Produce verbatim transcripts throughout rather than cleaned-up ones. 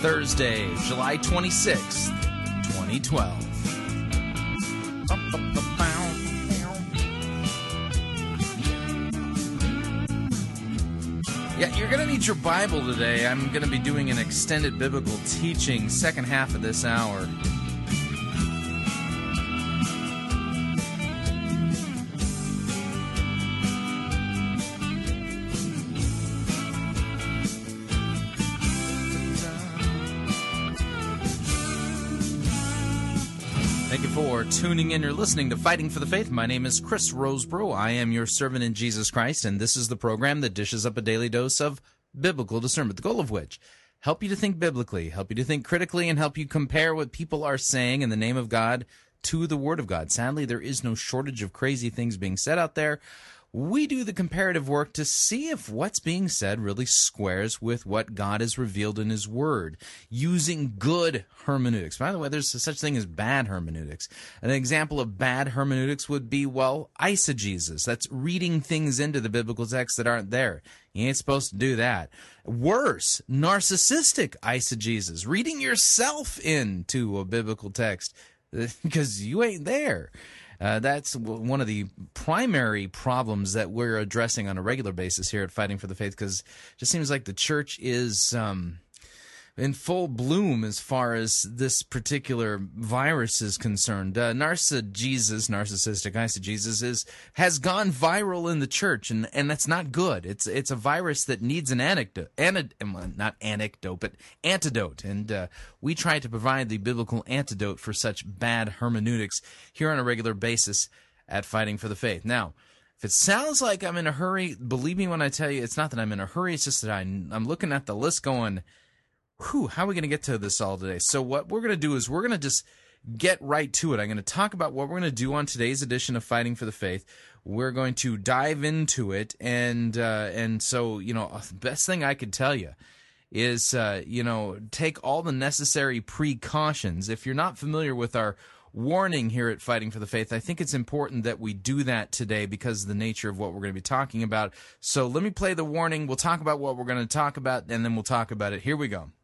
Thursday, July twenty-sixth, twenty twelve. Yeah, you're going to need your Bible today. I'm going to be doing an extended biblical teaching second half of this hour. For tuning in, you're listening to Fighting for the Faith. My name is Chris Roseborough. I am your servant in Jesus Christ, and this is the program that dishes up a daily dose of biblical discernment, the goal of which, help you to think biblically, help you to think critically, and help you compare what people are saying in the name of God to the Word of God. Sadly, there is no shortage of crazy things being said out there. We do the comparative work to see if what's being said really squares with what God has revealed in His Word, using good hermeneutics. By the way, there's such thing as bad hermeneutics. An example of bad hermeneutics would be, well, eisegesis. That's reading things into the biblical text that aren't there. You ain't supposed to do that. Worse, narcissistic eisegesis, reading yourself into a biblical text because you ain't there. Uh, that's one of the primary problems that we're addressing on a regular basis here at Fighting for the Faith, because it just seems like the church is um, in full bloom as far as this particular virus is concerned. Uh, narcissism, narcissistic eisegesis, is has gone viral in the church, and, and that's not good. It's it's a virus that needs an anecdote, aned, not anecdote, but antidote, and uh, we try to provide the biblical antidote for such bad hermeneutics here on a regular basis at Fighting for the Faith. Now, if it sounds like I'm in a hurry, believe me when I tell you, it's not that I'm in a hurry, it's just that I, I'm looking at the list going, whew, how are we going to get to this all today? So what we're going to do is we're going to just get right to it. I'm going to talk about what we're going to do on today's edition of Fighting for the Faith. We're going to dive into it, and uh, and so, you know, the best thing I could tell you is, uh, you know, take all the necessary precautions. If you're not familiar with our warning here at Fighting for the Faith, I think it's important that we do that today because of the nature of what we're going to be talking about. So let me play the warning. We'll talk about what we're going to talk about, and then we'll talk about it. Here we go.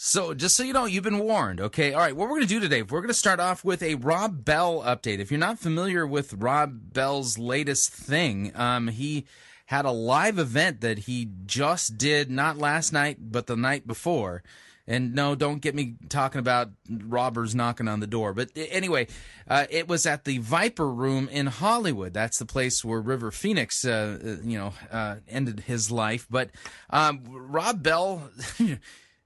So just so you know, you've been warned, okay? All right, what we're going to do today, we're going to start off with a Rob Bell update. If you're not familiar with Rob Bell's latest thing, um, he had a live event that he just did, not last night, but the night before. And no, don't get me talking about robbers knocking on the door. But anyway, uh, it was at the Viper Room in Hollywood. That's the place where River Phoenix, uh, you know, uh, ended his life. But um, Rob Bell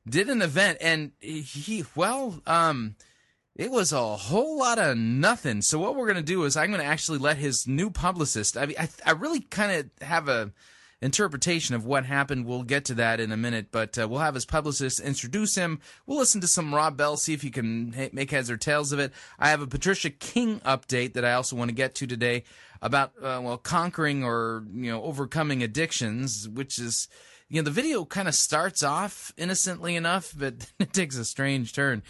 did an event, and he, well, um, it was a whole lot of nothing. So what we're going to do is I'm going to actually let his new publicist, I mean, I, I really kind of have a interpretation of what happened. We'll get to that in a minute, but uh, we'll have his publicist introduce him. We'll listen to some Rob Bell, see if he can ha- make heads or tails of it. I have a Patricia King update that I also want to get to today about uh, well conquering or you know overcoming addictions, which is you know the video kind of starts off innocently enough, but it takes a strange turn,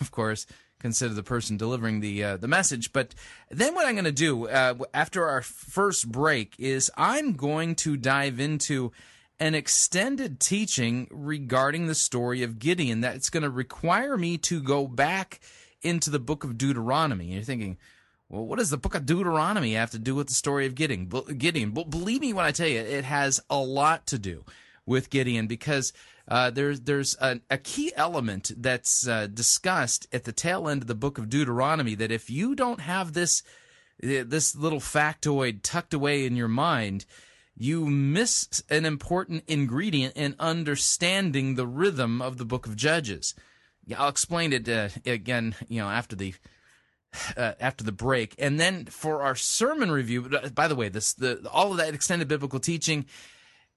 of course. Consider the person delivering the uh, the message. But then what I'm going to do uh, after our first break is I'm going to dive into an extended teaching regarding the story of Gideon. That's going to require me to go back into the book of Deuteronomy. And you're thinking, well, what does the book of Deuteronomy have to do with the story of Gideon? Gideon, but believe me when I tell you, it has a lot to do with Gideon because Uh, there, there's a, a key element that's uh, discussed at the tail end of the book of Deuteronomy that if you don't have this this little factoid tucked away in your mind, you miss an important ingredient in understanding the rhythm of the book of Judges. Yeah, I'll explain it uh, again, you know, after the uh, after the break, and then for our sermon review. By the way, this the all of that extended biblical teaching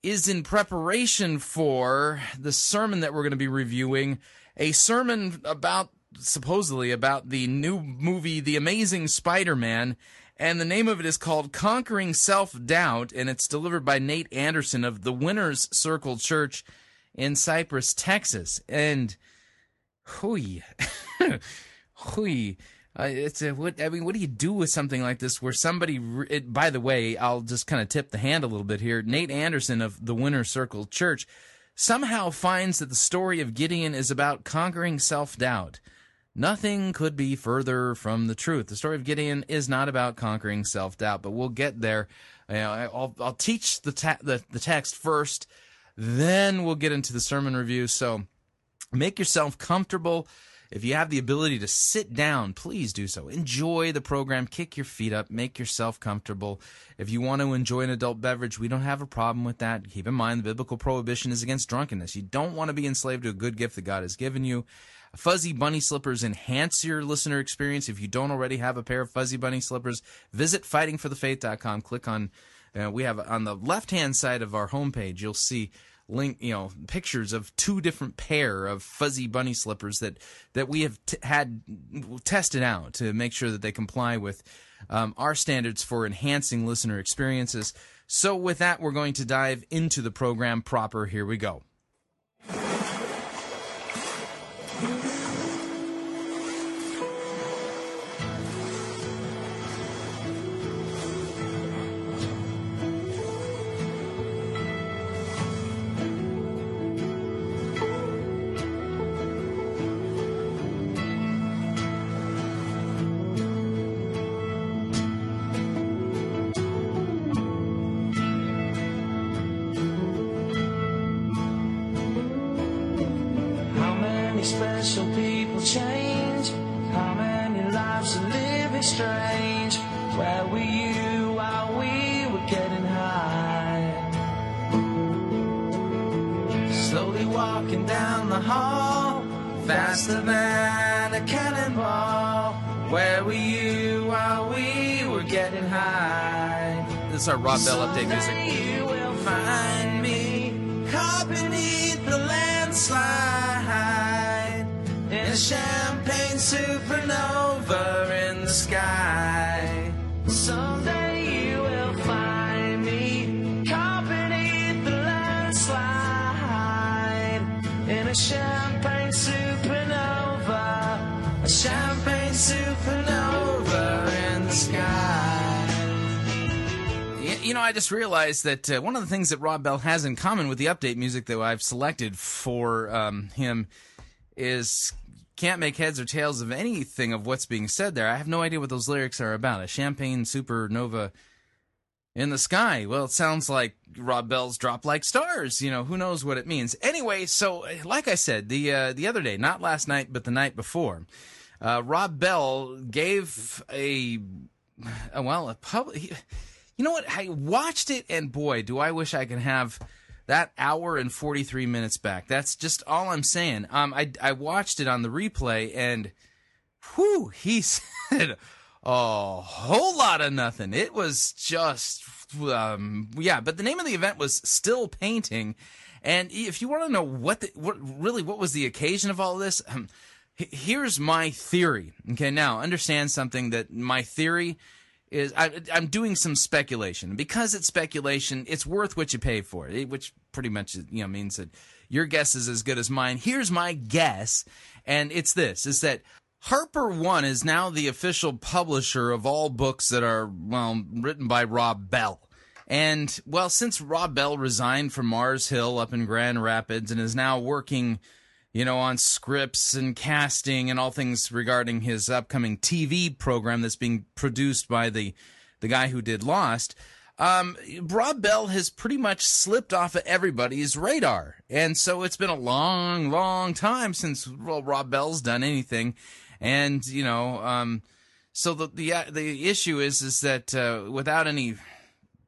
is in preparation for the sermon that we're going to be reviewing, a sermon about, supposedly, about the new movie, The Amazing Spider-Man, and the name of it is called Conquering Self-Doubt, and it's delivered by Nate Anderson of the Winner's Circle Church in Cypress, Texas. And, hooey, hooey. Uh, it's a, what, I mean, what do you do with something like this where somebody, it, by the way, I'll just kind of tip the hand a little bit here. Nate Anderson of the Winner's Circle Church somehow finds that the story of Gideon is about conquering self-doubt. Nothing could be further from the truth. The story of Gideon is not about conquering self-doubt, but we'll get there. You know, I'll, I'll teach the, ta- the, the text first, then we'll get into the sermon review. So make yourself comfortable. If you have the ability to sit down, please do so. Enjoy the program. Kick your feet up. Make yourself comfortable. If you want to enjoy an adult beverage, we don't have a problem with that. Keep in mind, the biblical prohibition is against drunkenness. You don't want to be enslaved to a good gift that God has given you. Fuzzy bunny slippers enhance your listener experience. If you don't already have a pair of fuzzy bunny slippers, visit fighting for the faith dot com. Click on, uh, we have on the left-hand side of our homepage, you'll see link, you know, pictures of two different pair of fuzzy bunny slippers that that we have t- had tested out to make sure that they comply with um, our standards for enhancing listener experiences. So with that, we're going to dive into the program proper. Here we go. That's our Rob Bell update music. You will find me caught beneath the landslide in a champagne supernova in the sky. Someday you will find me caught beneath the landslide in a champagne supernova, a champagne supernova in the sky. You know, I just realized that uh, one of the things that Rob Bell has in common with the update music that I've selected for um, him is can't make heads or tails of anything of what's being said there. I have no idea what those lyrics are about. A champagne supernova in the sky. Well, it sounds like Rob Bell's drop like stars. You know, who knows what it means. Anyway, so like I said, the uh, the other day, not last night, but the night before, uh, Rob Bell gave a, a well, a public... He, You know what? I watched it, and boy, do I wish I could have that hour and forty-three minutes back. That's just all I'm saying. Um, I I watched it on the replay, and whew, he said a whole lot of nothing. It was just, um, yeah. But the name of the event was Still Painting. And if you want to know what, the, what really what was the occasion of all of this, um, here's my theory. Okay, now understand something, that my theory is I, I'm doing some speculation. Because it's speculation, it's worth what you pay for it, which pretty much you know means that your guess is as good as mine. Here's my guess, and it's this, is that HarperOne is now the official publisher of all books that are, well, written by Rob Bell. And, well, since Rob Bell resigned from Mars Hill up in Grand Rapids and is now working, you know, on scripts and casting and all things regarding his upcoming T V program that's being produced by the, the guy who did Lost, um, Rob Bell has pretty much slipped off of everybody's radar. And so it's been a long, long time since, well, Rob Bell's done anything. And, you know, um, so the, the, the issue is, is that uh, without any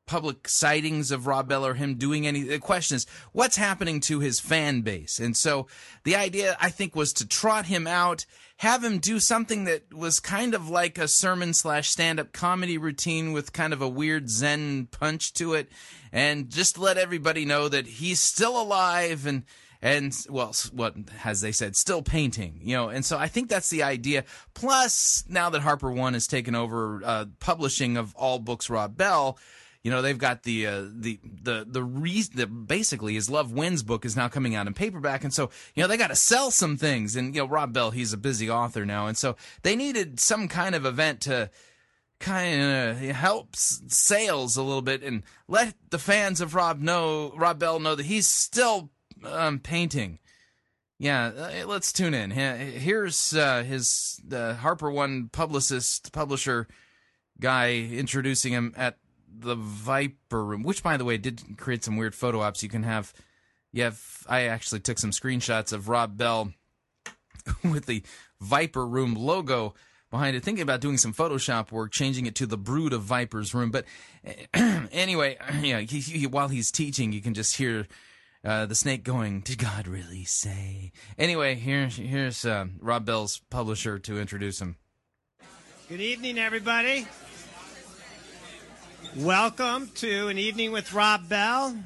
public sightings of Rob Bell or him doing any, the question is, what's happening to his fan base? And so the idea, I think, was to trot him out, have him do something that was kind of like a sermon slash stand-up comedy routine with kind of a weird Zen punch to it, and just let everybody know that he's still alive and, and well, what as they said, still painting, you know. And so I think that's the idea. Plus, now that HarperOne has taken over uh, publishing of all books Rob Bell, you know, they've got the uh, the the the reason that basically his Love Wins book is now coming out in paperback, and so you know they got to sell some things. And you know, Rob Bell, he's a busy author now, and so they needed some kind of event to kind of help sales a little bit and let the fans of Rob know Rob Bell know that he's still um, painting. Yeah, let's tune in. Here's uh, his uh, HarperOne publicist publisher guy introducing him at the Viper Room, which, by the way, did create some weird photo ops. You can have, you have, I actually took some screenshots of Rob Bell with the Viper Room logo behind it, thinking about doing some Photoshop work, changing it to the Brood of Viper's Room. But anyway, you know, he, he, while he's teaching, you can just hear uh, the snake going, "Did God really say?" Anyway, here, here's uh, Rob Bell's publisher to introduce him. Good evening, everybody. Welcome to an evening with Rob Bell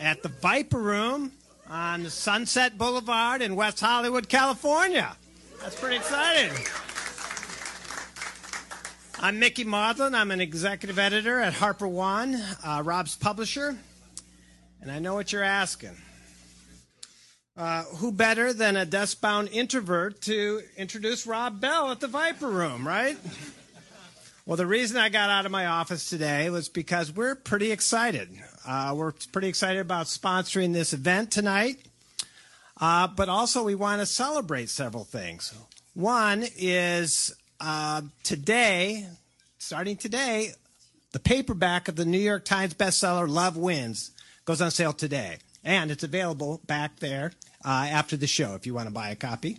at the Viper Room on Sunset Boulevard in West Hollywood, California. That's pretty exciting. I'm Mickey Maudlin. I'm an executive editor at HarperOne, uh, Rob's publisher. And I know what you're asking. Uh, who better than a desk-bound introvert to introduce Rob Bell at the Viper Room, right? Well, the reason I got out of my office today was because we're pretty excited. Uh, we're pretty excited about sponsoring this event tonight, uh, but also we want to celebrate several things. One is uh, today, starting today, the paperback of the New York Times bestseller Love Wins goes on sale today, and it's available back there uh, after the show if you want to buy a copy.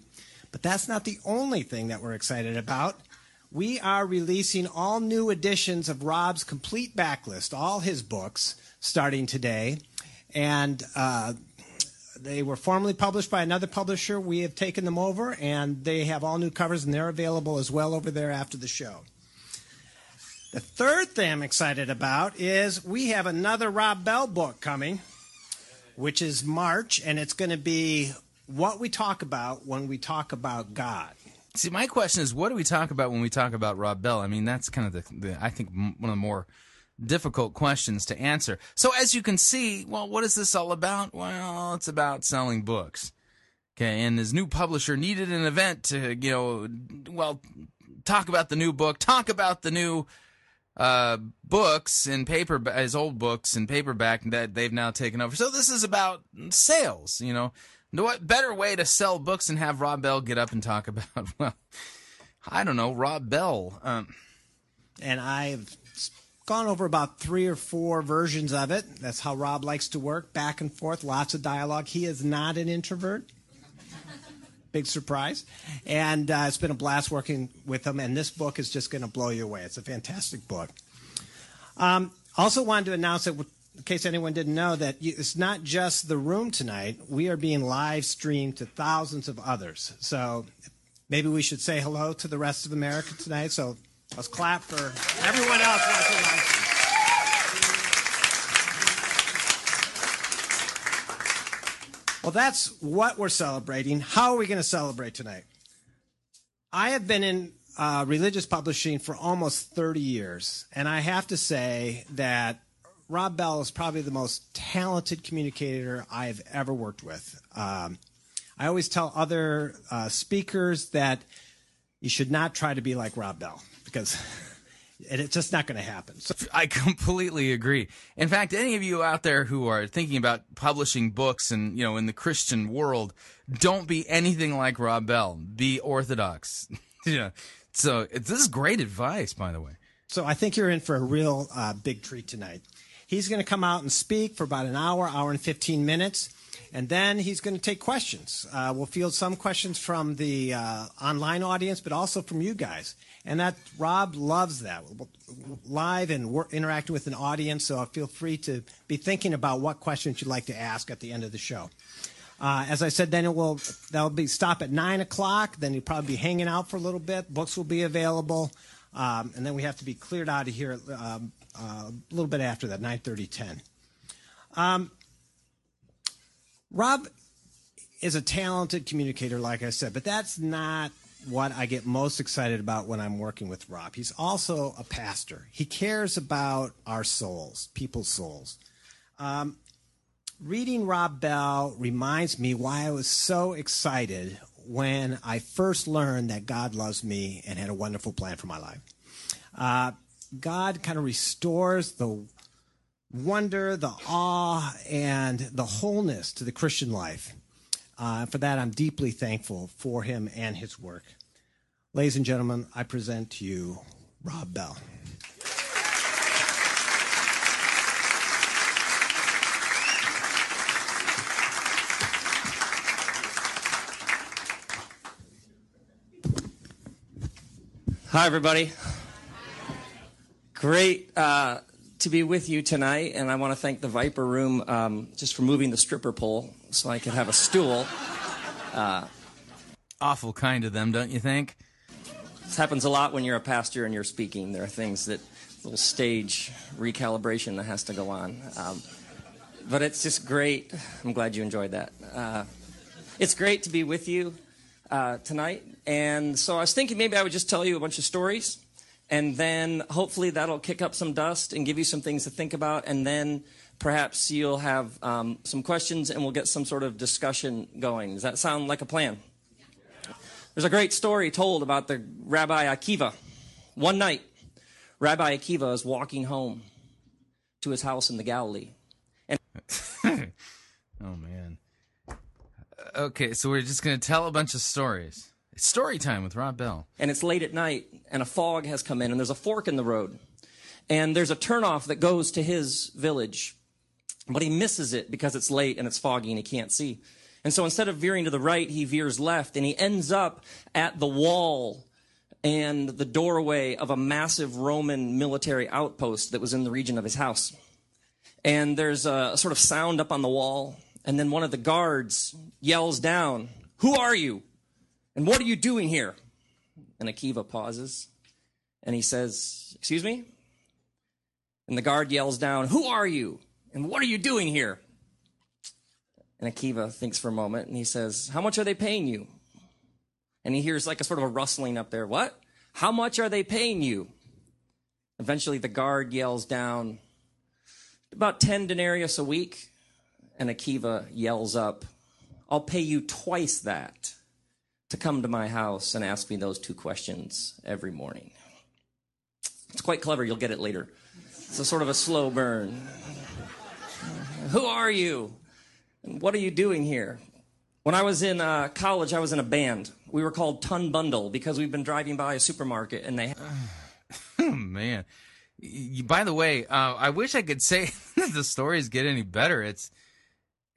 But that's not the only thing that we're excited about. We are releasing all new editions of Rob's complete backlist, all his books, starting today. And uh, they were formerly published by another publisher. We have taken them over, and they have all new covers, and they're available as well over there after the show. The third thing I'm excited about is we have another Rob Bell book coming, which is March, and it's going to be What We Talk About When We Talk About God. See, my question is, what do we talk about when we talk about Rob Bell? I mean, that's kind of the, the I think, m- one of the more difficult questions to answer. So as you can see, well, what is this all about? Well, it's about selling books. Okay, and his new publisher needed an event to, you know, well, talk about the new book, talk about the new uh, books and paper, his old books and paperback that they've now taken over. So this is about sales, you know. What better way to sell books than have Rob Bell get up and talk about, well, I don't know, Rob Bell. Um, and I've gone over about three or four versions of it. That's how Rob likes to work, back and forth, lots of dialogue. He is not an introvert. Big surprise. And uh, it's been a blast working with him, and this book is just going to blow you away. It's a fantastic book. Um, also wanted to announce that in case anyone didn't know, that it's not just the room tonight. We are being live streamed to thousands of others. So maybe we should say hello to the rest of America tonight. So Let's clap for everyone else watching live. Well, that's what we're celebrating. How are we going to celebrate tonight? I have been in uh, religious publishing for almost thirty years, and I have to say that Rob Bell is probably the most talented communicator I've ever worked with. Um, I always tell other uh, speakers that you should not try to be like Rob Bell because it's just not going to happen. So. I completely agree. In fact, any of you out there who are thinking about publishing books and, you know, in the Christian world, don't be anything like Rob Bell. Be orthodox. Yeah. So it, this is great advice, by the way. So I think you're in for a real uh, big treat tonight. He's going to come out and speak for about an hour, hour and fifteen minutes, and then he's going to take questions. Uh, we'll field some questions from the uh, online audience, but also from you guys. And that Rob loves that, live and work, interacting with an audience, so feel free to be thinking about what questions you'd like to ask at the end of the show. Uh, as I said, then it will that'll be stop at nine o'clock. Then you'll probably be hanging out for a little bit. Books will be available, um, and then we have to be cleared out of here at, um, Uh, a little bit after that, nine thirty, ten. Um, Rob is a talented communicator, like I said, but that's not what I get most excited about when I'm working with Rob. He's also a pastor. He cares about our souls, people's souls. Um, reading Rob Bell reminds me why I was so excited when I first learned that God loves me and had a wonderful plan for my life. Uh, God kind of restores the wonder, the awe, and the wholeness to the Christian life. Uh, for that, I'm deeply thankful for him and his work. Ladies and gentlemen, I present to you Rob Bell. Hi, everybody. Great uh, to be with you tonight, and I want to thank the Viper Room um, just for moving the stripper pole so I could have a stool. Uh, Awful kind of them, don't you think? This happens a lot when you're a pastor and you're speaking. There are things that, little stage recalibration that has to go on. Um, but it's just great. I'm glad you enjoyed that. Uh, it's great to be with you uh, tonight, and so I was thinking maybe I would just tell you a bunch of stories. And then hopefully that'll kick up some dust and give you some things to think about. And then perhaps you'll have um, some questions and we'll get some sort of discussion going. Does that sound like a plan? There's a great story told about the Rabbi Akiva. One night, Rabbi Akiva is walking home to his house in the Galilee. And oh, man. Okay, so we're just going to tell a bunch of stories. It's story time with Rob Bell. And it's late at night, and a fog has come in, and there's a fork in the road. And there's a turnoff that goes to his village. But he misses it because it's late and it's foggy and he can't see. And so instead of veering to the right, he veers left, and he ends up at the wall and the doorway of a massive Roman military outpost that was in the region of his house. And there's a sort of sound up on the wall, and then one of the guards yells down, "Who are you? And what are you doing here?" And Akiva pauses, and he says, "Excuse me?" And the guard yells down, "Who are you? And what are you doing here?" And Akiva thinks for a moment, and he says, "How much are they paying you?" And he hears like a sort of a rustling up there. "What? How much are they paying you?" Eventually, the guard yells down, "About ten denarius a week." And Akiva yells up, "I'll pay you twice that to come to my house and ask me those two questions every morning." It's quite clever. You'll get it later. It's a sort of a slow burn. "Who are you? And what are you doing here?" When I was in uh, college, I was in a band. We were called Ton Bundle because we've been driving by a supermarket and they... Oh, man. You, by the way, uh, I wish I could say the stories get any better. It's...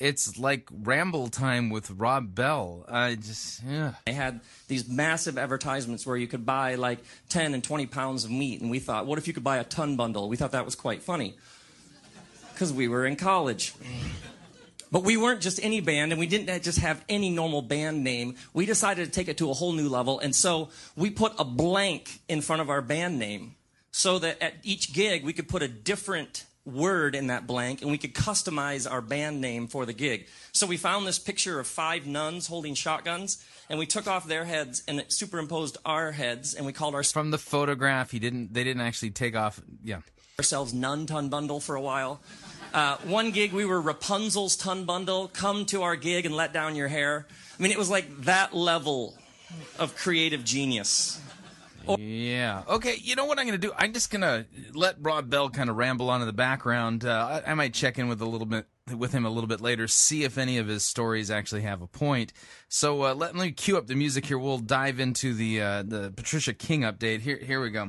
It's like ramble time with Rob Bell. I just, yeah. They had these massive advertisements where you could buy like ten and twenty pounds of meat. And we thought, what if you could buy a ton bundle? We thought that was quite funny because we were in college. But we weren't just any band, and we didn't just have any normal band name. We decided to take it to a whole new level, and so we put a blank in front of our band name so that at each gig we could put a different word in that blank, and we could customize our band name for the gig. So we found this picture of five nuns holding shotguns, and we took off their heads and it superimposed our heads, and we called ourselves... From the photograph, he didn't. they didn't actually take off... Yeah. ...ourselves Nun Ton Bundle for a while. Uh, one gig, we were Rapunzel's Ton Bundle, come to our gig and let down your hair. I mean, it was like that level of creative genius. Yeah. Okay, you know what I'm going to do? I'm just going to let Rob Bell kind of ramble on in the background. Uh, I, I might check in with a little bit with him a little bit later, see if any of his stories actually have a point. So uh, let, let me cue up the music here. We'll dive into the uh, the Patricia King update. Here, here we go.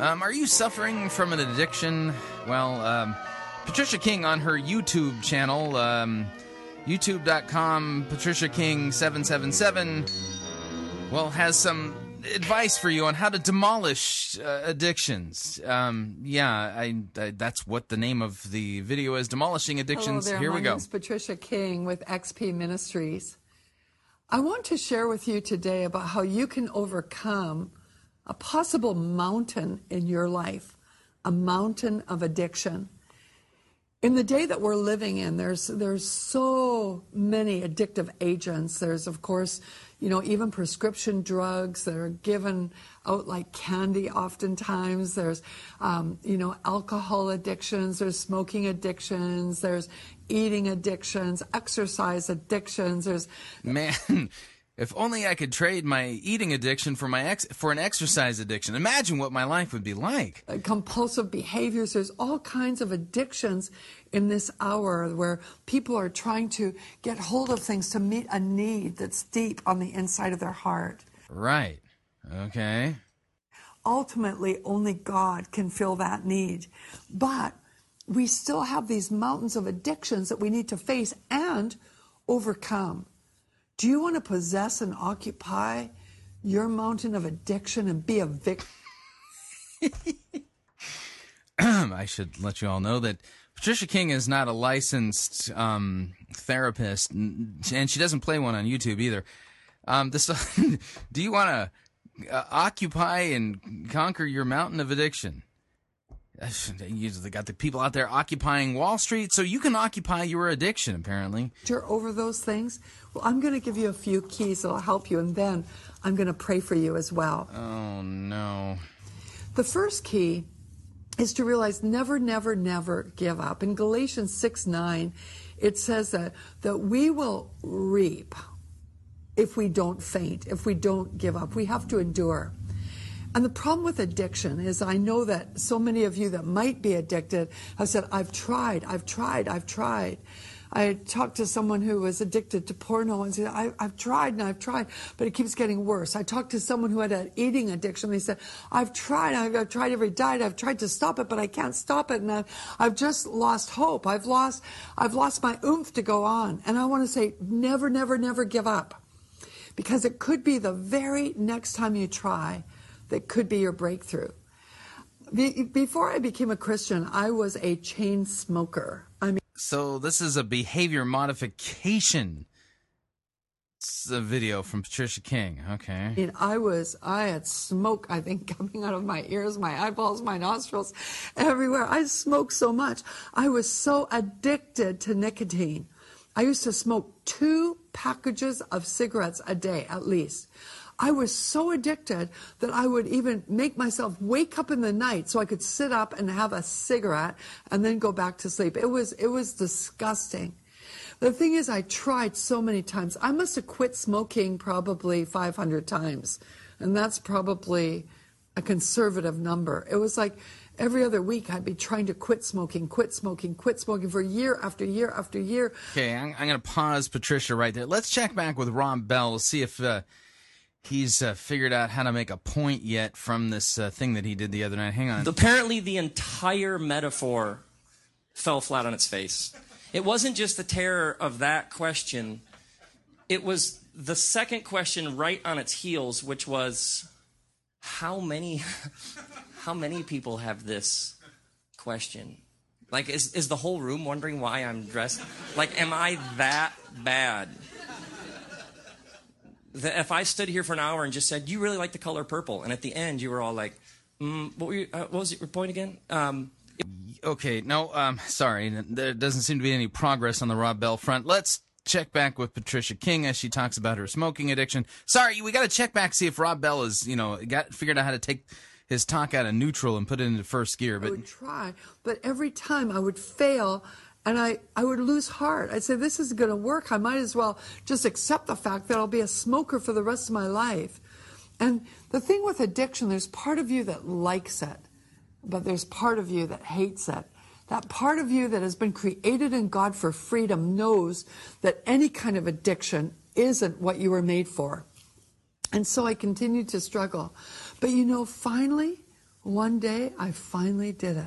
Um, are you suffering from an addiction? Well, um, Patricia King on her YouTube channel... Um, YouTube dot com, Patricia King seven seven seven, well, has some advice for you on how to demolish uh, addictions. Um, yeah, I, I, that's what the name of the video is, Demolishing Addictions. Hello there. Here we go. My name is Patricia King with X P Ministries. I want to share with you today about how you can overcome a possible mountain in your life, a mountain of addiction. In the day that we're living in, there's there's so many addictive agents. There's, of course, you know, even prescription drugs that are given out like candy oftentimes. There's, um, you know, alcohol addictions. There's smoking addictions. There's eating addictions, exercise addictions. There's... Man, if only I could trade my eating addiction for my ex for an exercise addiction. Imagine what my life would be like. Compulsive behaviors. There's all kinds of addictions in this hour where people are trying to get hold of things to meet a need that's deep on the inside of their heart. Right. Okay. Ultimately, only God can fill that need. But we still have these mountains of addictions that we need to face and overcome. Do you want to possess and occupy your mountain of addiction and be a victim? I should let you all know that Patricia King is not a licensed um, therapist, and she doesn't play one on YouTube either. Um, this, do you want to uh, occupy and conquer your mountain of addiction? They got the people out there occupying Wall Street, so you can occupy your addiction, apparently. You're over those things? Well, I'm going to give you a few keys that will help you, and then I'm going to pray for you as well. Oh, no. The first key is to realize never, never, never give up. In Galatians six nine, it says that, that we will reap if we don't faint, if we don't give up. We have to endure. And the problem with addiction is I know that so many of you that might be addicted have said, I've tried, I've tried, I've tried. I talked to someone who was addicted to porno and said, I, I've tried and I've tried, but it keeps getting worse. I talked to someone who had an eating addiction. They said, I've tried, I've, I've tried every diet. I've tried to stop it, but I can't stop it. And I've, I've just lost hope. I've lost, I've lost my oomph to go on. And I want to say, never, never, never give up, because it could be the very next time you try that could be your breakthrough. Be before I became a Christian, I was a chain smoker. I mean, so this is a behavior modification. It's a video from Patricia King. Okay. I mean, I was, I had smoke, I think, coming out of my ears, my eyeballs, my nostrils, everywhere. I smoked so much. I was so addicted to nicotine. I used to smoke two packages of cigarettes a day, at least. I was so addicted that I would even make myself wake up in the night so I could sit up and have a cigarette and then go back to sleep. It was, it was disgusting. The thing is, I tried so many times. I must have quit smoking probably five hundred times, and that's probably a conservative number. It was like every other week I'd be trying to quit smoking, quit smoking, quit smoking for year after year after year. Okay, I'm, I'm going to pause Patricia right there. Let's check back with Rob Bell, see if... Uh, He's uh, figured out how to make a point yet from this uh, thing that he did the other night. Hang on. Apparently, the entire metaphor fell flat on its face. It wasn't just the terror of that question. It was the second question right on its heels, which was, how many, how many people have this question. Like, is, is the whole room wondering why I'm dressed? Like, am I that bad? That if I stood here for an hour and just said, you really like the color purple, and at the end you were all like, mm, what, were you, uh, what was your point again? Um, it- okay, no, um, sorry. There doesn't seem to be any progress on the Rob Bell front. Let's check back with Patricia King as she talks about her smoking addiction. Sorry, we got to check back, see if Rob Bell is, you know, got figured out how to take his talk out of neutral and put it into first gear. But I would try, but every time I would fail, and I, I would lose heart. I'd say, this isn't going to work. I might as well just accept the fact that I'll be a smoker for the rest of my life. And the thing with addiction, there's part of you that likes it, but there's part of you that hates it. That part of you that has been created in God for freedom knows that any kind of addiction isn't what you were made for. And so I continued to struggle. But you know, finally, one day, I finally did it.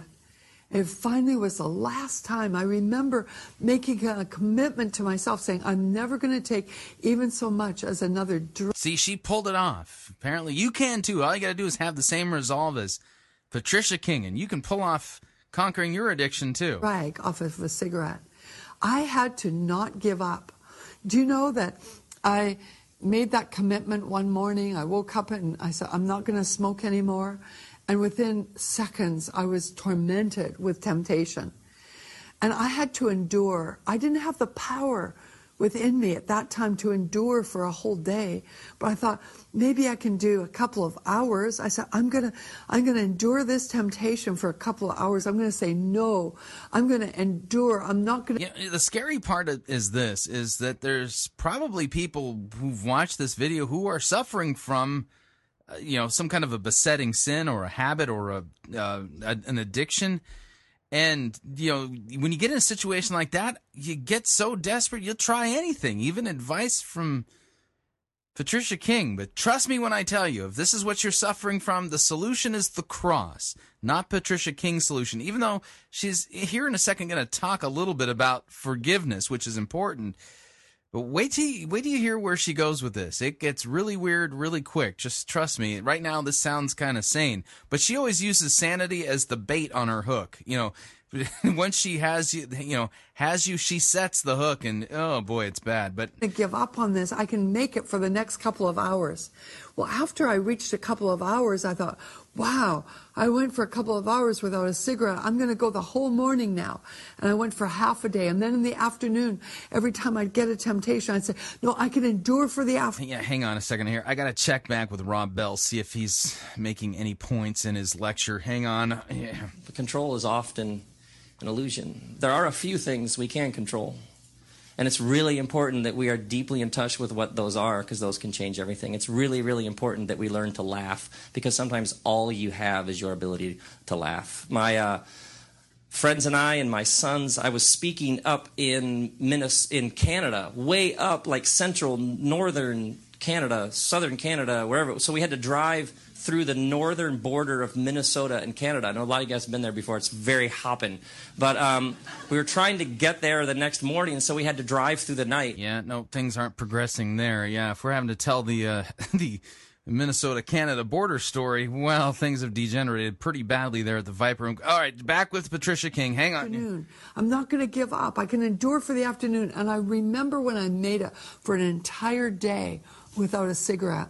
It finally was the last time. I remember making a commitment to myself saying, I'm never going to take even so much as another drink. See, she pulled it off. Apparently, you can too. All you got to do is have the same resolve as Patricia King, and you can pull off conquering your addiction too. Right, off of a cigarette. I had to not give up. Do you know that I made that commitment one morning? I woke up and I said, I'm not going to smoke anymore. And within seconds, I was tormented with temptation. And I had to endure. I didn't have the power within me at that time to endure for a whole day. But I thought, maybe I can do a couple of hours. I said, I'm going to I'm going to endure this temptation for a couple of hours. I'm going to say no. I'm going to endure. I'm not going to. Yeah, the scary part is this, is that there's probably people who've watched this video who are suffering from Uh, you know, some kind of a besetting sin or a habit or a, uh, a an addiction. And, you know, when you get in a situation like that, you get so desperate, you'll try anything, even advice from Patricia King. But trust me when I tell you, if this is what you're suffering from, the solution is the cross, not Patricia King's solution. Even though she's here in a second going to talk a little bit about forgiveness, which is important. But wait till you, wait till you hear where she goes with this. It gets really weird really quick. Just trust me. Right now, this sounds kind of sane. But she always uses sanity as the bait on her hook. You know, once she has you, you know, has you, she sets the hook, and oh boy, it's bad. But I give up on this. I can make it for the next couple of hours. Well, after I reached a couple of hours, I thought, wow, I went for a couple of hours without a cigarette. I'm going to go the whole morning now. And I went for half a day. And then in the afternoon, every time I'd get a temptation, I'd say, no, I can endure for the afternoon. Yeah, hang on a second here. I got to check back with Rob Bell, see if he's making any points in his lecture. Hang on. Yeah. The control is often an illusion. There are a few things we can control. And it's really important that we are deeply in touch with what those are, because those can change everything. It's really, really important that we learn to laugh, because sometimes all you have is your ability to laugh. My uh, friends and I and my sons, I was speaking up in Minas- in Canada, way up like central, northern Canada, southern Canada, wherever. It was. So we had to drive through the northern border of Minnesota and Canada. I know a lot of you guys have been there before. It's very hopping. But um, we were trying to get there the next morning, so we had to drive through the night. Yeah, no, things aren't progressing there. Yeah, if we're having to tell the uh, the Minnesota-Canada border story, well, things have degenerated pretty badly there at the Viper Room. All right, back with Patricia King. Hang on. Afternoon. I'm not going to give up. I can endure for the afternoon. And I remember when I made it for an entire day without a cigarette.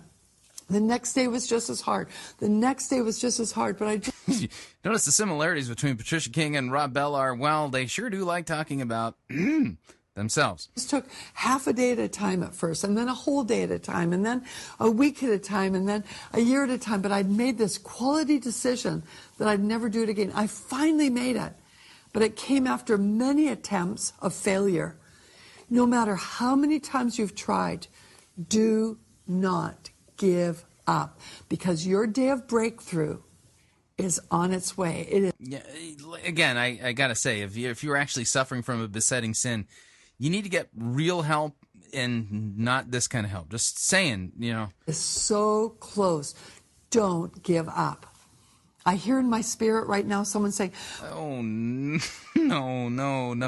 The next day was just as hard. The next day was just as hard, but I just... Notice the similarities between Patricia King and Rob Bell are, well, they sure do like talking about themselves. It took half a day at a time at first, and then a whole day at a time, and then a week at a time, and then a year at a time, but I'd made this quality decision that I'd never do it again. I finally made it, but it came after many attempts of failure. No matter how many times you've tried, do not give up, because your day of breakthrough is on its way. It is. Yeah, again, I, I got to say, if, you, if you're actually suffering from a besetting sin, you need to get real help and not this kind of help. Just saying, you know. It's so close. Don't give up. I hear in my spirit right now someone saying, oh, no, no, no.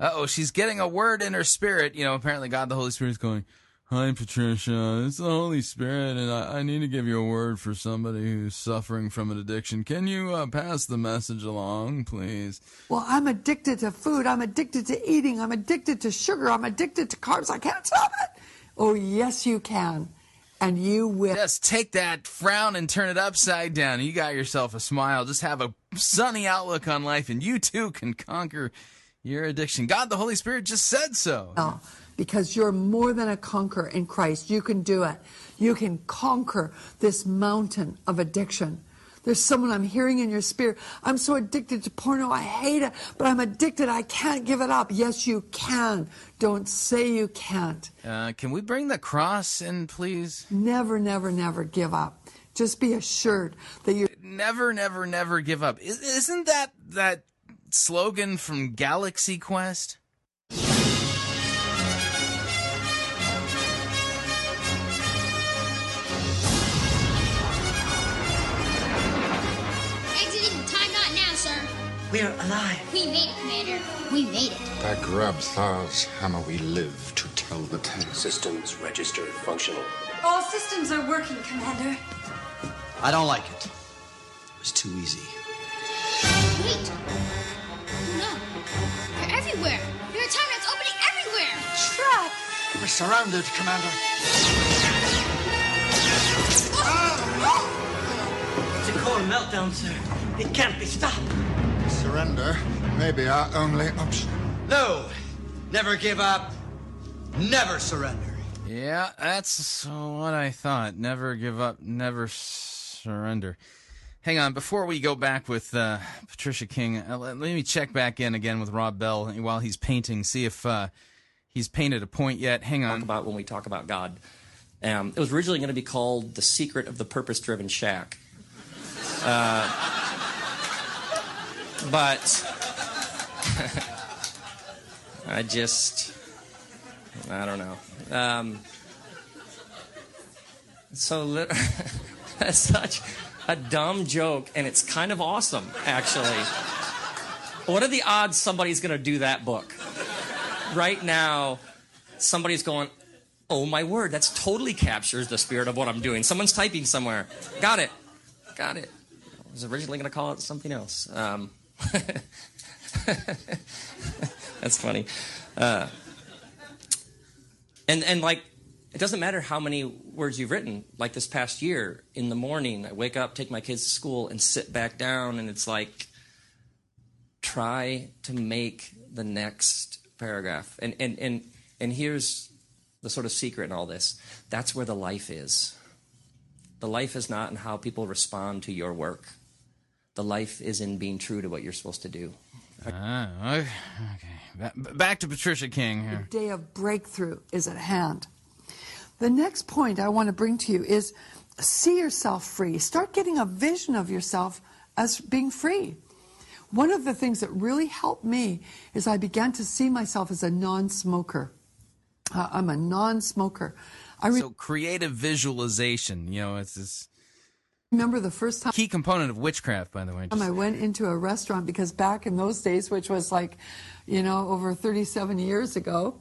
Uh-oh, she's getting a word in her spirit. You know, apparently God, the Holy Spirit is going, Hi, Patricia. It's the Holy Spirit, and I, I need to give you a word for somebody who's suffering from an addiction. Can you uh, pass the message along, please? Well, I'm addicted to food. I'm addicted to eating. I'm addicted to sugar. I'm addicted to carbs. I can't stop it. Oh, yes, you can. And you will. Just take that frown and turn it upside down. You got yourself a smile. Just have a sunny outlook on life, and you too can conquer your addiction. God, the Holy Spirit just said so. Oh, because you're more than a conqueror in Christ. You can do it. You can conquer this mountain of addiction. There's someone I'm hearing in your spirit. I'm so addicted to porno. I hate it, but I'm addicted. I can't give it up. Yes, you can. Don't say you can't. Uh, can we bring the cross in, please? Never, never, never give up. Just be assured that you never, never, never give up. Isn't that that slogan from Galaxy Quest? We're alive. We made it, Commander. We made it. By Grub Thar's hammer, we live to tell the tale. Systems registered functional. All systems are working, Commander. I don't like it. It was too easy. Wait. No. They're everywhere. There are timelines opening everywhere. Trap. We're surrounded, Commander. Oh. Oh. Oh. It's a core meltdown, sir. It can't be stopped. Surrender may be our only option. No, never give up, never surrender. Yeah, that's what I thought. Never give up, never surrender. Hang on, before we go back with uh, Patricia King, uh, let, let me check back in again with Rob Bell while he's painting, see if uh, he's painted a point yet. Hang on. Talk about when we talk about God. Um, it was originally going to be called The Secret of the Purpose-Driven Shack. Uh... But I just, I don't know. Um, so lit- that's such a dumb joke, and it's kind of awesome, actually. What are the odds somebody's going to do that book? Right now, somebody's going, oh, my word, that's totally captures the spirit of what I'm doing. Someone's typing somewhere. Got it. Got it. I was originally going to call it something else. Um, That's funny. Uh, and, and like, it doesn't matter how many words you've written. Like this past year, in the morning, I wake up, take my kids to school, and sit back down, and it's like, try to make the next paragraph. And, and, and, and here's the sort of secret in all this. That's where the life is. The life is not in how people respond to your work. The life is in being true to what you're supposed to do. Uh, okay. Back to Patricia King here. The day of breakthrough is at hand. The next point I want to bring to you is see yourself free. Start getting a vision of yourself as being free. One of the things that really helped me is I began to see myself as a non-smoker. Uh, I'm a non-smoker. I re- so creative visualization, you know, it's this... Remember the first time... Key component of witchcraft, by the way. I went into a restaurant because back in those days, which was like, you know, over thirty-seven years ago,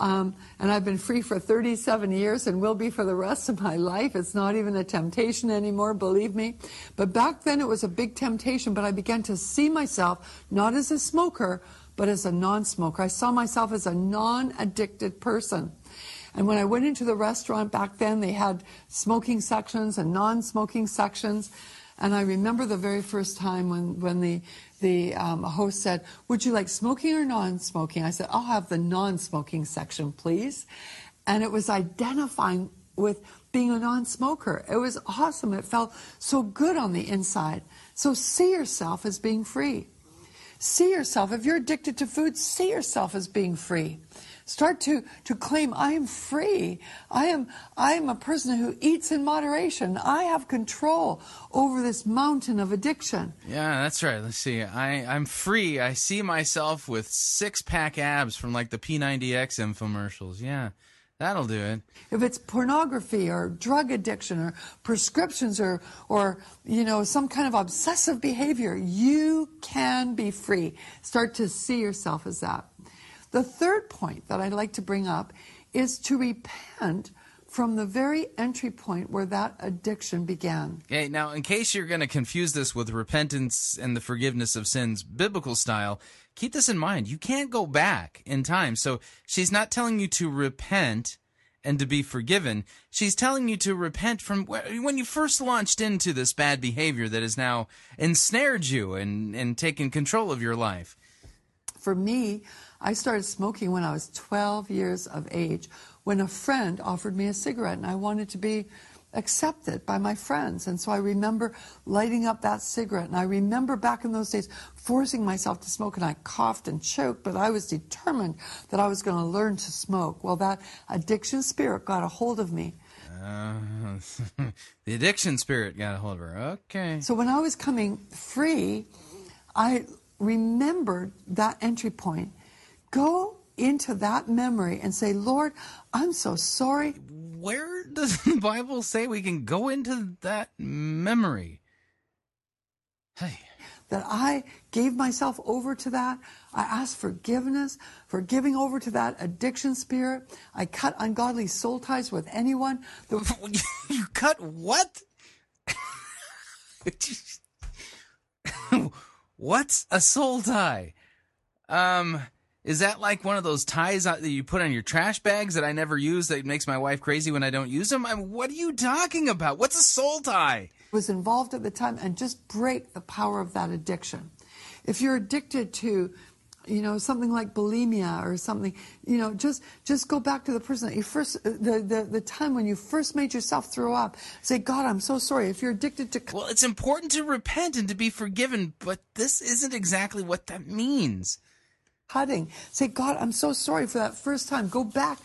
um, and I've been free for thirty-seven years and will be for the rest of my life. It's not even a temptation anymore, believe me. But back then it was a big temptation, but I began to see myself not as a smoker, but as a non-smoker. I saw myself as a non-addicted person. And when I went into the restaurant back then, they had smoking sections and non-smoking sections. And I remember the very first time when, when the, the um, host said, would you like smoking or non-smoking? I said, I'll have the non-smoking section, please. And it was identifying with being a non-smoker. It was awesome. It felt so good on the inside. So see yourself as being free. See yourself. If you're addicted to food, see yourself as being free. Start to, to claim, I am free. I am I am a person who eats in moderation. I have control over this mountain of addiction. Yeah, that's right. Let's see. I, I'm free. I see myself with six-pack abs from like the P ninety X infomercials. Yeah, that'll do it. If it's pornography or drug addiction or prescriptions or, or you know, some kind of obsessive behavior, you can be free. Start to see yourself as that. The third point that I'd like to bring up is to repent from the very entry point where that addiction began. Okay, now, in case you're going to confuse this with repentance and the forgiveness of sins, biblical style, keep this in mind. You can't go back in time. So she's not telling you to repent and to be forgiven. She's telling you to repent from when you first launched into this bad behavior that has now ensnared you and, and taken control of your life. For me, I started smoking when I was twelve years of age, when a friend offered me a cigarette, and I wanted to be accepted by my friends. And so I remember lighting up that cigarette, and I remember back in those days forcing myself to smoke, and I coughed and choked, but I was determined that I was going to learn to smoke. Well, that addiction spirit got a hold of me. Uh, the addiction spirit got a hold of her. Okay. So when I was coming free, I remembered that entry point. Go into that memory and say, Lord, I'm so sorry. Where does the Bible say we can go into that memory? Hey. That I gave myself over to that. I asked forgiveness for giving over to that addiction spirit. I cut ungodly soul ties with anyone. The you cut what? What's a soul tie? Um... Is that like one of those ties that you put on your trash bags that I never use that makes my wife crazy when I don't use them? I mean, what are you talking about? What's a soul tie? Was involved at the time, and just break the power of that addiction. If you're addicted to, you know, something like bulimia or something, you know, just just go back to the person that you first, the, the, the time when you first made yourself throw up. Say, God, I'm so sorry. If you're addicted to... Well, it's important to repent and to be forgiven, but this isn't exactly what that means. Cutting. Say, God, I'm so sorry for that first time. Go back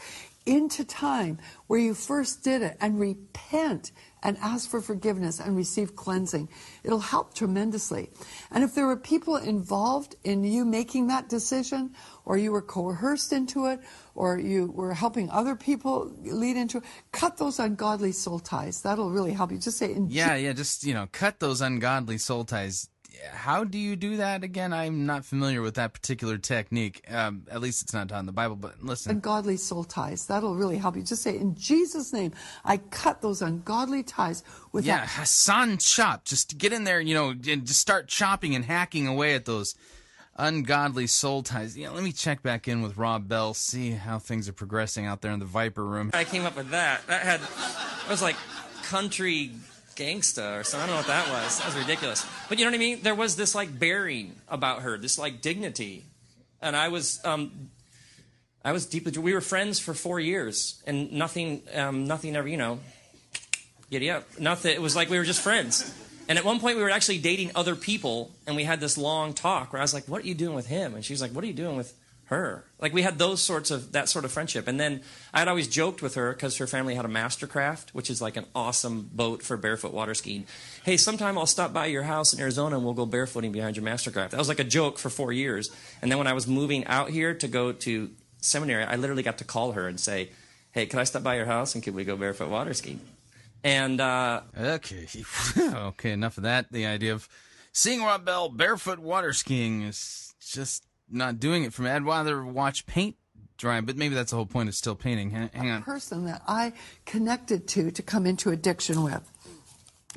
into time where you first did it and repent and ask for forgiveness and receive cleansing. It'll help tremendously. And if there were people involved in you making that decision, or you were coerced into it, or you were helping other people lead into it, cut those ungodly soul ties. That'll really help you. Just say... Yeah, yeah, just, you know, cut those ungodly soul ties. How do you do that again? I'm not familiar with that particular technique. Um, at least it's not taught in the Bible, but listen. Ungodly soul ties. That'll really help you. Just say, in Jesus' name, I cut those ungodly ties with Yeah, that. Hassan chop. Just get in there, you know, and just start chopping and hacking away at those ungodly soul ties. Yeah, let me check back in with Rob Bell, see how things are progressing out there in the Viper Room. I came up with that. That had, it was like country... gangsta or something. I don't know what that was. That was ridiculous. But you know what I mean? There was this like bearing about her, this like dignity. And I was, um, I was deeply, we were friends for four years and nothing, um, nothing ever, you know, giddy up. Nothing. It was like we were just friends. And at one point we were actually dating other people and we had this long talk where I was like, what are you doing with him? And she was like, what are you doing with her? Like we had those sorts of, that sort of friendship. And then I'd always joked with her because her family had a Mastercraft, which is like an awesome boat for barefoot water skiing. Hey, sometime I'll stop by your house in Arizona and we'll go barefooting behind your Mastercraft. That was like a joke for four years. And then when I was moving out here to go to seminary, I literally got to call her and say, hey, can I stop by your house and can we go barefoot water skiing? And, uh... Okay. Okay, enough of that. The idea of seeing Rob Bell barefoot water skiing is just... not doing it for me. I'd rather watch paint dry, but maybe that's the whole point of still painting. Hang on. A person that I connected to to come into addiction with.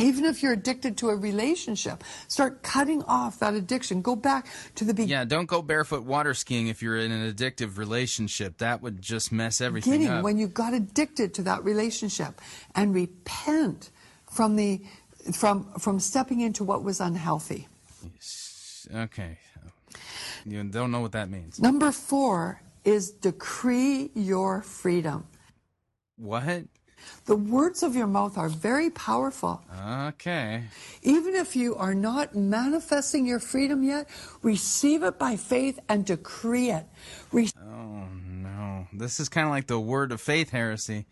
Even if you're addicted to a relationship, start cutting off that addiction. Go back to the beginning. Yeah, don't go barefoot water skiing if you're in an addictive relationship. That would just mess everything beginning, up. When you got addicted to that relationship and repent from the from from stepping into what was unhealthy. Okay. You don't know what that means. Number four is decree your freedom. What? The words of your mouth are very powerful. Okay. Even if you are not manifesting your freedom yet, receive it by faith and decree it. Re- oh, no. This is kind of like the word of faith heresy.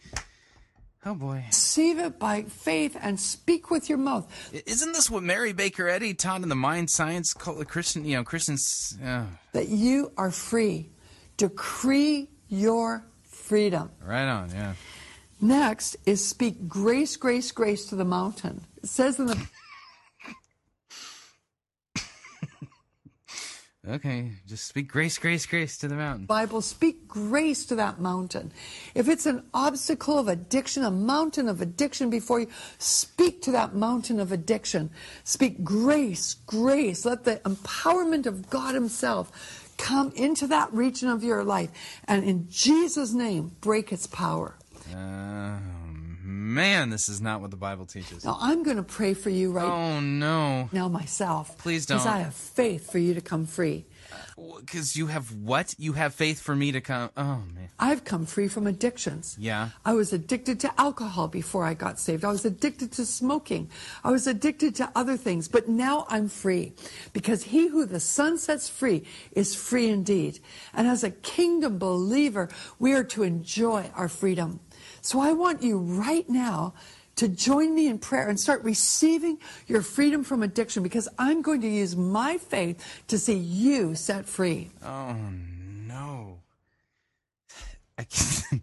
Oh, boy. Receive it by faith and speak with your mouth. Isn't this what Mary Baker Eddy taught in the Mind Science cult of Christian, you know, Christians? Uh... That you are free. Decree your freedom. Right on, yeah. Next is speak grace, grace, grace to the mountain. It says in the... Okay, just speak grace, grace, grace to the mountain. Bible, speak grace to that mountain. If it's an obstacle of addiction, a mountain of addiction before you, speak to that mountain of addiction. Speak grace, grace. Let the empowerment of God himself come into that region of your life. And in Jesus' name, break its power. Uh, man, this is not what the Bible teaches. Now, I'm going to pray for you right oh, no. now myself. Please don't. Because I have faith for you to come free. Because you have what? You have faith for me to come? Oh, man. I've come free from addictions. Yeah. I was addicted to alcohol before I got saved. I was addicted to smoking. I was addicted to other things. But now I'm free. Because he who the Son sets free is free indeed. And as a kingdom believer, we are to enjoy our freedom. So I want you right now to join me in prayer and start receiving your freedom from addiction, because I'm going to use my faith to see you set free. Oh, no. I can't.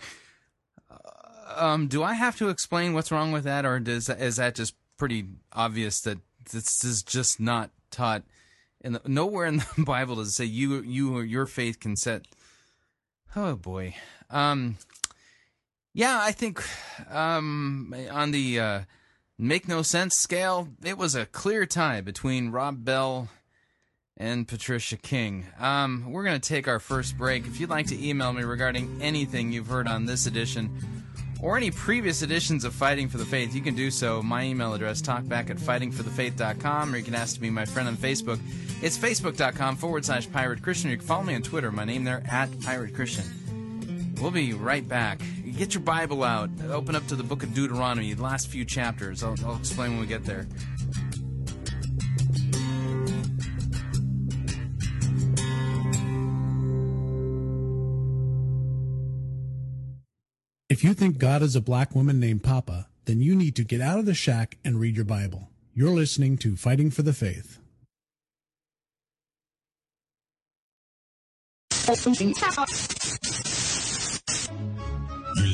um, do I have to explain what's wrong with that, or does, is that just pretty obvious that this is just not taught? In the, nowhere in the Bible does it say you, you or your faith can set... Oh, boy. Um... Yeah, I think um, on the uh, make no sense scale, it was a clear tie between Rob Bell and Patricia King. Um, we're going to take our first break. If you'd like to email me regarding anything you've heard on this edition or any previous editions of Fighting for the Faith, you can do so. My email address, talkback at fighting for the faith dot com, or you can ask to be my friend on Facebook. It's facebook.com forward slash Pirate Christian. You can follow me on Twitter. My name there, at Pirate Christian. We'll be right back. Get your Bible out. Open up to the book of Deuteronomy, the last few chapters. I'll, I'll explain when we get there. If you think God is a black woman named Papa, then you need to get out of the shack and read your Bible. You're listening to Fighting for the Faith. You're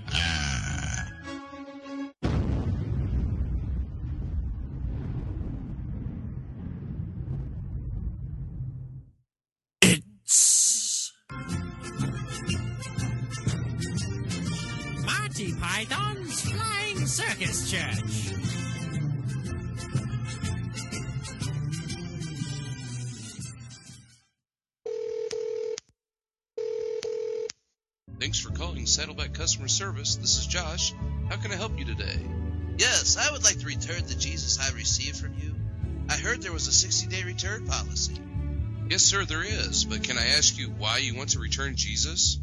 It's Monty Python's Flying Circus Church. Thanks for calling Saddleback Customer Service. This is Josh. How can I help you today? Yes, I would like to return the Jesus I received from you. I heard there was a sixty-day return policy. Yes, sir, there is. But can I ask you why you want to return Jesus?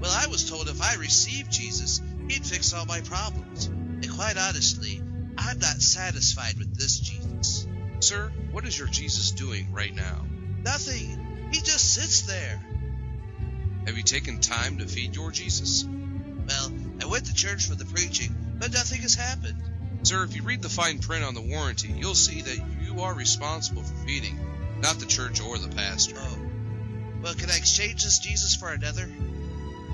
Well, I was told if I received Jesus, he'd fix all my problems. And quite honestly, I'm not satisfied with this Jesus. Sir, what is your Jesus doing right now? Nothing. He just sits there. Have you taken time to feed your Jesus? Well, I went to church for the preaching, but nothing has happened. Sir, if you read the fine print on the warranty, you'll see that you are responsible for feeding, not the church or the pastor. Oh. Well, can I exchange this Jesus for another?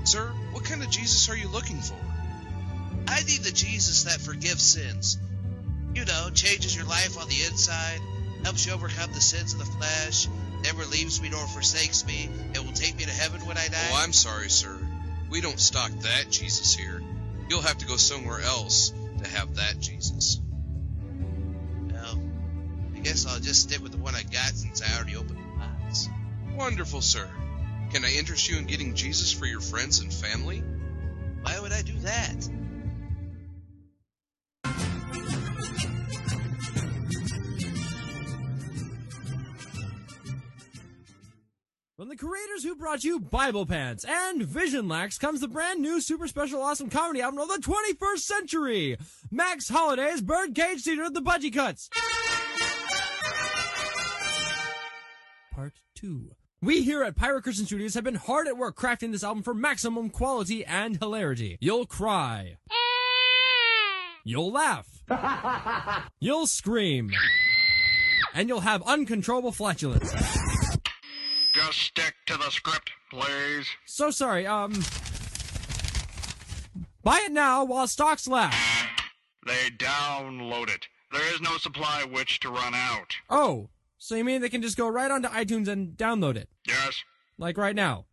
Sir, what kind of Jesus are you looking for? I need the Jesus that forgives sins. You know, changes your life on the inside, helps you overcome the sins of the flesh, never leaves me nor forsakes me, and will take me to heaven when I die. Oh, I'm sorry, sir. We don't stock that Jesus here. You'll have to go somewhere else to have that Jesus. Well, I guess I'll just stick with the one I got since I already opened my eyes. Wonderful, sir. Can I interest you in getting Jesus for your friends and family? Why would I do that? From the creators who brought you Bible Pants and Vision Lax comes the brand new super special awesome comedy album of the twenty-first century, Max Holliday's Birdcage Theater of the Budgie Cuts. Part two. We here at Pirate Christian Studios have been hard at work crafting this album for maximum quality and hilarity. You'll cry. You'll laugh. You'll scream. And you'll have uncontrollable flatulence. Just stick to the script, please. So sorry, um... buy it now while stocks last. They download it. There is no supply which to run out. Oh, so you mean they can just go right onto iTunes and download it? Yes. Like right now?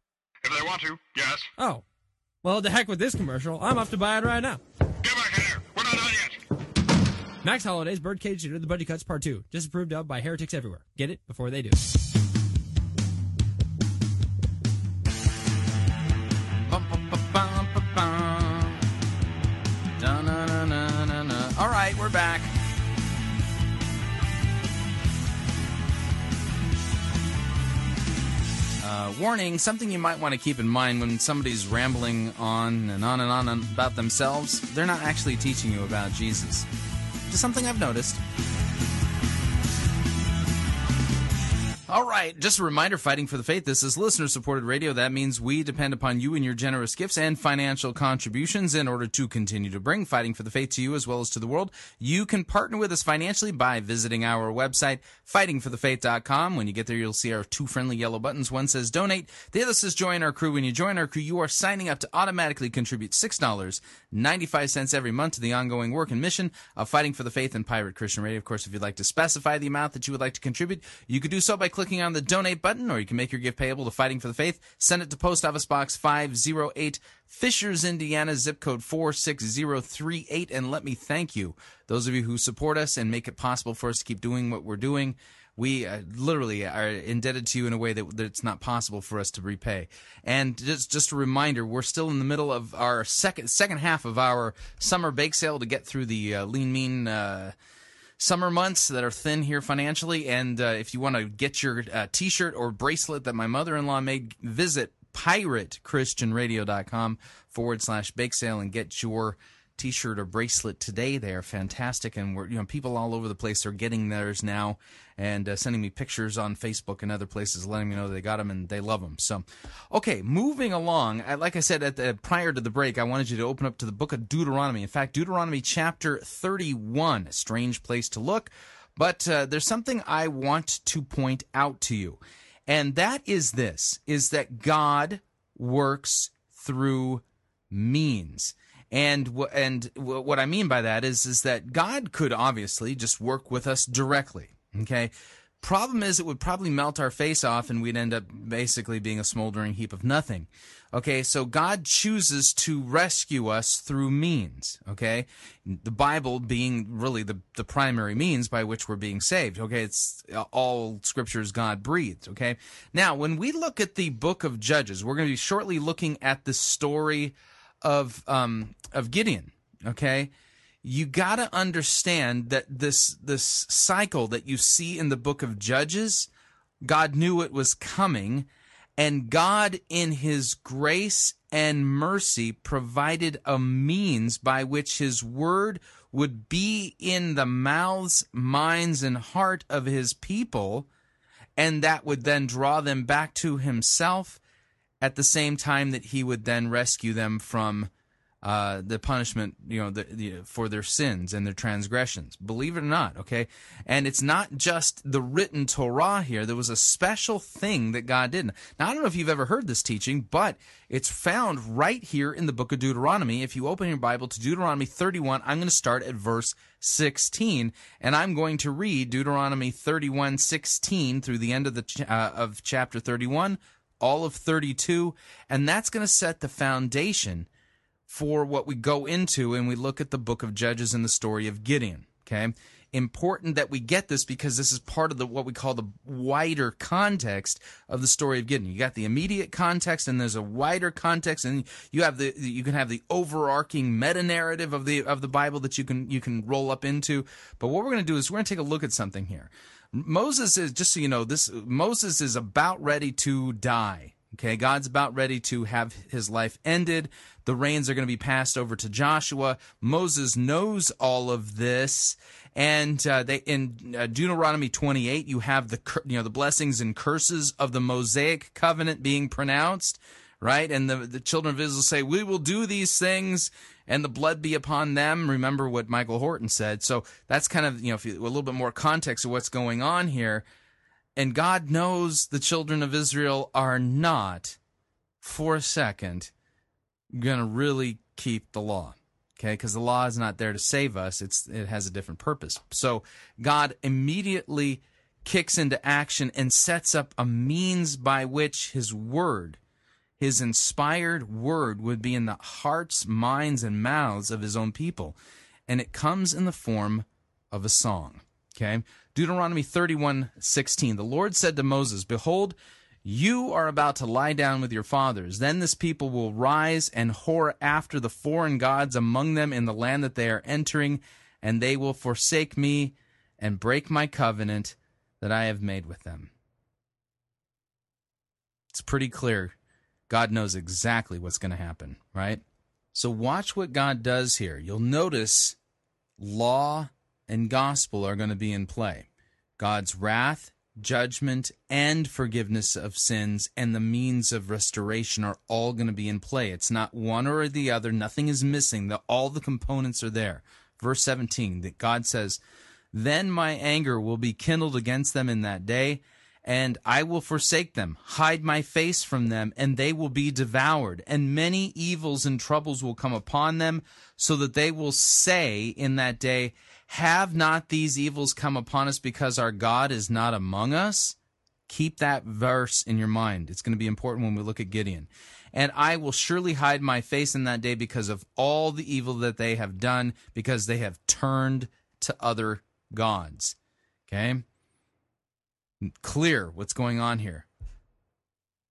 If they want to, yes. Oh. Well, to heck with this commercial. I'm off to buy it right now. Get back here. We're not done yet. Max Holliday's Birdcage to the Buddy Cuts Part two. Disapproved of by heretics everywhere. Get it before they do. All right, we're back. Uh, warning, something you might want to keep in mind when somebody's rambling on and on and on about themselves, they're not actually teaching you about Jesus. Just something I've noticed. All right, just a reminder, Fighting for the Faith, this is listener-supported radio. That means we depend upon you and your generous gifts and financial contributions in order to continue to bring Fighting for the Faith to you as well as to the world. You can partner with us financially by visiting our website, fighting for the faith dot com. When you get there, you'll see our two friendly yellow buttons. One says donate, the other says join our crew. When you join our crew, you are signing up to automatically contribute six dollars and ninety-five cents every month to the ongoing work and mission of Fighting for the Faith and Pirate Christian Radio. Of course, if you'd like to specify the amount that you would like to contribute, you could do so by clicking clicking on the donate button, or you can make your gift payable to Fighting for the Faith. Send it to Post Office Box five oh eight, Fishers, Indiana, zip code four six zero three eight. And let me thank you, those of you who support us and make it possible for us to keep doing what we're doing. We uh, literally are indebted to you in a way that, that it's not possible for us to repay. And just just a reminder, we're still in the middle of our second second half of our summer bake sale to get through the uh, lean mean uh summer months that are thin here financially, and uh, if you want to get your uh, T-shirt or bracelet that my mother-in-law made, visit piratechristianradio.com forward slash bake sale and get your T-shirt or bracelet today. They are fantastic, and we're, you know, people all over the place are getting theirs now and uh, sending me pictures on Facebook and other places, letting me know they got them and they love them. So, okay, moving along. I, like I said at the, prior to the break, I wanted you to open up to the book of Deuteronomy. In fact, Deuteronomy chapter thirty-one, a strange place to look, but uh, there's something I want to point out to you, and that is this, is that God works through means. And w- and w- what I mean by that is is that God could obviously just work with us directly, okay? Problem is, it would probably melt our face off and we'd end up basically being a smoldering heap of nothing. Okay, so God chooses to rescue us through means, okay? The Bible being really the, the primary means by which we're being saved, okay? It's all scriptures God breathed, okay? Now, when we look at the book of Judges, we're going to be shortly looking at the story of um of Gideon, okay? You got to understand that this this cycle that you see in the book of Judges, God knew it was coming, and God in his grace and mercy provided a means by which his word would be in the mouths, minds, and heart of his people, and that would then draw them back to himself at the same time that he would then rescue them from uh, the punishment, you know, the, the, for their sins and their transgressions. Believe it or not, okay? And it's not just the written Torah here. There was a special thing that God did. Now, I don't know if you've ever heard this teaching, but it's found right here in the book of Deuteronomy. If you open your Bible to Deuteronomy thirty-one, I'm going to start at verse sixteen, and I'm going to read Deuteronomy thirty-one sixteen through the end of the uh, of chapter thirty-one, all of thirty-two, and that's going to set the foundation for what we go into when we look at the book of Judges and the story of Gideon, okay? Important that we get this because this is part of the what we call the wider context of the story of Gideon. You got the immediate context, and there's a wider context, and you have the you can have the overarching meta narrative of the of the Bible that you can you can roll up into. But what we're going to do is we're going to take a look at something here. Moses is, just so you know, this Moses is about ready to die. Okay, God's about ready to have his life ended. The reins are going to be passed over to Joshua. Moses knows all of this, and uh, they in uh, Deuteronomy twenty-eight, you have the you know the blessings and curses of the Mosaic covenant being pronounced, right? And the the children of Israel say, "We will do these things, and the blood be upon them." Remember what Michael Horton said. So that's kind of, you know, a little bit more context of what's going on here. And God knows the children of Israel are not, for a second, going to really keep the law. Okay, because the law is not there to save us. It's, it has a different purpose. So God immediately kicks into action and sets up a means by which his word, his inspired word, would be in the hearts, minds, and mouths of his own people. And it comes in the form of a song. Okay, Deuteronomy thirty-one sixteen. The Lord said to Moses, "Behold, you are about to lie down with your fathers. Then this people will rise and whore after the foreign gods among them in the land that they are entering, and they will forsake me and break my covenant that I have made with them." It's pretty clear. God knows exactly what's going to happen, right? So watch what God does here. You'll notice law and gospel are going to be in play. God's wrath, judgment, and forgiveness of sins and the means of restoration are all going to be in play. It's not one or the other. Nothing is missing. The, all the components are there. Verse seventeen, that God says, "Then my anger will be kindled against them in that day, and I will forsake them, hide my face from them, and they will be devoured. And many evils and troubles will come upon them, so that they will say in that day, 'Have not these evils come upon us because our God is not among us?'" Keep that verse in your mind. It's going to be important when we look at Gideon. "And I will surely hide my face in that day because of all the evil that they have done, because they have turned to other gods." Okay? Clear what's going on here.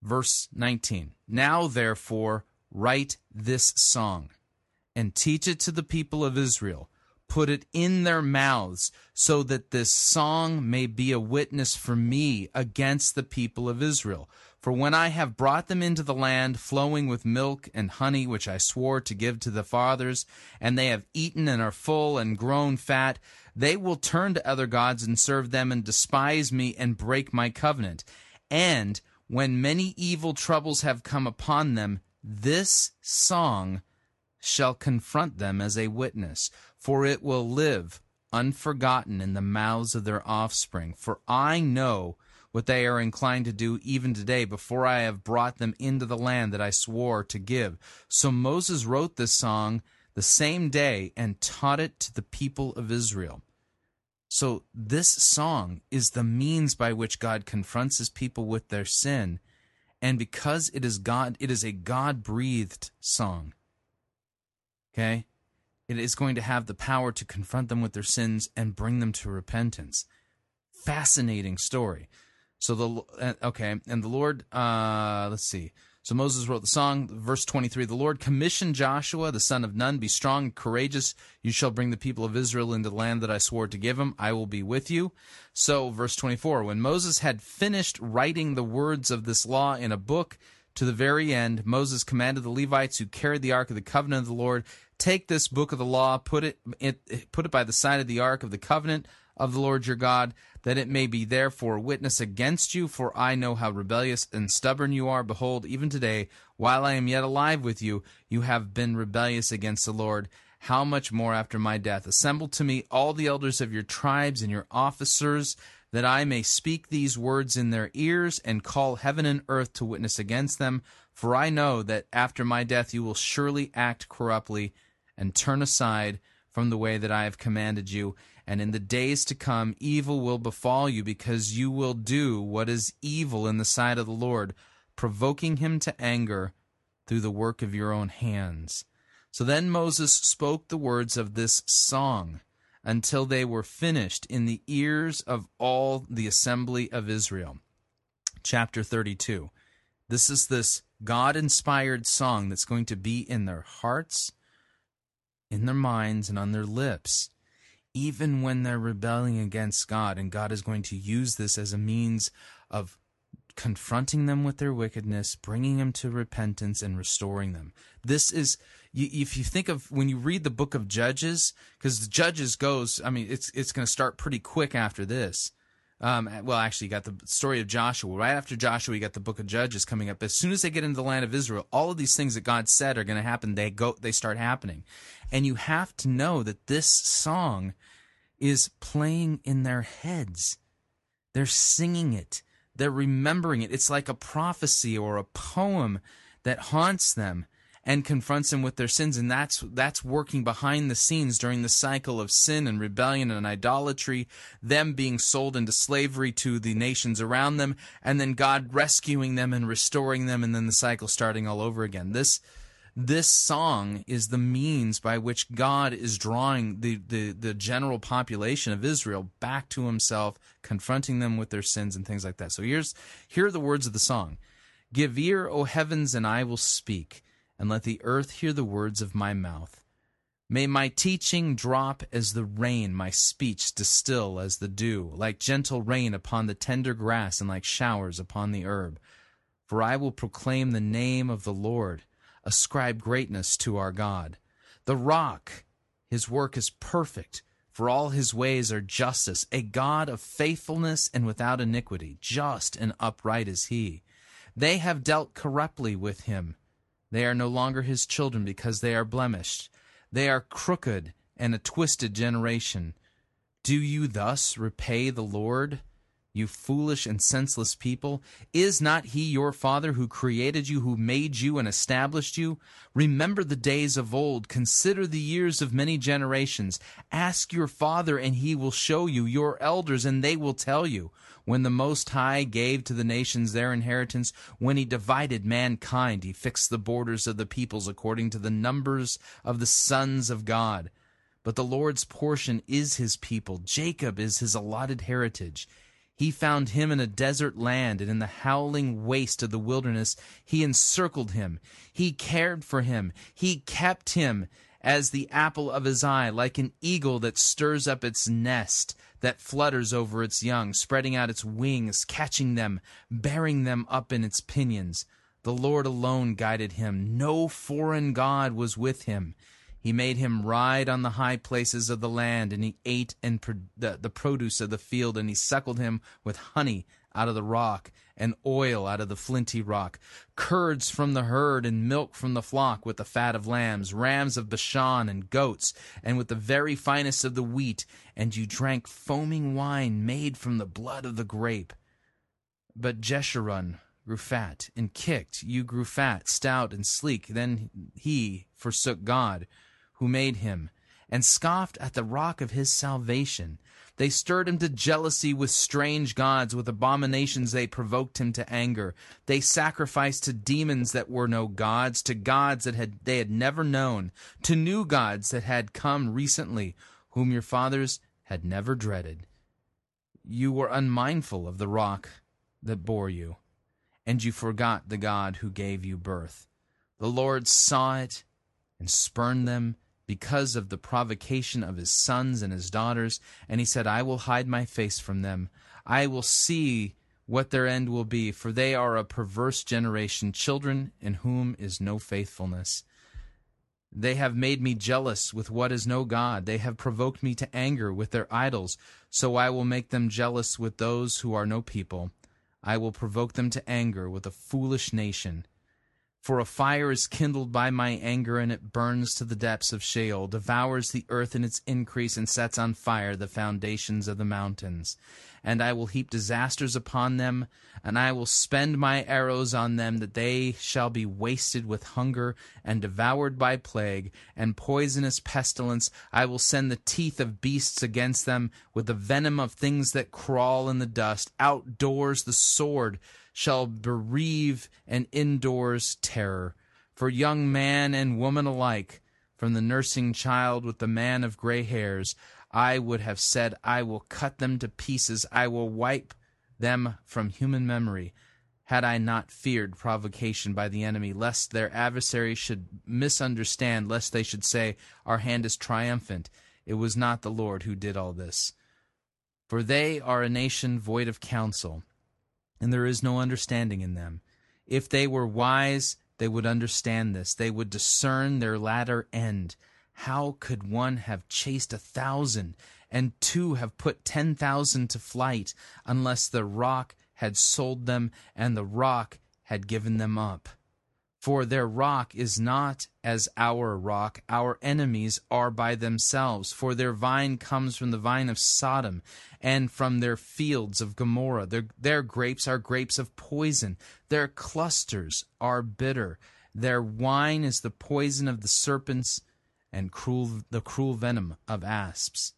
Verse nineteen. "Now, therefore, write this song and teach it to the people of Israel. Put it in their mouths, so that this song may be a witness for me against the people of Israel. For when I have brought them into the land flowing with milk and honey, which I swore to give to the fathers, and they have eaten and are full and grown fat, they will turn to other gods and serve them and despise me and break my covenant. And when many evil troubles have come upon them, this song shall confront them as a witness, for it will live unforgotten in the mouths of their offspring. For I know what they are inclined to do even today, before I have brought them into the land that I swore to give." So Moses wrote this song the same day and taught it to the people of Israel. So this song is the means by which God confronts his people with their sin, and because it is God, it is a God-breathed song. Okay? It is going to have the power to confront them with their sins and bring them to repentance. Fascinating story. So the okay, and the Lord, uh, let's see. So Moses wrote the song, verse twenty-three. "The Lord commissioned Joshua, the son of Nun, 'Be strong and courageous. You shall bring the people of Israel into the land that I swore to give them. I will be with you.'" So verse twenty-four. "When Moses had finished writing the words of this law in a book to the very end, Moses commanded the Levites who carried the Ark of the Covenant of the Lord, 'Take this book of the law, put it, it put it by the side of the Ark of the Covenant of the Lord your God, that it may be there for a witness against you, for I know how rebellious and stubborn you are. Behold, even today, while I am yet alive with you, you have been rebellious against the Lord. How much more after my death? Assemble to me all the elders of your tribes and your officers, that I may speak these words in their ears and call heaven and earth to witness against them, for I know that after my death you will surely act corruptly and turn aside from the way that I have commanded you. And in the days to come, evil will befall you, because you will do what is evil in the sight of the Lord, provoking him to anger through the work of your own hands.' So then Moses spoke the words of this song until they were finished in the ears of all the assembly of Israel." Chapter thirty-two. This is this God-inspired song that's going to be in their hearts, in their minds, and on their lips, even when they're rebelling against God. And God is going to use this as a means of confronting them with their wickedness, bringing them to repentance, and restoring them. This is, if you think of, when you read the book of Judges, because the Judges goes, I mean, it's it's going to start pretty quick after this. Um, well, actually, you got the story of Joshua. Right after Joshua, you got the book of Judges coming up. As soon as they get into the land of Israel, all of these things that God said are going to happen. They go, they start happening. And you have to know that this song is playing in their heads. They're singing it. They're remembering it. It's like a prophecy or a poem that haunts them. and confronts them with their sins. And that's that's working behind the scenes during the cycle of sin and rebellion and idolatry, them being sold into slavery to the nations around them, and then God rescuing them and restoring them, and then the cycle starting all over again. This this song is the means by which God is drawing the, the, the general population of Israel back to himself, confronting them with their sins and things like that. So here's here are the words of the song. Give ear, O heavens, and I will speak, and let the earth hear the words of my mouth. May my teaching drop as the rain, my speech distill as the dew, like gentle rain upon the tender grass and like showers upon the herb. For I will proclaim the name of the Lord, ascribe greatness to our God. The rock, his work is perfect, for all his ways are justice, a God of faithfulness and without iniquity, just and upright is he. They have dealt corruptly with him. They are no longer his children because they are blemished. They are crooked and a twisted generation. Do you thus repay the Lord, you foolish and senseless people? Is not he your father who created you, who made you and established you? Remember the days of old. Consider the years of many generations. Ask your father, and he will show you, your elders, and they will tell you. When the Most High gave to the nations their inheritance, when he divided mankind, he fixed the borders of the peoples according to the numbers of the sons of God. But the Lord's portion is his people. Jacob is his allotted heritage. He found him in a desert land, and in the howling waste of the wilderness he encircled him. He cared for him. He kept him as the apple of his eye, like an eagle that stirs up its nest, that flutters over its young, spreading out its wings, catching them, bearing them up in its pinions. The Lord alone guided him. No foreign god was with him. He made him ride on the high places of the land, and he ate and pro- the, the produce of the field, and he suckled him with honey out of the rock, and oil out of the flinty rock, curds from the herd, and milk from the flock, with the fat of lambs, rams of Bashan, and goats, and with the very finest of the wheat, and you drank foaming wine made from the blood of the grape. But Jeshurun grew fat, and kicked, you grew fat, stout, and sleek. Then he forsook God, who made him, and scoffed at the rock of his salvation. They stirred him to jealousy with strange gods, with abominations they provoked him to anger. They sacrificed to demons that were no gods, to gods that had they had never known, to new gods that had come recently, whom your fathers had never dreaded. You were unmindful of the rock that bore you, and you forgot the God who gave you birth. The Lord saw it and spurned them, because of the provocation of his sons and his daughters, and he said, I will hide my face from them. I will see what their end will be, for they are a perverse generation, children in whom is no faithfulness. They have made me jealous with what is no God. They have provoked me to anger with their idols, so I will make them jealous with those who are no people. I will provoke them to anger with a foolish nation. For a fire is kindled by my anger, and it burns to the depths of Sheol, devours the earth in its increase, and sets on fire the foundations of the mountains. And I will heap disasters upon them, and I will spend my arrows on them, that they shall be wasted with hunger, and devoured by plague, and poisonous pestilence. I will send the teeth of beasts against them, with the venom of things that crawl in the dust. Outdoors the sword shall bereave, and indoors terror, for young man and woman alike, from the nursing child with the man of gray hairs. I would have said, I will cut them to pieces, I will wipe them from human memory, had I not feared provocation by the enemy, lest their adversaries should misunderstand, lest they should say, our hand is triumphant. It was not the Lord who did all this. For they are a nation void of counsel, and there is no understanding in them. If they were wise, they would understand this. They would discern their latter end. How could one have chased a thousand, and two have put ten thousand to flight, unless the rock had sold them, and the rock had given them up? For their rock is not as our rock, our enemies are by themselves. For their vine comes from the vine of Sodom, and from their fields of Gomorrah. Their, their grapes are grapes of poison, their clusters are bitter. Their wine is the poison of the serpents and cruel, the cruel venom of asps.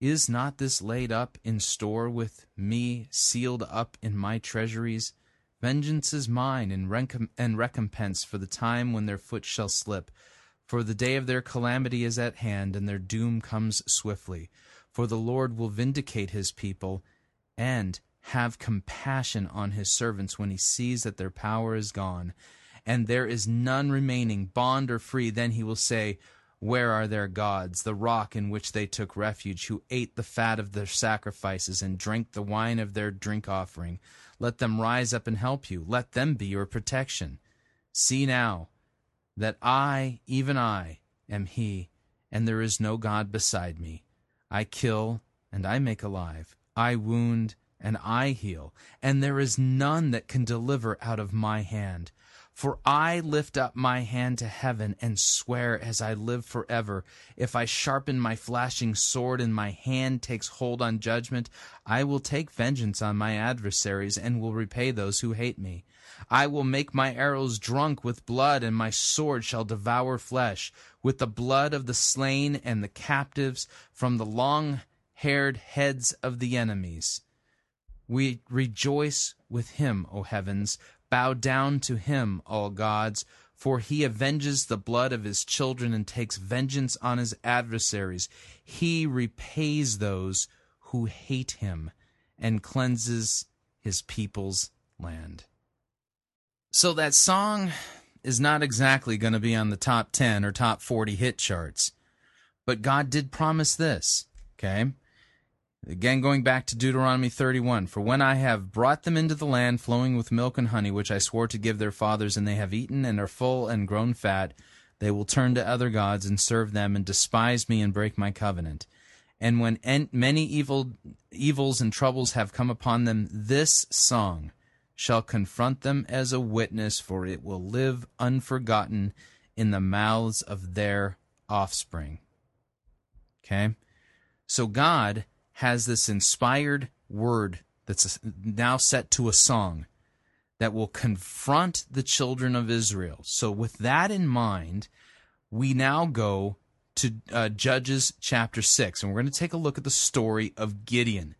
Is not this laid up in store with me, sealed up in my treasuries? Vengeance is mine, and, recom- and recompense for the time when their foot shall slip. For the day of their calamity is at hand, and their doom comes swiftly. For the Lord will vindicate his people and have compassion on his servants when he sees that their power is gone, and there is none remaining, bond or free. Then he will say, where are their gods, the rock in which they took refuge, who ate the fat of their sacrifices and drank the wine of their drink offering? Let them rise up and help you. Let them be your protection. See now that I, even I, am he, and there is no God beside me. I kill, and I make alive. I wound, and I heal. And there is none that can deliver out of my hand. For I lift up my hand to heaven and swear as I live forever. If I sharpen my flashing sword and my hand takes hold on judgment, I will take vengeance on my adversaries and will repay those who hate me. I will make my arrows drunk with blood, and my sword shall devour flesh, with the blood of the slain and the captives from the long-haired heads of the enemies. We rejoice with him, O heavens. Bow down to him, all gods, for he avenges the blood of his children and takes vengeance on his adversaries. He repays those who hate him and cleanses his people's land. So that song is not exactly going to be on the top ten or top forty hit charts, but God did promise this, okay? Again, going back to Deuteronomy thirty-one, for when I have brought them into the land flowing with milk and honey, which I swore to give their fathers, and they have eaten and are full and grown fat, they will turn to other gods and serve them and despise me and break my covenant. And when en- many evil evils and troubles have come upon them, this song shall confront them as a witness, for it will live unforgotten in the mouths of their offspring. Okay? So God has this inspired word that's now set to a song that will confront the children of Israel. So with that in mind, we now go to uh, Judges chapter six, and we're going to take a look at the story of Gideon.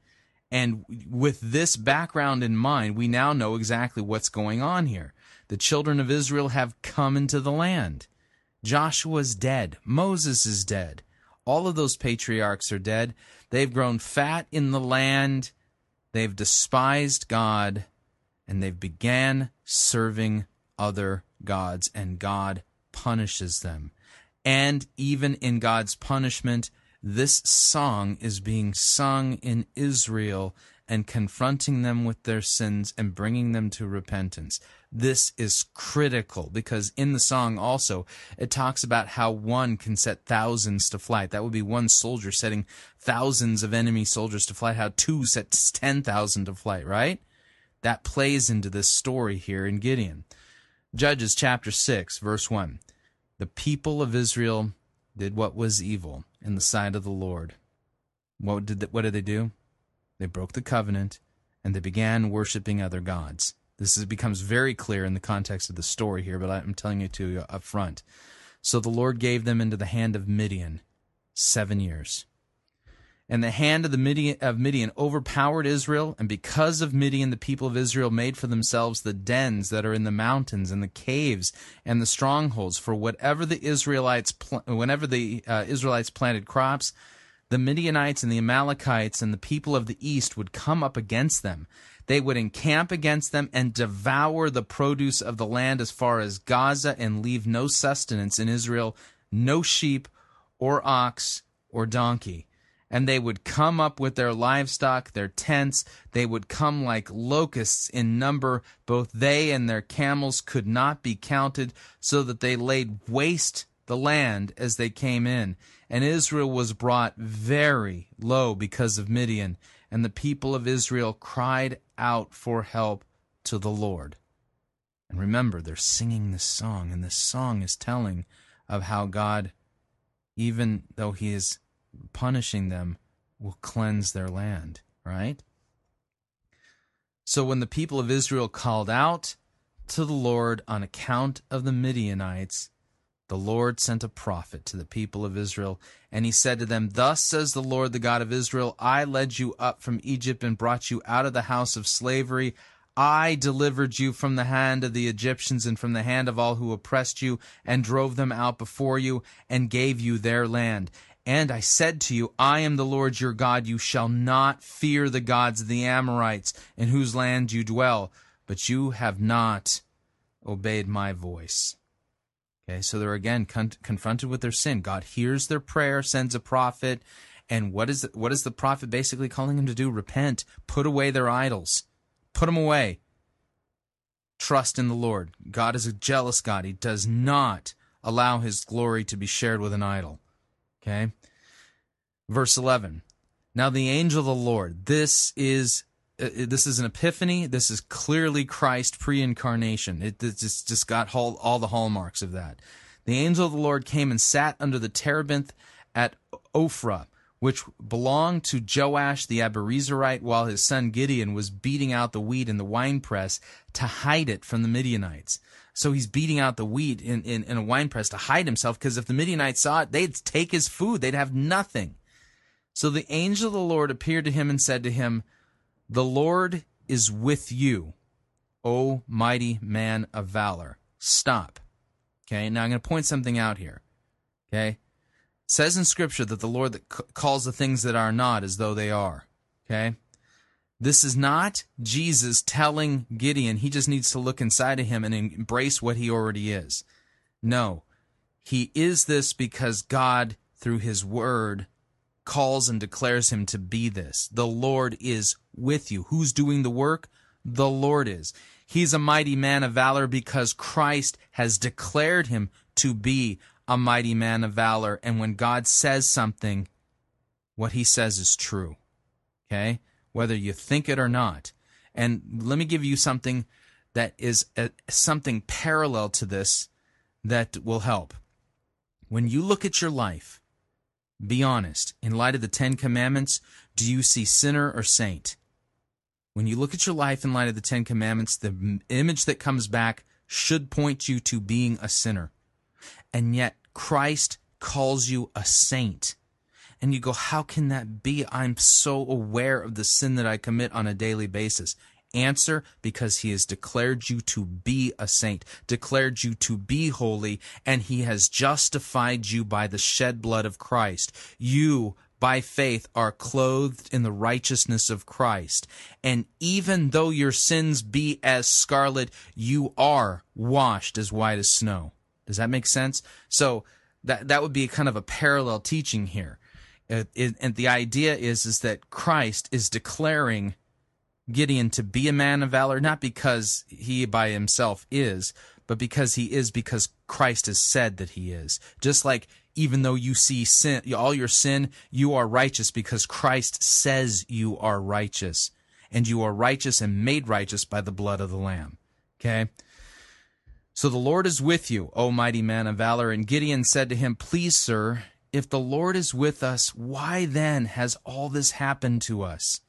And with this background in mind, we now know exactly what's going on here. The children of Israel have come into the land. Joshua's dead. Moses is dead. All of those patriarchs are dead. They've grown fat in the land. They've despised God, and they've began serving other gods, and God punishes them. And even in God's punishment, this song is being sung in Israel and confronting them with their sins and bringing them to repentance. This is critical because in the song also, it talks about how one can set thousands to flight. That would be one soldier setting thousands of enemy soldiers to flight, how two sets ten thousand to flight, right? That plays into this story here in Gideon. Judges chapter six, verse one. The people of Israel did what was evil in the sight of the Lord. What did they, what did they do? They broke the covenant, and they began worshiping other gods. This is, becomes very clear in the context of the story here, but I'm telling you to up front. So the Lord gave them into the hand of Midian seven years. And the hand of, the Midian, of Midian overpowered Israel, and because of Midian, the people of Israel made for themselves the dens that are in the mountains and the caves and the strongholds. For whatever the Israelites, pl- whenever the uh, Israelites planted crops, the Midianites and the Amalekites and the people of the east would come up against them. They would encamp against them and devour the produce of the land as far as Gaza and leave no sustenance in Israel, no sheep or ox or donkey. And they would come up with their livestock, their tents. They would come like locusts in number. Both they and their camels could not be counted, so that they laid waste the land as they came in. And Israel was brought very low because of Midian, and the people of Israel cried out for help to the Lord. And remember, they're singing this song, and this song is telling of how God, even though he is punishing them, will cleanse their land, right? So when the people of Israel called out, to the Lord on account of the Midianites, the Lord sent a prophet to the people of Israel, and he said to them, "Thus says the Lord, the God of Israel, I led you up from Egypt and brought you out of the house of slavery. I delivered you from the hand of the Egyptians and from the hand of all who oppressed you, and drove them out before you, and gave you their land. And I said to you, I am the Lord your God. You shall not fear the gods of the Amorites, in whose land you dwell. But you have not obeyed my voice." Okay, so they're again con- confronted with their sin. God hears their prayer, sends a prophet, and what is the, what is the prophet basically calling them to do? Repent, put away their idols. Put them away. Trust in the Lord. God is a jealous God. He does not allow his glory to be shared with an idol. Okay? Verse eleven. Now the angel of the Lord, this is uh, this is an epiphany. This is clearly Christ pre-incarnation. It, it just, just got all, all the hallmarks of that. The angel of the Lord came and sat under the terebinth at Ophrah, which belonged to Joash the Abiezerite, while his son Gideon was beating out the wheat in the winepress to hide it from the Midianites. So he's beating out the wheat in, in, in a winepress to hide himself, because if the Midianites saw it, they'd take his food. They'd have nothing. So the angel of the Lord appeared to him and said to him, "The Lord is with you, O mighty man of valor." Stop. Okay, now I'm going to point something out here. Okay? Says in Scripture that the Lord that c- calls the things that are not as though they are. Okay? This is not Jesus telling Gideon he just needs to look inside of him and embrace what he already is. No. He is this because God, through his word, calls and declares him to be this. The Lord is with you. Who's doing the work? The Lord is. He's a mighty man of valor because Christ has declared him to be a mighty man of valor, and when God says something, what he says is true, okay? Whether you think it or not. And let me give you something that is a, something parallel to this that will help. When you look at your life, be honest. In light of the Ten Commandments, do you see sinner or saint? When you look at your life in light of the Ten Commandments, the image that comes back should point you to being a sinner. And yet Christ calls you a saint. And you go, how can that be? I'm so aware of the sin that I commit on a daily basis. Answer, because he has declared you to be a saint, declared you to be holy, and he has justified you by the shed blood of Christ. You, by faith, are clothed in the righteousness of Christ. And even though your sins be as scarlet, you are washed as white as snow. Does that make sense? So that that would be kind of a parallel teaching here. It, it, and the idea is, is that Christ is declaring Gideon to be a man of valor, not because he by himself is, but because he is because Christ has said that he is. Just like even though you see sin, all your sin, you are righteous because Christ says you are righteous. And you are righteous and made righteous by the blood of the Lamb. Okay? So the Lord is with you, O mighty man of valor. And Gideon said to him, "Please, sir, if the Lord is with us, why then has all this happened to us?"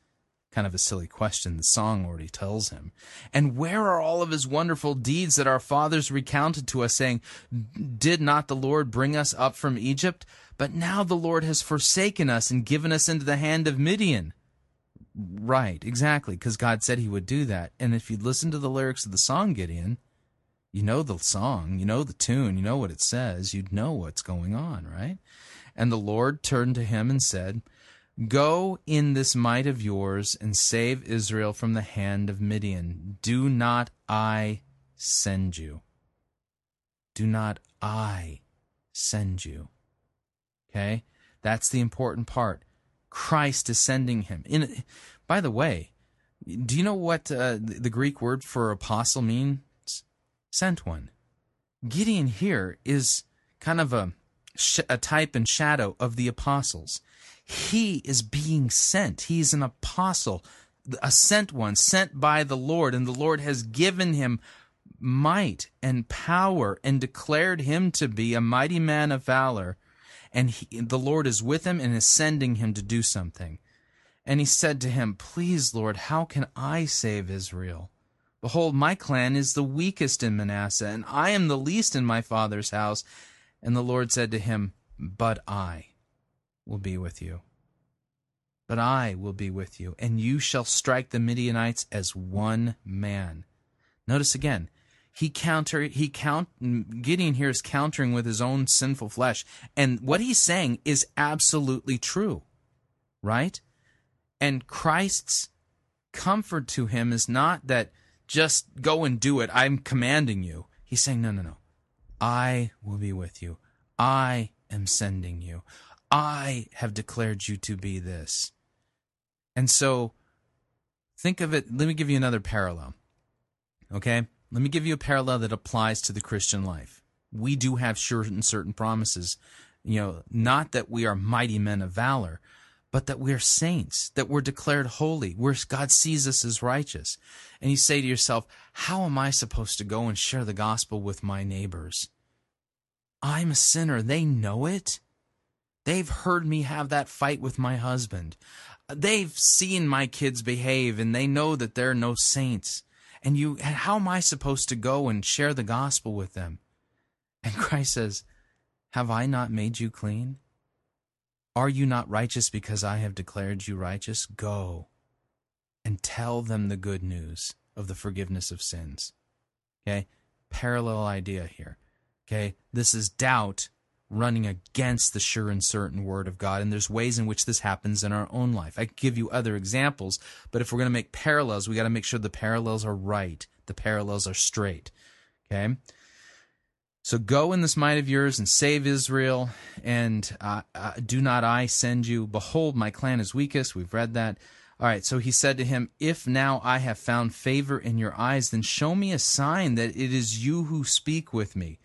Kind of a silly question, the song already tells him. "And where are all of his wonderful deeds that our fathers recounted to us, saying, 'Did not the Lord bring us up from Egypt?' But now the Lord has forsaken us and given us into the hand of Midian." Right, exactly, because God said he would do that. And if you listen to the lyrics of the song, Gideon, you know the song, you know the tune, you know what it says, you'd know what's going on, right? And the Lord turned to him and said, "Go in this might of yours and save Israel from the hand of Midian. Do not I send you?" Do not I send you? Okay? That's the important part. Christ is sending him. In, by the way, do you know what uh, the Greek word for apostle means? Sent one. Gideon here is kind of a, sh- a type and shadow of the apostles. He is being sent. He is an apostle, a sent one, sent by the Lord, and the Lord has given him might and power and declared him to be a mighty man of valor, and he, the Lord is with him and is sending him to do something. And he said to him, "Please, Lord, how can I save Israel? Behold, my clan is the weakest in Manasseh, and I am the least in my father's house. And the Lord said to him, But I will be with you. But I will be with you, and you shall strike the Midianites as one man. Notice again, he counter, he count, Gideon here is countering with his own sinful flesh. And what he's saying is absolutely true, right? And Christ's comfort to him is not that just go and do it, I'm commanding you. He's saying, no, no, no. I will be with you. I am sending you. I have declared you to be this. And so think of it. Let me give you another parallel. Okay? Let me give you a parallel that applies to the Christian life. We do have certain certain promises, you know, not that we are mighty men of valor, but that we are saints, that we're declared holy, where God sees us as righteous. And you say to yourself, how am I supposed to go and share the gospel with my neighbors? I'm a sinner. They know it. They've heard me have that fight with my husband. They've seen my kids behave, and they know that they're no saints. And you, how am I supposed to go and share the gospel with them? And Christ says, have I not made you clean? Are you not righteous because I have declared you righteous? Go and tell them the good news of the forgiveness of sins. Okay? Parallel idea here. Okay? This is doubt running against the sure and certain word of God, and there's ways in which this happens in our own life. I could give you other examples, but if we're going to make parallels, we got to make sure the parallels are right, the parallels are straight. Okay? So go in this might of yours and save Israel, and uh, uh, do not I send you? Behold, my clan is weakest. We've read that. All right, so he said to him, if now I have found favor in your eyes, then show me a sign that it is you who speak with me.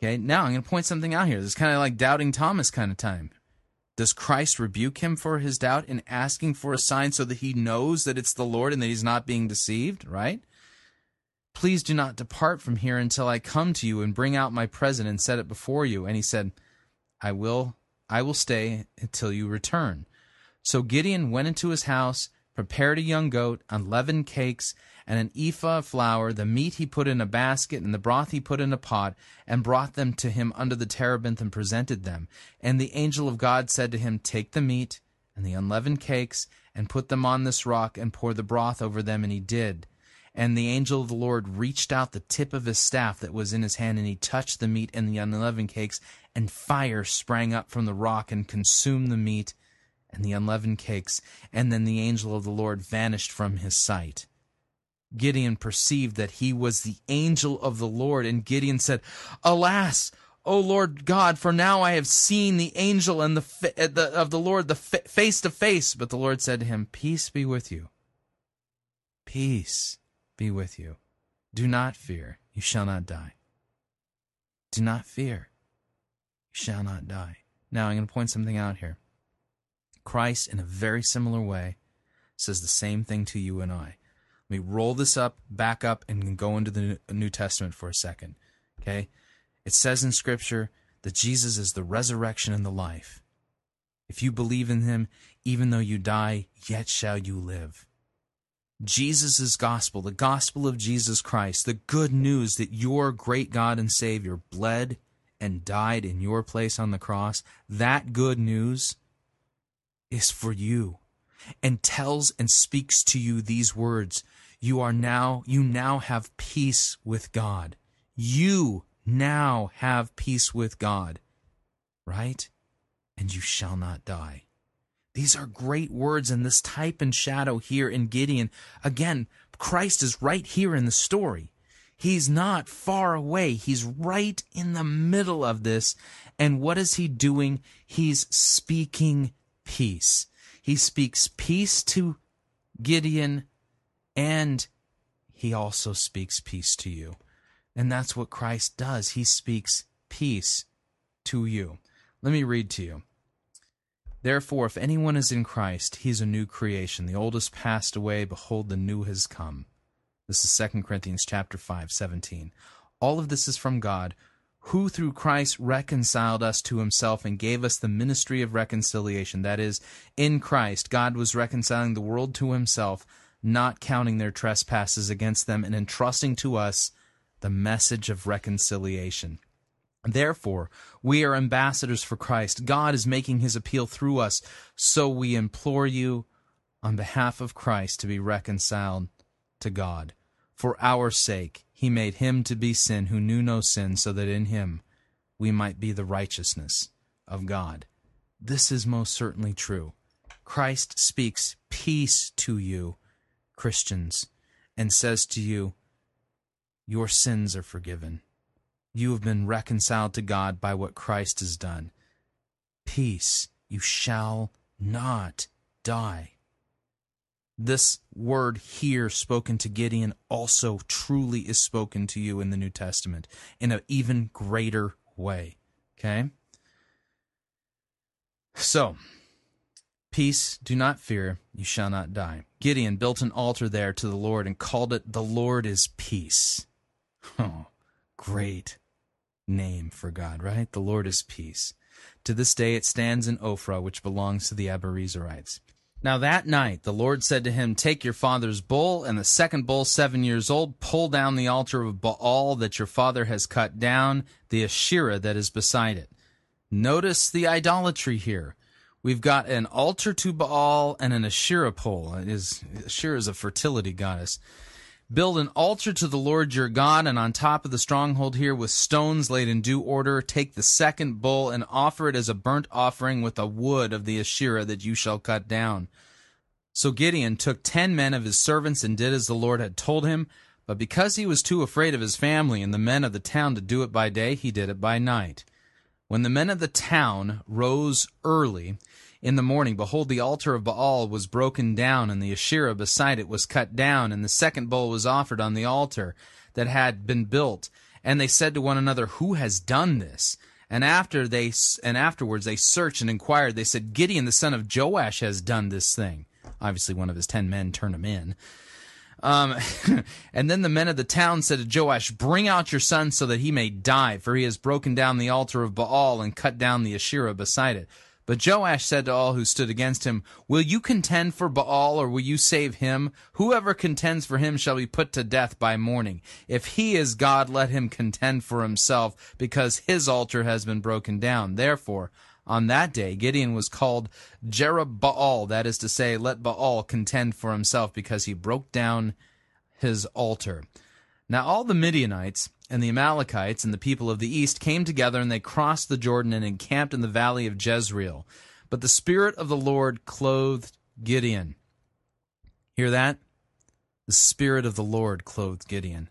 Okay, now I'm going to point something out here. This is kind of like doubting Thomas kind of time. Does Christ rebuke him for his doubt in asking for a sign so that he knows that it's the Lord and that he's not being deceived, right? Please do not depart from here until I come to you and bring out my present and set it before you. And he said, I will, I will stay until you return. So Gideon went into his house, prepared a young goat, unleavened cakes, and an ephah of flour. The meat he put in a basket, and the broth he put in a pot, and brought them to him under the terebinth and presented them. And the angel of God said to him, take the meat and the unleavened cakes, and put them on this rock, and pour the broth over them. And he did. And the angel of the Lord reached out the tip of his staff that was in his hand, and he touched the meat and the unleavened cakes, and fire sprang up from the rock and consumed the meat and the unleavened cakes. And then the angel of the Lord vanished from his sight. Gideon perceived that he was the angel of the Lord, and Gideon said, Alas, O Lord God, for now I have seen the angel and the, fa- the of the Lord the fa- face to face. But the Lord said to him, Peace be with you. Peace be with you. Do not fear, you shall not die. Do not fear, you shall not die. Now I'm going to point something out here. Christ, in a very similar way, says the same thing to you and I. Let me roll this up, back up, and go into the New Testament for a second. Okay? It says in Scripture that Jesus is the resurrection and the life. If you believe in him, even though you die, yet shall you live. Jesus' gospel, the gospel of Jesus Christ, the good news that your great God and Savior bled and died in your place on the cross, that good news is for you, and tells and speaks to you these words. You are now, you now have peace with God. You now have peace with God, right? And you shall not die. These are great words, and this type and shadow here in Gideon. Again, Christ is right here in the story. He's not far away. He's right in the middle of this. And what is he doing? He's speaking peace. He speaks peace to Gideon, and he also speaks peace to you. And that's what Christ does. He speaks peace to you. Let me read to you. Therefore, if anyone is in Christ, he is a new creation. The old has passed away. Behold, the new has come. This is Second Corinthians chapter five, seventeen. All of this is from God, who through Christ reconciled us to himself and gave us the ministry of reconciliation. That is, in Christ, God was reconciling the world to himself, not counting their trespasses against them, and entrusting to us the message of reconciliation. Therefore, we are ambassadors for Christ. God is making his appeal through us, so we implore you on behalf of Christ to be reconciled to God. For our sake, he made him to be sin who knew no sin, so that in him we might be the righteousness of God. This is most certainly true. Christ speaks peace to you, Christians, and says to you, your sins are forgiven. You have been reconciled to God by what Christ has done. Peace, you shall not die. This word here spoken to Gideon also truly is spoken to you in the New Testament in an even greater way. Okay? So, peace, do not fear, you shall not die. Gideon built an altar there to the Lord and called it, the Lord is peace. Oh, great name for God, right? The Lord is peace. To this day it stands in Ophrah, which belongs to the Abiezerites. Now that night the Lord said to him, take your father's bull and the second bull seven years old, pull down the altar of Baal that your father has cut down, the Asherah that is beside it. Notice the idolatry here. We've got an altar to Baal and an Asherah pole. It is, Asherah is a fertility goddess. Build an altar to the Lord your God, and on top of the stronghold here with stones laid in due order, take the second bull and offer it as a burnt offering with the wood of the Asherah that you shall cut down. So Gideon took ten men of his servants and did as the Lord had told him, but because he was too afraid of his family and the men of the town to do it by day, he did it by night. When the men of the town rose early in the morning, behold, the altar of Baal was broken down, and the Asherah beside it was cut down, and the second bull was offered on the altar that had been built. And they said to one another, who has done this? And after they and afterwards they searched and inquired. They said, Gideon the son of Joash has done this thing. Obviously one of his ten men turned him in. Um, and then the men of the town said to Joash, bring out your son so that he may die, for he has broken down the altar of Baal and cut down the Asherah beside it. But Joash said to all who stood against him, will you contend for Baal, or will you save him? Whoever contends for him shall be put to death by morning. If he is God, let him contend for himself, because his altar has been broken down. Therefore, on that day, Gideon was called Jerubbaal, that is to say, let Baal contend for himself, because he broke down his altar. Now all the Midianites and the Amalekites and the people of the east came together, and they crossed the Jordan and encamped in the valley of Jezreel. But the Spirit of the Lord clothed Gideon. Hear that? The Spirit of the Lord clothed Gideon.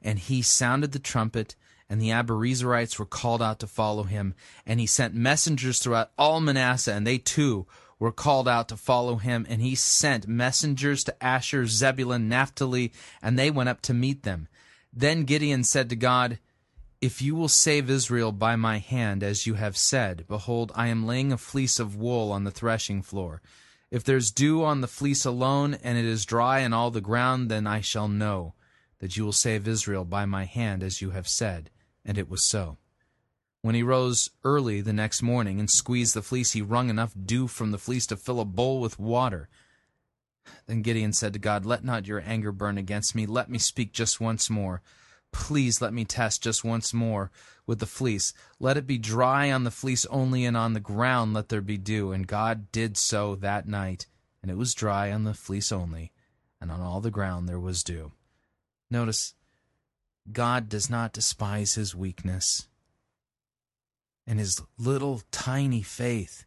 And he sounded the trumpet, and the Abiezerites were called out to follow him. And he sent messengers throughout all Manasseh, and they too were called out to follow him. And he sent messengers to Asher, Zebulun, Naphtali, and they went up to meet them. Then Gideon said to God, if you will save Israel by my hand, as you have said, behold, I am laying a fleece of wool on the threshing floor. If there's dew on the fleece alone, and it is dry in all the ground, then I shall know that you will save Israel by my hand, as you have said. And it was so. When he rose early the next morning and squeezed the fleece, he wrung enough dew from the fleece to fill a bowl with water. Then Gideon said to God, let not your anger burn against me. Let me speak just once more. Please let me test just once more with the fleece. Let it be dry on the fleece only, and on the ground let there be dew. And God did so that night, and it was dry on the fleece only, and on all the ground there was dew. Notice, God does not despise his weakness and his little tiny faith.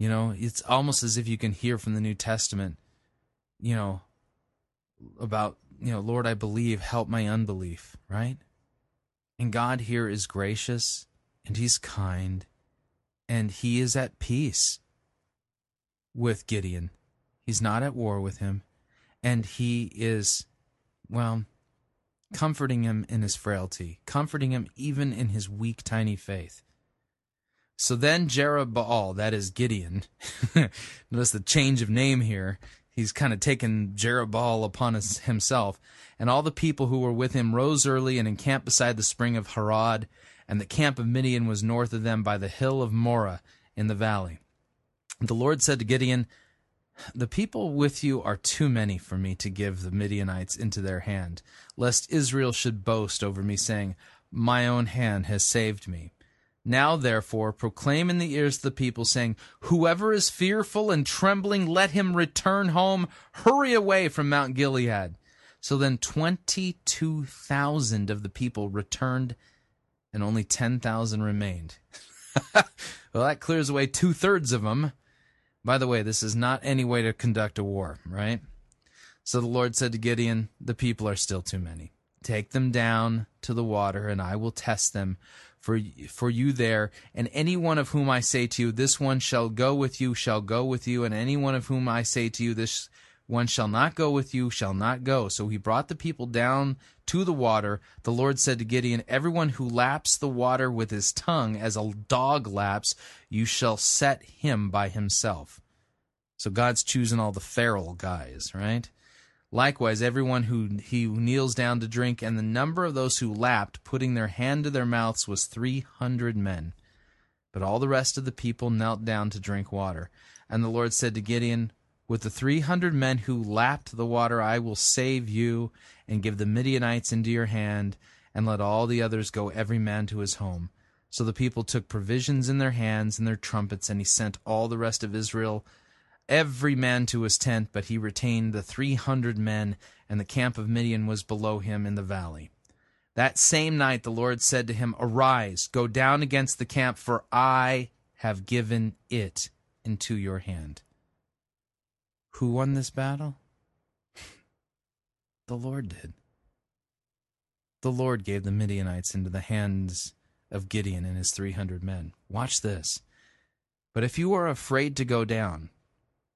You know, it's almost as if you can hear from the New Testament, you know, about, you know, Lord, I believe, help my unbelief, right? And God here is gracious, and he's kind, and he is at peace with Gideon. He's not at war with him, and he is, well, comforting him in his frailty, comforting him even in his weak, tiny faith. So then Jerubbaal, that is Gideon, notice the change of name here. He's kind of taken Jerubbaal upon his, himself. And all the people who were with him rose early and encamped beside the spring of Harod, and the camp of Midian was north of them by the hill of Morah in the valley. The Lord said to Gideon, The people with you are too many for me to give the Midianites into their hand, lest Israel should boast over me, saying, My own hand has saved me. Now, therefore, proclaim in the ears of the people, saying, Whoever is fearful and trembling, let him return home. Hurry away from Mount Gilead. So then twenty-two thousand of the people returned, and only ten thousand remained. Well, that clears away two-thirds of them. By the way, this is not any way to conduct a war, right? So the Lord said to Gideon, The people are still too many. Take them down to the water, and I will test them for for you there. And any one of whom I say to you, This one shall go with you, shall go with you. And any one of whom I say to you, This one shall not go with you, shall not go. So he brought the people down to the water. The Lord said to Gideon, Everyone who laps the water with his tongue as a dog laps, you shall set him by himself. So God's choosing all the feral guys, right? Likewise, everyone who he kneels down to drink, and the number of those who lapped, putting their hand to their mouths, was three hundred men. But all the rest of the people knelt down to drink water. And the Lord said to Gideon, With the three hundred men who lapped the water, I will save you, and give the Midianites into your hand, and let all the others go every man to his home. So the people took provisions in their hands and their trumpets, and he sent all the rest of Israel, every man to his tent, but he retained the three hundred men, and the camp of Midian was below him in the valley. That same night the Lord said to him, Arise, go down against the camp, for I have given it into your hand. Who won this battle? The Lord did. The Lord gave the Midianites into the hands of Gideon and his three hundred men. Watch this. But if you are afraid to go down,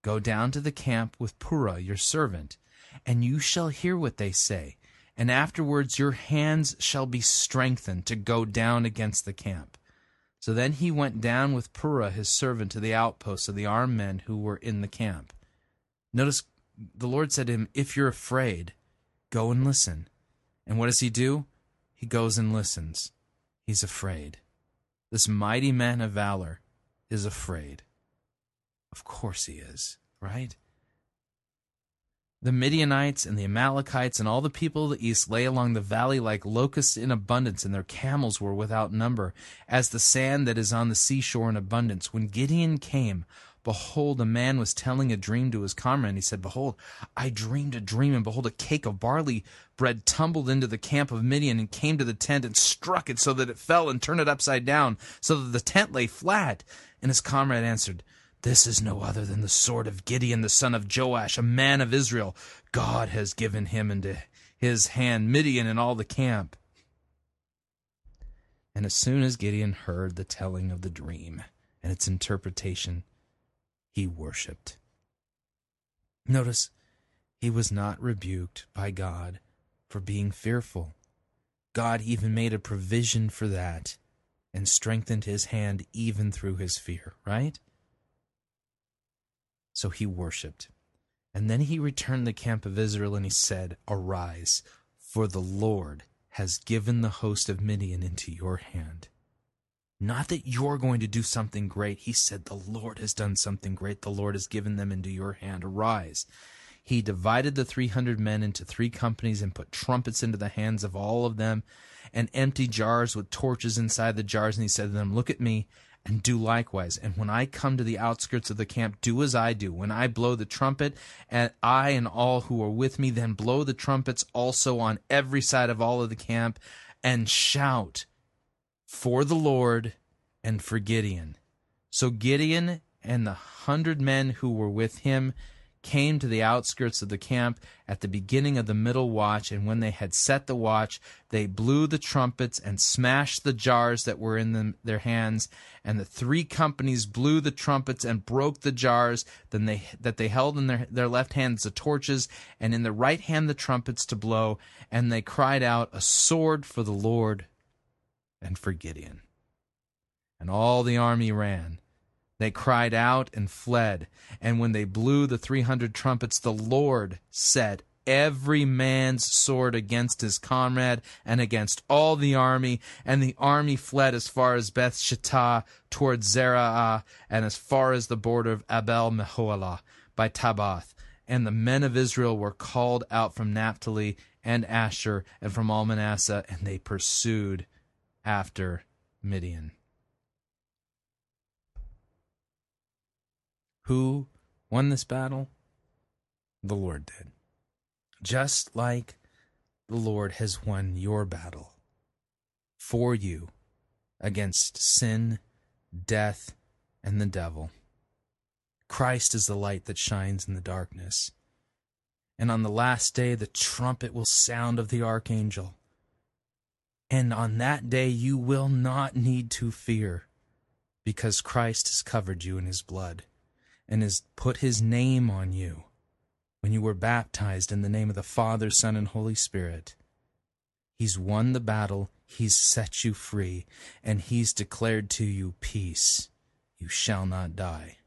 Go down to the camp with Purah, your servant, and you shall hear what they say. And afterwards your hands shall be strengthened to go down against the camp. So then he went down with Purah, his servant, to the outposts of the armed men who were in the camp. Notice the Lord said to him, If you're afraid, go and listen. And what does he do? He goes and listens. He's afraid. This mighty man of valor is afraid. Of course he is, right? The Midianites and the Amalekites and all the people of the east lay along the valley like locusts in abundance, and their camels were without number, as the sand that is on the seashore in abundance. When Gideon came, behold, a man was telling a dream to his comrade, and he said, Behold, I dreamed a dream, and behold, a cake of barley bread tumbled into the camp of Midian and came to the tent and struck it so that it fell and turned it upside down, so that the tent lay flat. And his comrade answered, This is no other than the sword of Gideon, the son of Joash, a man of Israel. God has given him into his hand, Midian and all the camp. And as soon as Gideon heard the telling of the dream and its interpretation, he worshipped. Notice, he was not rebuked by God for being fearful. God even made a provision for that and strengthened his hand even through his fear, right? So he worshipped. And then he returned to the camp of Israel, and he said, Arise, for the Lord has given the host of Midian into your hand. Not that you're going to do something great. He said, The Lord has done something great. The Lord has given them into your hand. Arise. He divided the three hundred men into three companies and put trumpets into the hands of all of them and empty jars with torches inside the jars. And he said to them, Look at me. And do likewise. And when I come to the outskirts of the camp, do as I do. When I blow the trumpet, and I and all who are with me, then blow the trumpets also on every side of all of the camp, and shout for the Lord and for Gideon. So Gideon and the hundred men who were with him came to the outskirts of the camp at the beginning of the middle watch, and when they had set the watch, they blew the trumpets and smashed the jars that were in them, their hands, and the three companies blew the trumpets and broke the jars then they, that they held in their, their left hands the torches, and in the right hand the trumpets to blow, and they cried out, A sword for the Lord and for Gideon. And all the army ran. They cried out and fled, and when they blew the three hundred trumpets, the Lord set every man's sword against his comrade and against all the army, and the army fled as far as Beth Shittah, towards Zerah, and as far as the border of Abel Meholah. by Tabath, and the men of Israel were called out from Naphtali and Asher and from all Manasseh, and they pursued after Midian. Who won this battle? The Lord did. Just like the Lord has won your battle for you against sin, death, and the devil. Christ is the light that shines in the darkness. And on the last day, the trumpet will sound of the archangel. And on that day, you will not need to fear, because Christ has covered you in his blood and has put his name on you when you were baptized in the name of the Father, Son, and Holy Spirit. He's won the battle, he's set you free, and he's declared to you peace. You shall not die.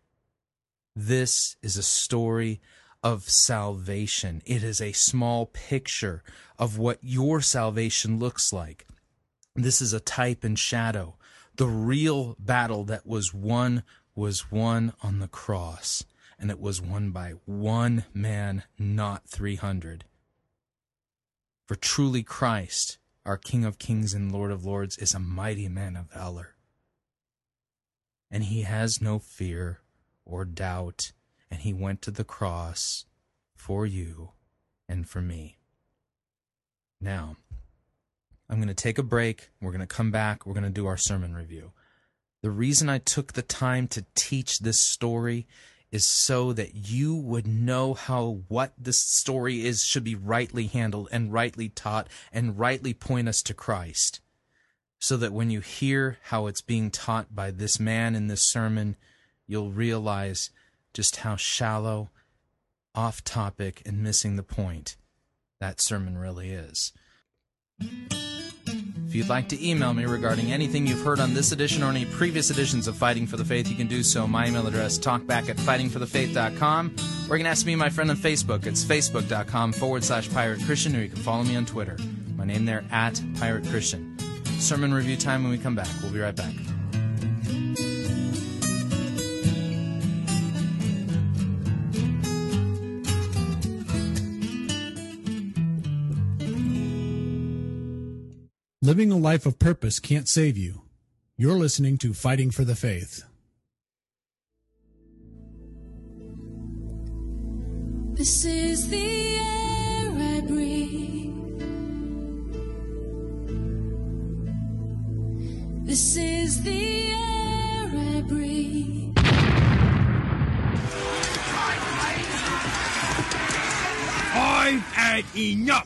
This is a story of salvation. It is a small picture of what your salvation looks like. This is a type and shadow. The real battle that was won was won on the cross, and it was won by one man, not three hundred. For truly Christ, our King of Kings and Lord of Lords, is a mighty man of valor, and he has no fear or doubt, and he went to the cross for you and for me. Now, I'm going to take a break. We're going to come back. We're going to do our sermon review. The reason I took the time to teach this story is so that you would know how what this story is should be rightly handled and rightly taught and rightly point us to Christ, so that when you hear how it's being taught by this man in this sermon, you'll realize just how shallow, off-topic, and missing the point that sermon really is. If you'd like to email me regarding anything you've heard on this edition or any previous editions of Fighting for the Faith, you can do so. My email address, talkback at fighting for the faith dot com. Or you can ask me, my friend, on Facebook. It's facebook.com forward slash Pirate Christian, or you can follow me on Twitter. My name there, at Pirate Christian. Sermon review time when we come back. We'll be right back. Living a life of purpose can't save you. You're listening to Fighting for the Faith. This is the air I breathe. This is the air I breathe. I've had enough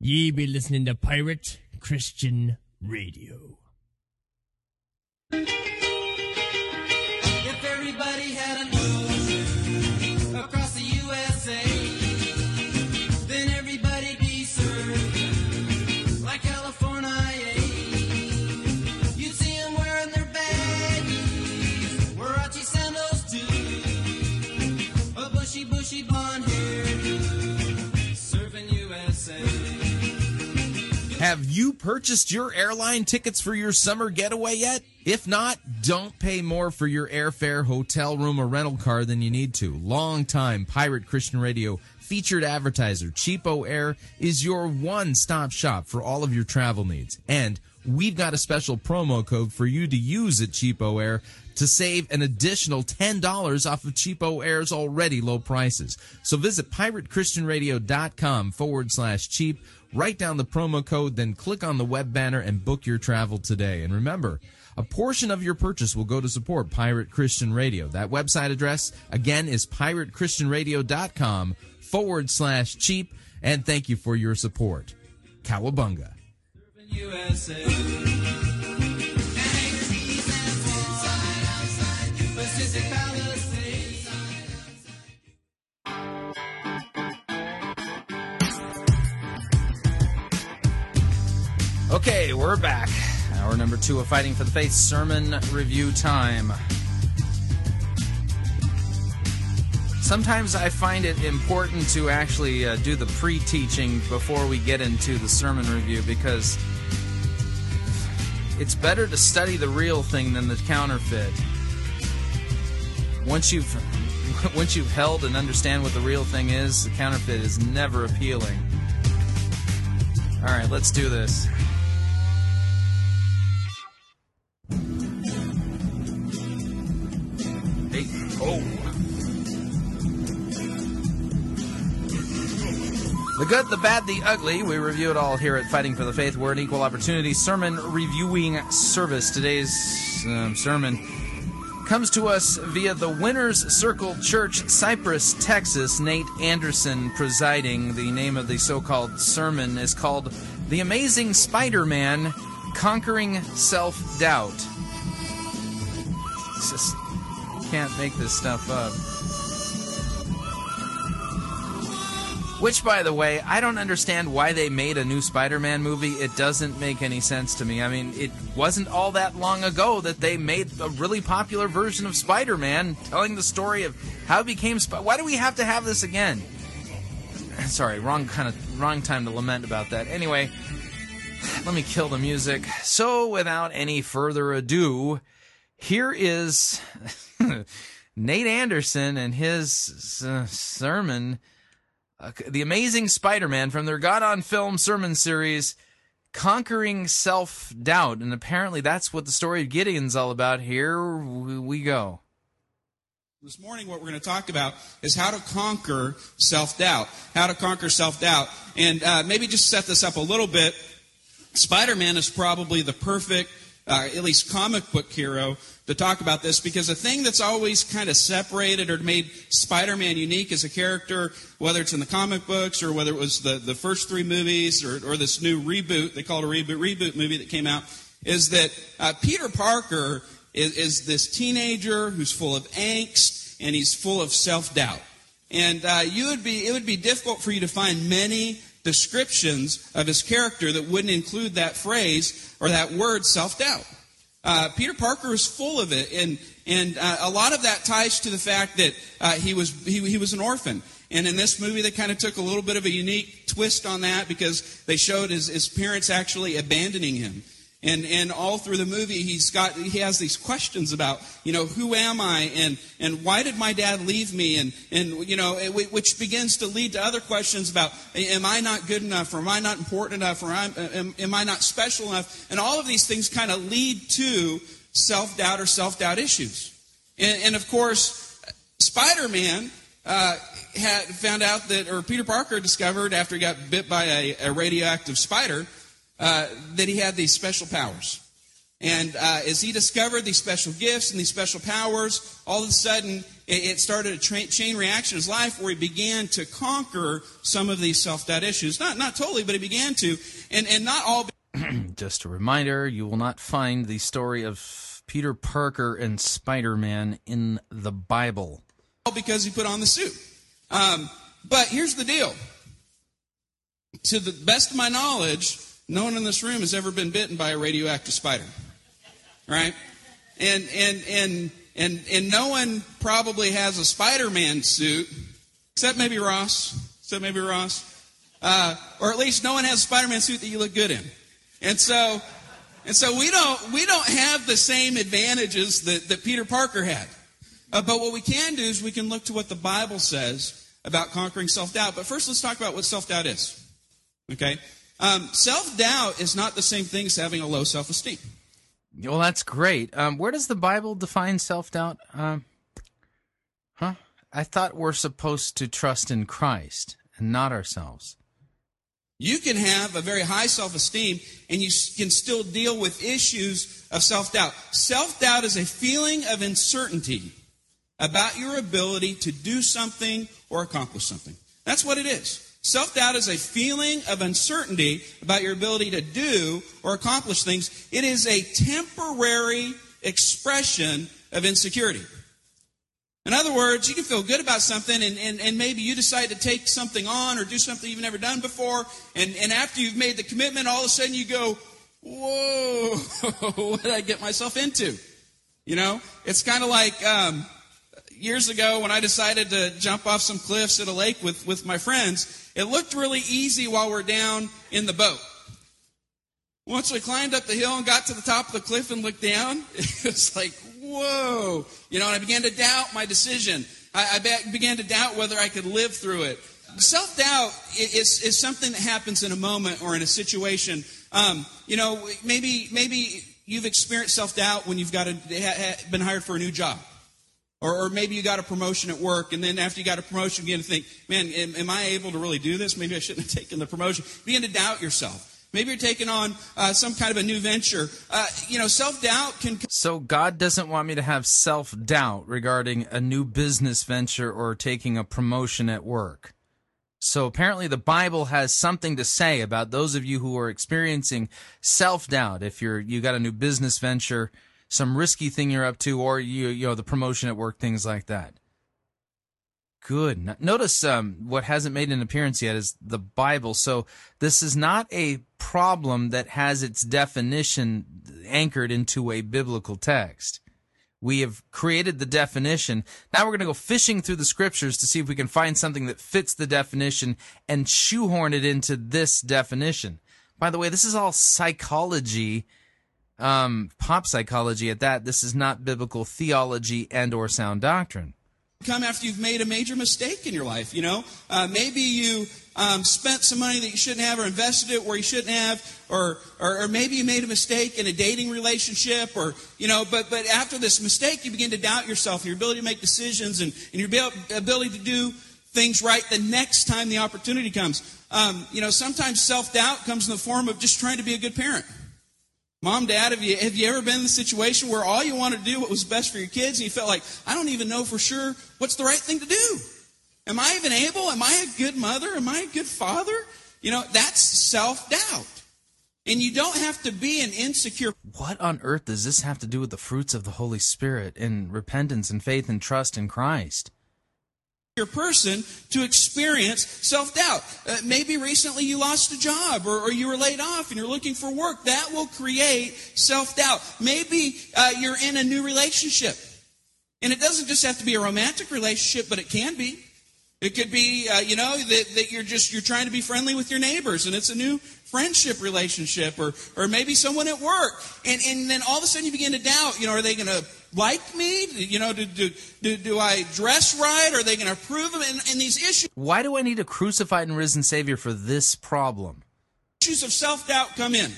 Ye be listening to Pirate Christian Radio. If everybody had a nose across the U S A, then everybody'd be served like California. You'd see them wearing their baggies, Warachi sandals too, a bushy, bushy blonde hair, serving U S A. Have you purchased your airline tickets for your summer getaway yet? If not, don't pay more for your airfare, hotel room, or rental car than you need to. Longtime Pirate Christian Radio featured advertiser Cheapo Air is your one-stop shop for all of your travel needs. And we've got a special promo code for you to use at Cheapo Air to save an additional ten dollars off of Cheapo Air's already low prices. So visit piratechristianradio.com forward slash cheap. Write down the promo code, then click on the web banner and book your travel today. And remember, a portion of your purchase will go to support Pirate Christian Radio. That website address, again, is piratechristianradio.com forward slash cheap. And thank you for your support. Cowabunga. Okay, we're back. Hour number two of Fighting for the Faith, sermon review time. Sometimes I find it important to actually uh, do the pre-teaching before we get into the sermon review, because it's better to study the real thing than the counterfeit. Once you've, once you've held and understand what the real thing is, the counterfeit is never appealing. All right, let's do this. Hey, oh. The good, the bad, the ugly. We review it all here at Fighting for the Faith. We're an equal opportunity sermon reviewing service. Today's um, sermon comes to us via the Winner's Circle Church, Cypress, Texas. Nate Anderson presiding. The name of the so-called sermon is called The Amazing Spider-Man, Conquering Self-Doubt. It's just, can't make this stuff up. Which, by the way, I don't understand why they made a new Spider-Man movie. It doesn't make any sense to me. I mean, it wasn't all that long ago that they made a really popular version of Spider-Man, telling the story of how he became Spider. Why do we have to have this again? Sorry, wrong kind of wrong time to lament about that. Anyway, let me kill the music. So, without any further ado, here is Nate Anderson and his uh, sermon. Uh, the Amazing Spider-Man, from their God on Film sermon series, Conquering Self-Doubt. And apparently that's what the story of Gideon's all about. Here we go. This morning what we're going to talk about is how to conquer self-doubt. How to conquer self-doubt. And uh, maybe just set this up a little bit. Spider-Man is probably the perfect, uh, at least comic book hero, to talk about this, because the thing that's always kind of separated or made Spider-Man unique as a character, whether it's in the comic books or whether it was the, the first three movies or, or this new reboot, they call it a reboot, reboot movie that came out, is that uh, Peter Parker is, is this teenager who's full of angst and he's full of self-doubt. And uh, you would be it would be difficult for you to find many descriptions of his character that wouldn't include that phrase or that word self-doubt. Uh, Peter Parker is full of it, and and uh, a lot of that ties to the fact that uh, he was he, he was an orphan. And in this movie, they kind of took a little bit of a unique twist on that, because they showed his, his parents actually abandoning him. And and all through the movie, he's got he has these questions about, you know, who am I, and and why did my dad leave me, and and you know, which begins to lead to other questions about, am I not good enough, or am I not important enough, or am am, am I not special enough, and all of these things kind of lead to self-doubt or self-doubt issues. And, and of course, Spider-Man uh, had found out that, or Peter Parker discovered after he got bit by a, a radioactive spider, Uh, that he had these special powers. And uh, as he discovered these special gifts and these special powers, all of a sudden it, it started a tra- chain reaction in his life where he began to conquer some of these self-doubt issues. Not not totally, but he began to. And, and not all... Be- Just a reminder, you will not find the story of Peter Parker and Spider-Man in the Bible. All because he put on the suit. Um, but here's the deal. To the best of my knowledge, no one in this room has ever been bitten by a radioactive spider, right? And and and and and no one probably has a Spider-Man suit, except maybe Ross, except maybe Ross, uh, or at least no one has a Spider-Man suit that you look good in. And so, and so we don't we don't have the same advantages that, that Peter Parker had. Uh, but what we can do is we can look to what the Bible says about conquering self-doubt. But first, let's talk about what self-doubt is. Okay. Um, self-doubt is not the same thing as having a low self-esteem. Well, that's great. Um, where does the Bible define self-doubt? Um, huh? I thought we're supposed to trust in Christ and not ourselves. You can have a very high self-esteem and you can still deal with issues of self-doubt. Self-doubt is a feeling of uncertainty about your ability to do something or accomplish something. That's what it is. Self-doubt is a feeling of uncertainty about your ability to do or accomplish things. It is a temporary expression of insecurity. In other words, you can feel good about something, and, and, and maybe you decide to take something on or do something you've never done before, and, and after you've made the commitment, all of a sudden you go, whoa, what did I get myself into? You know, it's kind of like um, years ago when I decided to jump off some cliffs at a lake with, with my friends. It looked really easy while we're down in the boat. Once we climbed up the hill and got to the top of the cliff and looked down, it was like, whoa. You know, and I began to doubt my decision. I, I be, began to doubt whether I could live through it. Self-doubt is, is something that happens in a moment or in a situation. Um, you know, maybe maybe you've experienced self-doubt when you've got a, ha, ha, been hired for a new job. Or, or maybe you got a promotion at work, and then after you got a promotion, you begin to think, man, am, am I able to really do this? Maybe I shouldn't have taken the promotion. Begin to doubt yourself. Maybe you're taking on uh, some kind of a new venture. Uh, you know, self-doubt can... So God doesn't want me to have self-doubt regarding a new business venture or taking a promotion at work. So apparently the Bible has something to say about those of you who are experiencing self-doubt. If you're you got a new business venture, some risky thing you're up to, or you you know the promotion at work, things like that. Good. Notice um, what hasn't made an appearance yet is the Bible. So this is not a problem that has its definition anchored into a biblical text. We have created the definition. Now we're going to go fishing through the Scriptures to see if we can find something that fits the definition and shoehorn it into this definition. By the way, this is all psychology, um, pop psychology at that. This is not biblical theology and or sound doctrine. Come after you've made a major mistake in your life, you know. Uh, maybe you um, spent some money that you shouldn't have, or invested it where you shouldn't have, or, or or maybe you made a mistake in a dating relationship, or you know. But but after this mistake, you begin to doubt yourself, your ability to make decisions, and, and your ability to do things right the next time the opportunity comes. Um, you know, sometimes self-doubt comes in the form of just trying to be a good parent. Mom, Dad, have you have you ever been in the situation where all you wanted to do what was best for your kids, and you felt like, I don't even know for sure what's the right thing to do? Am I even able? Am I a good mother? Am I a good father? You know, that's self-doubt. And you don't have to be an insecure... What on earth does this have to do with the fruits of the Holy Spirit and repentance and faith and trust in Christ? Your person to experience self-doubt. Uh, maybe recently you lost a job or, or you were laid off and you're looking for work. That will create self-doubt. Maybe uh, you're in a new relationship. And it doesn't just have to be a romantic relationship, but it can be. It could be, uh, you know, that, that you're just you're trying to be friendly with your neighbors and it's a new friendship relationship, or or maybe someone at work. And, and then all of a sudden you begin to doubt, you know, are they going to like me? You know, do, do, do, do I dress right? Are they going to approve of and, and these issues? Why do I need a crucified and risen Savior for this problem? Issues of self-doubt come in.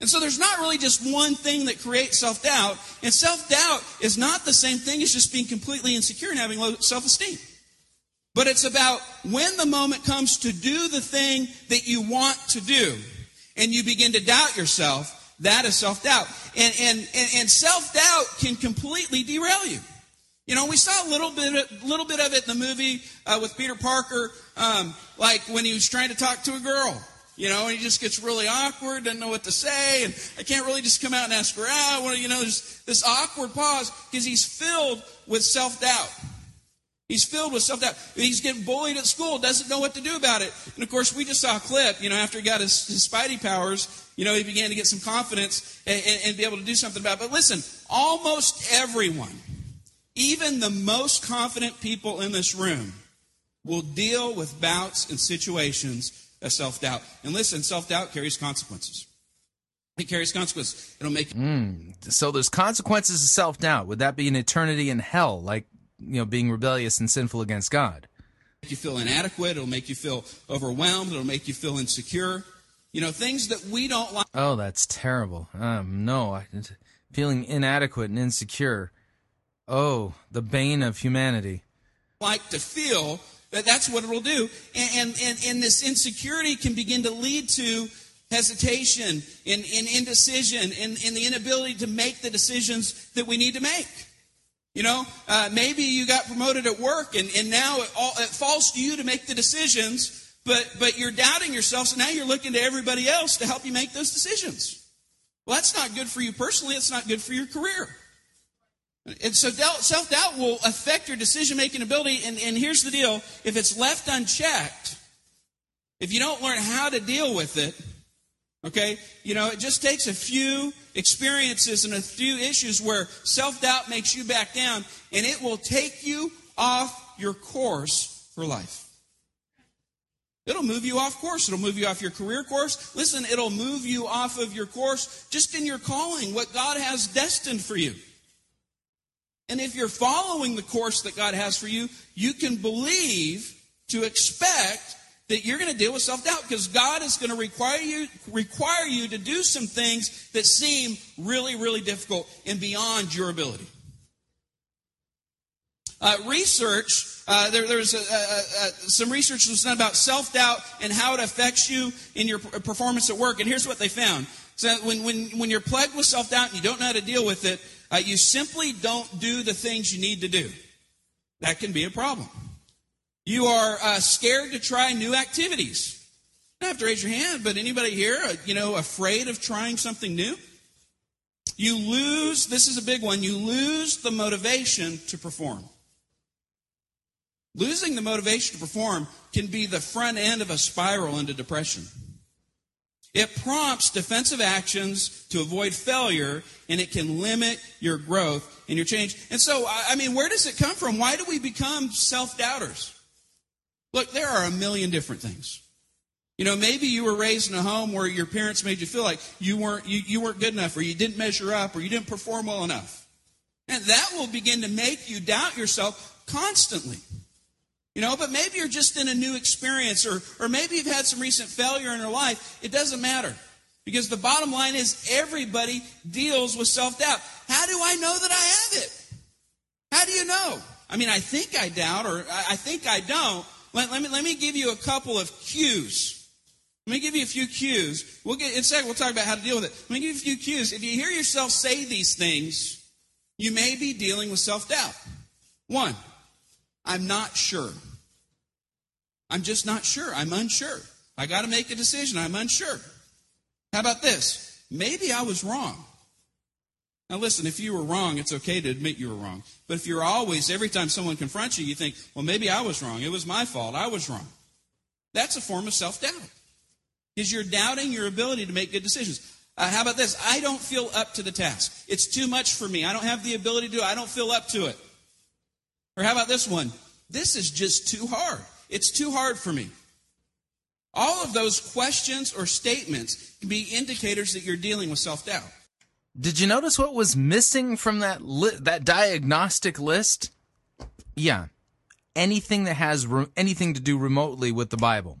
And so there's not really just one thing that creates self-doubt. And self-doubt is not the same thing as just being completely insecure and having low self-esteem. But it's about when the moment comes to do the thing that you want to do and you begin to doubt yourself. That is self-doubt. And, and, and self-doubt can completely derail you. You know, we saw a little bit, a little bit of it in the movie uh, with Peter Parker, um, like when he was trying to talk to a girl, you know, and he just gets really awkward, doesn't know what to say, and I can't really just come out and ask her out. Well, you know, there's this awkward pause because he's filled with self-doubt. He's filled with self-doubt. He's getting bullied at school, doesn't know what to do about it. And, of course, we just saw a clip, you know, after he got his, his Spidey powers, you know, he began to get some confidence and, and, and be able to do something about it. But listen, almost everyone, even the most confident people in this room, will deal with bouts and situations of self-doubt. And listen, self-doubt carries consequences. It carries consequences. It'll make... Mm, so there's consequences of self-doubt. Would that be an eternity in hell, like... you know, being rebellious and sinful against God. It'll make you feel inadequate. It'll make you feel overwhelmed. It'll make you feel insecure. You know, things that we don't like. Oh, that's terrible. Um, no, I, feeling inadequate and insecure. Oh, the bane of humanity. Like to feel that that's what it'll do. And, and, and, and this insecurity can begin to lead to hesitation and, and indecision and, and the inability to make the decisions that we need to make. You know, uh, maybe you got promoted at work, and, and now it, all, it falls to you to make the decisions, but, but you're doubting yourself, so now you're looking to everybody else to help you make those decisions. Well, that's not good for you personally. It's not good for your career. And so doubt, self-doubt will affect your decision-making ability, and, and here's the deal. If it's left unchecked, if you don't learn how to deal with it, Okay? You know, it just takes a few experiences and a few issues where self-doubt makes you back down, and it will take you off your course for life. It'll move you off course. It'll move you off your career course. Listen, it'll move you off of your course just in your calling, what God has destined for you. And if you're following the course that God has for you, you can believe to expect that you're going to deal with self-doubt, because God is going to require you require you to do some things that seem really, really difficult and beyond your ability. Uh, research, uh, there, there's a, a, a, some research that was done about self-doubt and how it affects you in your performance at work. And here's what they found. So when, when, when you're plagued with self-doubt and you don't know how to deal with it, uh, you simply don't do the things you need to do. That can be a problem. You are uh, scared to try new activities. You don't have to raise your hand, but anybody here, you know, afraid of trying something new? You lose, this is a big one, you lose the motivation to perform. Losing the motivation to perform can be the front end of a spiral into depression. It prompts defensive actions to avoid failure, and it can limit your growth and your change. And so, I mean, where does it come from? Why do we become self-doubters? Look, there are a million different things. You know, maybe you were raised in a home where your parents made you feel like you weren't you, you weren't good enough, or you didn't measure up, or you didn't perform well enough. And that will begin to make you doubt yourself constantly. You know, but maybe you're just in a new experience, or, or maybe you've had some recent failure in your life. It doesn't matter, because the bottom line is everybody deals with self-doubt. How do I know that I have it? How do you know? I mean, I think I doubt, or I think I don't. Let, let me let me give you a couple of cues. Let me give you a few cues. We'll get in a second. We'll talk about how to deal with it. Let me give you a few cues. If you hear yourself say these things, you may be dealing with self-doubt. One, I'm not sure. I'm just not sure. I'm unsure. I got to make a decision. I'm unsure. How about this? Maybe I was wrong. Now listen, if you were wrong, it's okay to admit you were wrong. But if you're always, every time someone confronts you, you think, well, maybe I was wrong. It was my fault. I was wrong. That's a form of self-doubt, because you're doubting your ability to make good decisions. Uh, how about this? I don't feel up to the task. It's too much for me. I don't have the ability to do it. I don't feel up to it. Or how about this one? This is just too hard. It's too hard for me. All of those questions or statements can be indicators that you're dealing with self-doubt. Did you notice what was missing from that li- that diagnostic list? Yeah, anything that has re- anything to do remotely with the Bible.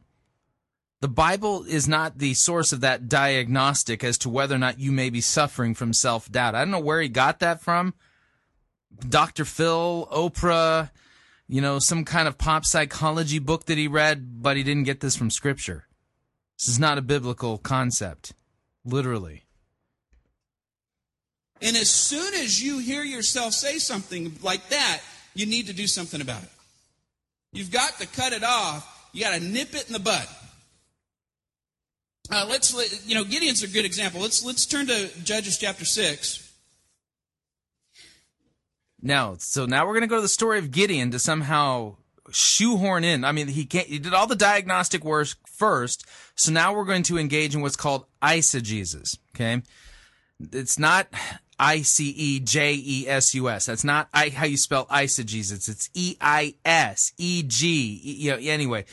The Bible is not the source of that diagnostic as to whether or not you may be suffering from self-doubt. I don't know where he got that from. Doctor Phil, Oprah, you know, some kind of pop psychology book that he read, but he didn't get this from Scripture. This is not a biblical concept, literally. And as soon as you hear yourself say something like that, you need to do something about it. You've got to cut it off. You got to nip it in the bud. Uh, let's, you know, Gideon's a good example. Let's let's turn to Judges chapter six. Now, so now we're going to go to the story of Gideon to somehow shoehorn in. I mean, he can't, he did all the diagnostic work first, so now we're going to engage in what's called eisegesis. Okay, it's not I C E J E S U S. That's not I, how you spell eisegesis. It's E I S E G. E, you know, anyway,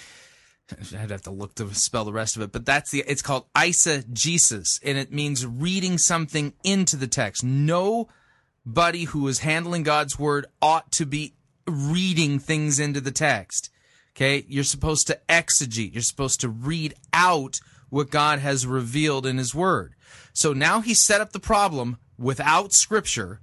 I'd have to look to spell the rest of it, but that's the. It's called eisegesis, and it means reading something into the text. Nobody who is handling God's word ought to be reading things into the text. Okay, you're supposed to exegete. You're supposed to read out what God has revealed in His word. So now he set up the problem without Scripture,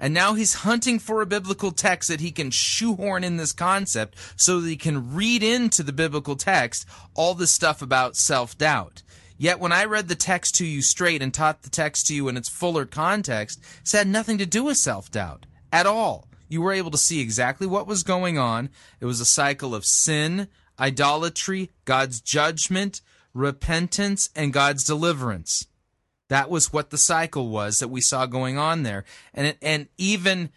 and now he's hunting for a biblical text that he can shoehorn in this concept so that he can read into the biblical text all this stuff about self-doubt. Yet when I read the text to you straight and taught the text to you in its fuller context, it had nothing to do with self-doubt at all. You were able to see exactly what was going on. It was a cycle of sin, idolatry, God's judgment, repentance, and God's deliverance. That was what the cycle was that we saw going on there. And and even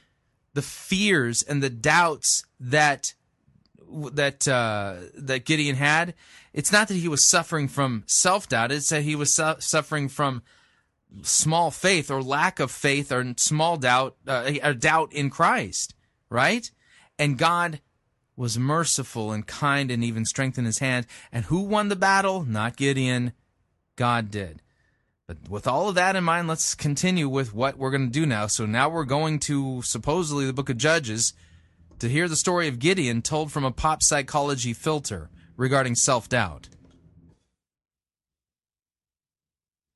the fears and the doubts that that uh, that Gideon had, it's not that he was suffering from self-doubt. It's that he was su- suffering from small faith or lack of faith or small doubt, uh, a doubt in Christ, right? And God was merciful and kind and even strengthened his hand. And who won the battle? Not Gideon. God did. But with all of that in mind, let's continue with what we're going to do now. So now we're going to supposedly the book of Judges to hear the story of Gideon told from a pop psychology filter regarding self-doubt.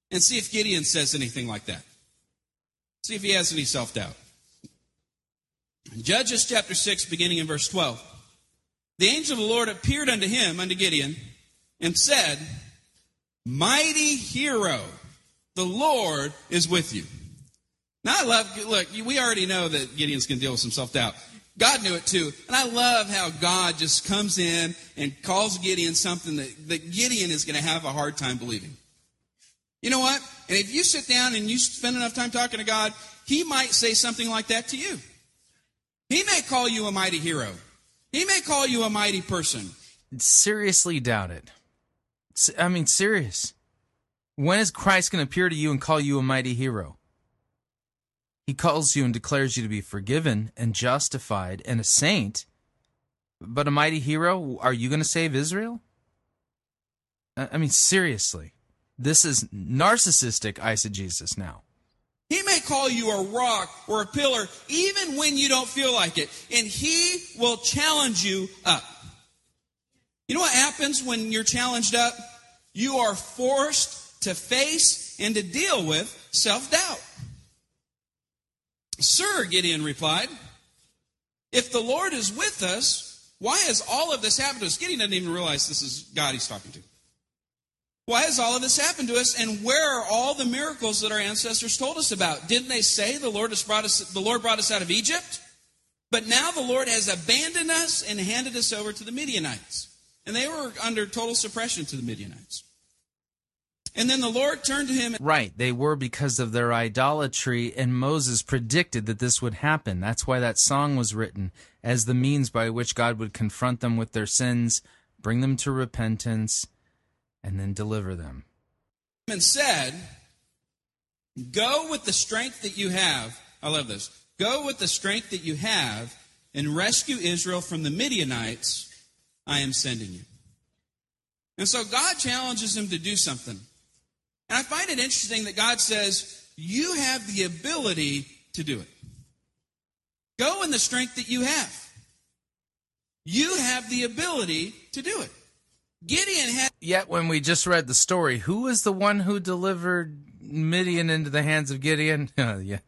And see if Gideon says anything like that. See if he has any self-doubt. Judges chapter six, beginning in verse twelve. The angel of the Lord appeared unto him, unto Gideon, and said, "Mighty hero, the Lord is with you." Now I love, look, we already know that Gideon's going to deal with some self-doubt. God knew it too. And I love how God just comes in and calls Gideon something that, that Gideon is going to have a hard time believing. You know what? And if you sit down and you spend enough time talking to God, he might say something like that to you. He may call you a mighty hero. He may call you a mighty person. Seriously doubt it. I mean, serious. When is Christ going to appear to you and call you a mighty hero? He calls you and declares you to be forgiven and justified and a saint. But a mighty hero, are you going to save Israel? I mean, seriously. This is narcissistic eisegesis now. He may call you a rock or a pillar even when you don't feel like it. And he will challenge you up. You know what happens when you're challenged up? You are forced to face and to deal with self-doubt. "Sir," Gideon replied, "if the Lord is with us, why has all of this happened to us?" Gideon doesn't even realize this is God he's talking to. "Why has all of this happened to us, and where are all the miracles that our ancestors told us about? Didn't they say the Lord has brought us, the Lord brought us out of Egypt? But now the Lord has abandoned us and handed us over to the Midianites." And they were under total suppression to the Midianites. And then the Lord turned to him. And right, they were because of their idolatry, and Moses predicted that this would happen. That's why that song was written, as the means by which God would confront them with their sins, bring them to repentance, and then deliver them. And said, "Go with the strength that you have." I love this. "Go with the strength that you have and rescue Israel from the Midianites. I am sending you." And so God challenges him to do something. And I find it interesting that God says, you have the ability to do it. Go in the strength that you have. You have the ability to do it. Gideon had... Yet when we just read the story, who was the one who delivered Midian into the hands of Gideon? Yeah,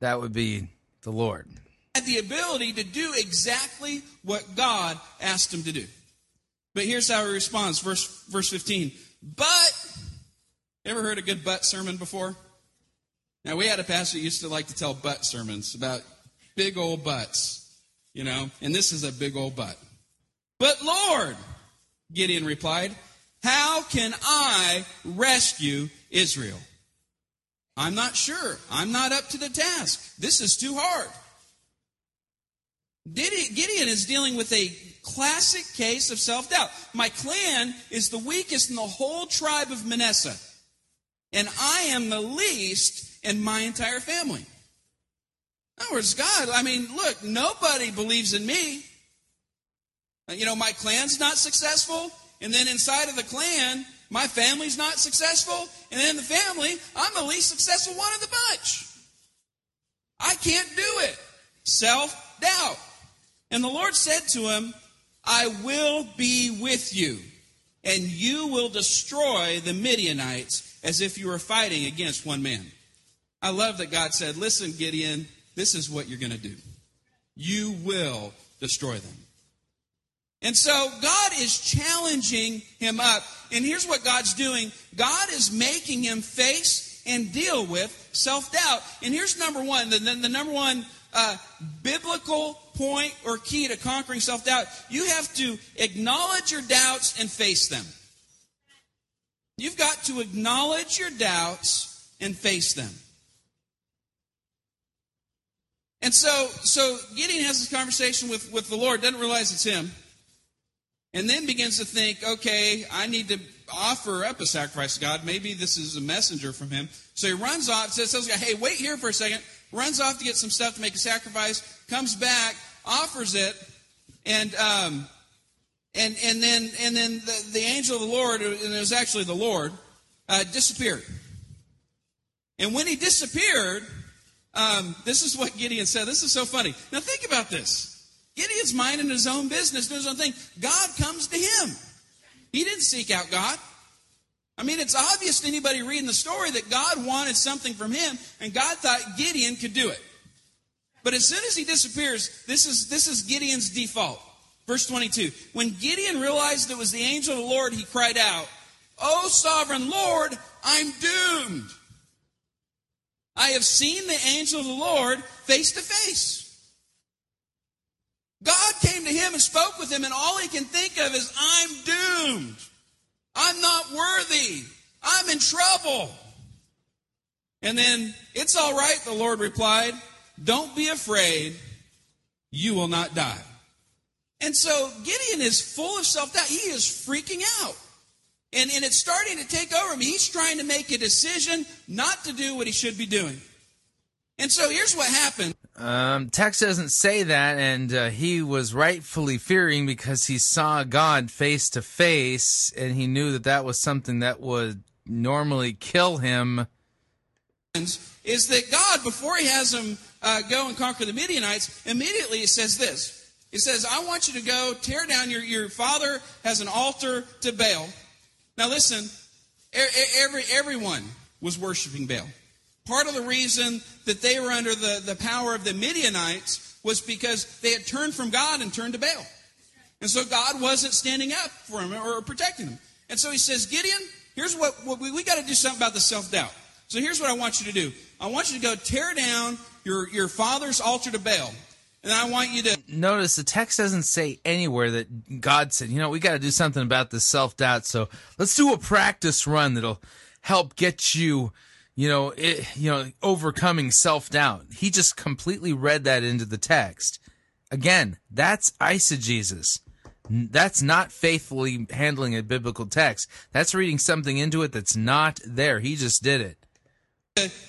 that would be the Lord. Had the ability to do exactly what God asked him to do. But here's how he responds, verse, verse fifteen. But... Ever heard a good butt sermon before? Now, we had a pastor that used to like to tell butt sermons about big old butts, you know, and this is a big old butt. "But Lord," Gideon replied, "how can I rescue Israel? I'm not sure. I'm not up to the task. This is too hard." Gideon is dealing with a classic case of self-doubt. My clan is the weakest in the whole tribe of Manasseh. And I am the least in my entire family. In other words, God, I mean, look, nobody believes in me. You know, my clan's not successful. And then inside of the clan, my family's not successful. And then in the family, I'm the least successful one of the bunch. I can't do it. Self-doubt. And the Lord said to him, "I will be with you, and you will destroy the Midianites as if you were fighting against one man." I love that God said, "Listen, Gideon, this is what you're going to do. You will destroy them." And so God is challenging him up. And here's what God's doing. God is making him face and deal with self-doubt. And here's number one, the, the, the number one uh, biblical point or key to conquering self-doubt. You have to acknowledge your doubts and face them. You've got to acknowledge your doubts and face them. And so so Gideon has this conversation with, with the Lord, doesn't realize it's him. and then begins to think, okay, I need to offer up a sacrifice to God. Maybe this is a messenger from him. So he runs off, says, hey, wait here for a second. Runs off to get some stuff to make a sacrifice, comes back, offers it, and um, and and then and then the, the angel of the Lord, and it was actually the Lord, uh, disappeared. And when he disappeared, um, this is what Gideon said. This is so funny. Now think about this. Gideon's minding his own business, doing his own thing. God comes to him. He didn't seek out God. I mean, it's obvious to anybody reading the story that God wanted something from him, and God thought Gideon could do it. But as soon as he disappears, this is, this is Gideon's default. Verse twenty-two, when Gideon realized it was the angel of the Lord, he cried out, "O sovereign Lord, I'm doomed. I have seen the angel of the Lord face to face." God came to him and spoke with him, and all he can think of is, I'm doomed. I'm not worthy. I'm in trouble. And then, it's all right, the Lord replied. Don't be afraid. You will not die. And so Gideon is full of self-doubt. He is freaking out. And, and it's starting to take over him. He's trying to make a decision not to do what he should be doing. And so here's what happened. Um, text doesn't say that, and uh, he was rightfully fearing because he saw God face to face, and he knew that that was something that would normally kill him. Is that God, before he has him uh, go and conquer the Midianites, immediately he says this. He says, I want you to go tear down your, your father has an altar to Baal. Now listen, every, everyone was worshiping Baal. Part of the reason that they were under the, the power of the Midianites was because they had turned from God and turned to Baal. And so God wasn't standing up for him or protecting him. And so he says, Gideon, here's what, what we, we got to do something about the self-doubt. So here's what I want you to do. I want you to go tear down your, your father's altar to Baal. And I want you to... Notice the text doesn't say anywhere that God said, you know, we got to do something about this self-doubt. So let's do a practice run that'll help get you... You know, it, you know, overcoming self-doubt. He just completely read that into the text. Again, that's eisegesis. That's not faithfully handling a biblical text. That's reading something into it that's not there. He just did it.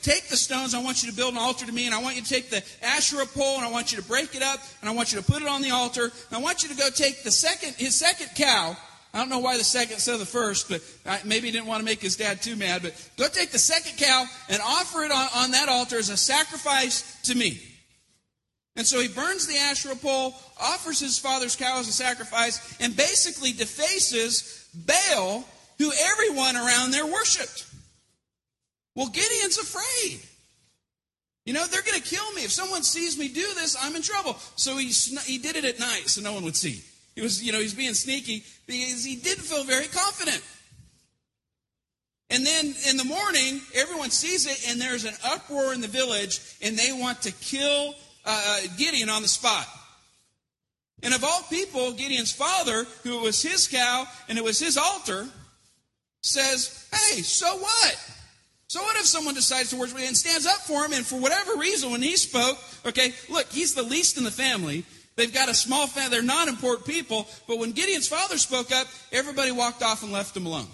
Take the stones, I want you to build an altar to me, and I want you to take the Asherah pole, and I want you to break it up, and I want you to put it on the altar, and I want you to go take the second, his second cow. I don't know why the second instead of the first, but maybe he didn't want to make his dad too mad. But go take the second cow and offer it on, on that altar as a sacrifice to me. And so he burns the Asherah pole, offers his father's cow as a sacrifice, and basically defaces Baal, who everyone around there worshipped. Well, Gideon's afraid. You know, they're going to kill me. If someone sees me do this, I'm in trouble. So he, he did it at night so no one would see. He was, you know, he's being sneaky because he didn't feel very confident. And then in the morning, everyone sees it, and there's an uproar in the village, and they want to kill uh, Gideon on the spot. And of all people, Gideon's father, who was his cow and it was his altar, says, "Hey, so what? So what if someone decides to worship and stands up for him?" And for whatever reason, when he spoke, okay, look, he's the least in the family. They've got a small family. They're not important people. But when Gideon's father spoke up, everybody walked off and left him alone.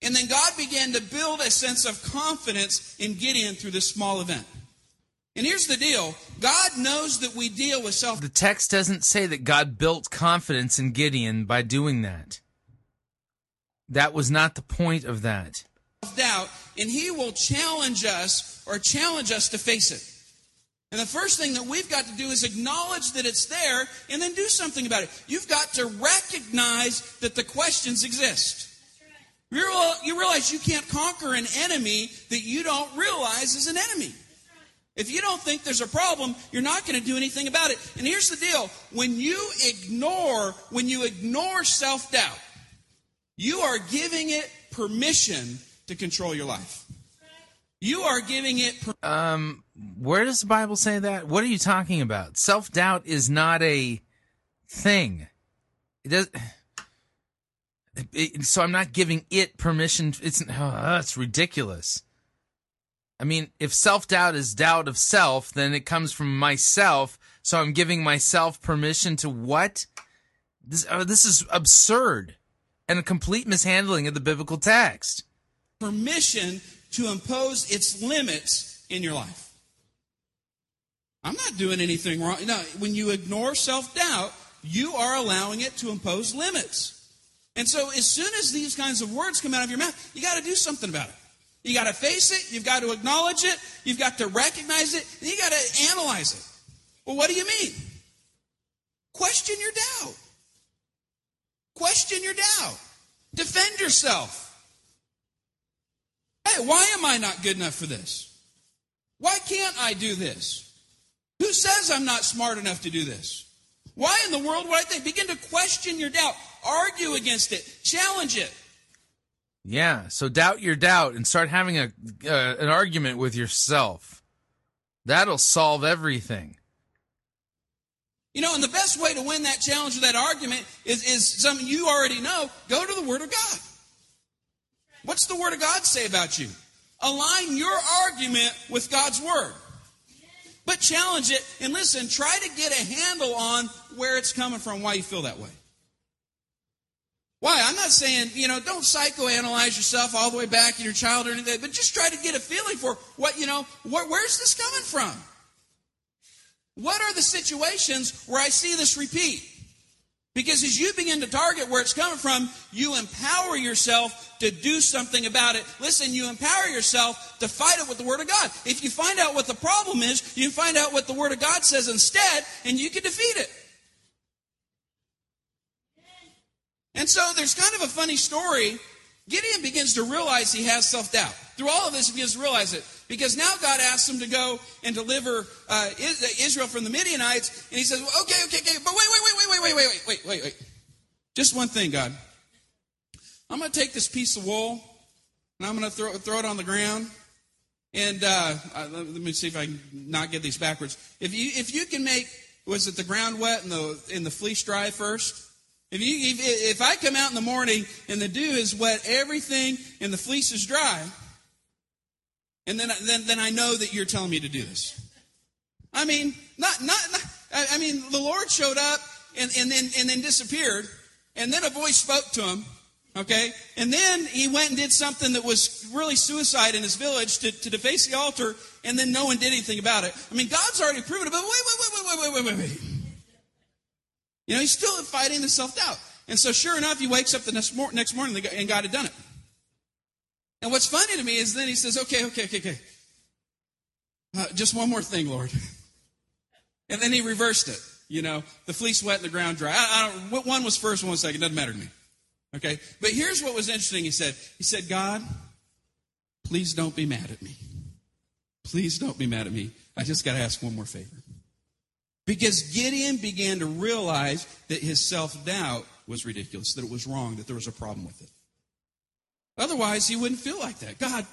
And then God began to build a sense of confidence in Gideon through this small event. And here's the deal. God knows that we deal with self... The text doesn't say that God built confidence in Gideon by doing that. That was not the point of that. ...doubt, and he will challenge us or challenge us to face it. And the first thing that we've got to do is acknowledge that it's there and then do something about it. You've got to recognize that the questions exist. You realize you can't conquer an enemy that you don't realize is an enemy. If you don't think there's a problem, you're not going to do anything about it. And here's the deal. When you ignore, when you ignore self-doubt, you are giving it permission to control your life. You are giving it... Per- um, where does the Bible say that? What are you talking about? Self-doubt is not a thing. It does, it, so I'm not giving it permission. It's, oh, it's ridiculous. I mean, if self-doubt is doubt of self, then it comes from myself, so I'm giving myself permission to what? This, uh, this is absurd and a complete mishandling of the biblical text. Permission to impose its limits in your life. I'm not doing anything wrong. No, when you ignore self-doubt, you are allowing it to impose limits. And so as soon as these kinds of words come out of your mouth, you got to do something about it. You got to face it. You've got to acknowledge it. You've got to recognize it. And you got to analyze it. Well, what do you mean? Question your doubt. Question your doubt. Defend yourself. Hey, why am I not good enough for this? Why can't I do this? Who says I'm not smart enough to do this? Why in the world would I think? Begin to question your doubt. Argue against it. Challenge it. Yeah, so doubt your doubt and start having a uh, an argument with yourself. That'll solve everything. You know, and the best way to win that challenge or that argument is, is something you already know. Go to the Word of God. What's the Word of God say about you? Align your argument with God's Word. But challenge it, and listen, try to get a handle on where it's coming from, why you feel that way. Why? I'm not saying, you know, don't psychoanalyze yourself all the way back in your childhood, but just try to get a feeling for what, you know, wh- where's this coming from? What are the situations where I see this repeat? Because as you begin to target where it's coming from, you empower yourself to do something about it. Listen, you empower yourself to fight it with the Word of God. If you find out what the problem is, you find out what the Word of God says instead, and you can defeat it. And so there's kind of a funny story. Gideon begins to realize he has self-doubt. Through all of this, he begins to realize it. Because now God asks him to go and deliver uh, Israel from the Midianites. And he says, well, okay, okay, okay, but wait, wait, wait, wait, wait, wait, wait, wait, wait, wait. Just one thing, God. I'm going to take this piece of wool, and I'm going to throw, throw it on the ground. And uh, let me see if I can not get these backwards. If you if you can make, was it the ground wet and the, and the fleece dry first? If, you, if, if I come out in the morning and the dew is wet, everything, and the fleece is dry, and then, then, then I know that you're telling me to do this. I mean, not, not, not I mean, the Lord showed up and, and then, and then disappeared, and then a voice spoke to him. Okay, and then he went and did something that was really suicide in his village to, to deface the altar, and then no one did anything about it. I mean, God's already proven it, but wait, wait, wait, wait, wait, wait, wait, wait. You know, he's still fighting the self-doubt. And so sure enough, he wakes up the next, mor- next morning and God had done it. And what's funny to me is then he says, okay, okay, okay, okay. Uh, just one more thing, Lord. And then he reversed it. You know, the fleece wet and the ground dry. I, I don't, one was first, one was second. Doesn't matter to me. Okay? But here's what was interesting. He said, he said, God, please don't be mad at me. Please don't be mad at me. I just got to ask one more favor. Because Gideon began to realize that his self-doubt was ridiculous, that it was wrong, that there was a problem with it. Otherwise, he wouldn't feel like that. God,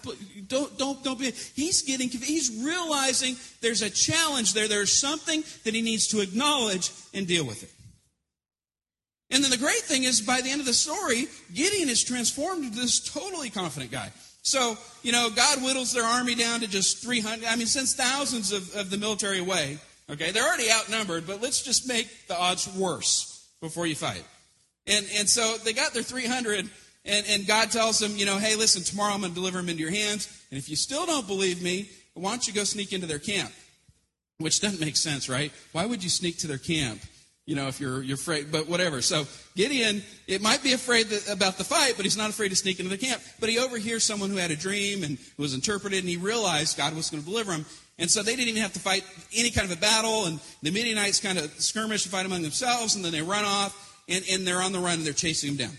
don't, don't, don't be. He's getting, he's realizing there's a challenge there. There's something that he needs to acknowledge and deal with it. And then the great thing is, by the end of the story, Gideon is transformed into this totally confident guy. So, you know, God whittles their army down to just three hundred. I mean, sends thousands of, of the military away. Okay, they're already outnumbered, but let's just make the odds worse before you fight. And and so they got their three hundred, and, and God tells them, you know, hey, listen, tomorrow I'm going to deliver them into your hands, and if you still don't believe me, why don't you go sneak into their camp? Which doesn't make sense, right? Why would you sneak to their camp, you know, if you're you're afraid, but whatever. So Gideon, it might be afraid that, about the fight, but he's not afraid to sneak into the camp. But he overhears someone who had a dream and was interpreted, and he realized God was going to deliver him. And so they didn't even have to fight any kind of a battle, and the Midianites kind of skirmish and fight among themselves, and then they run off, and, and they're on the run, and they're chasing them down.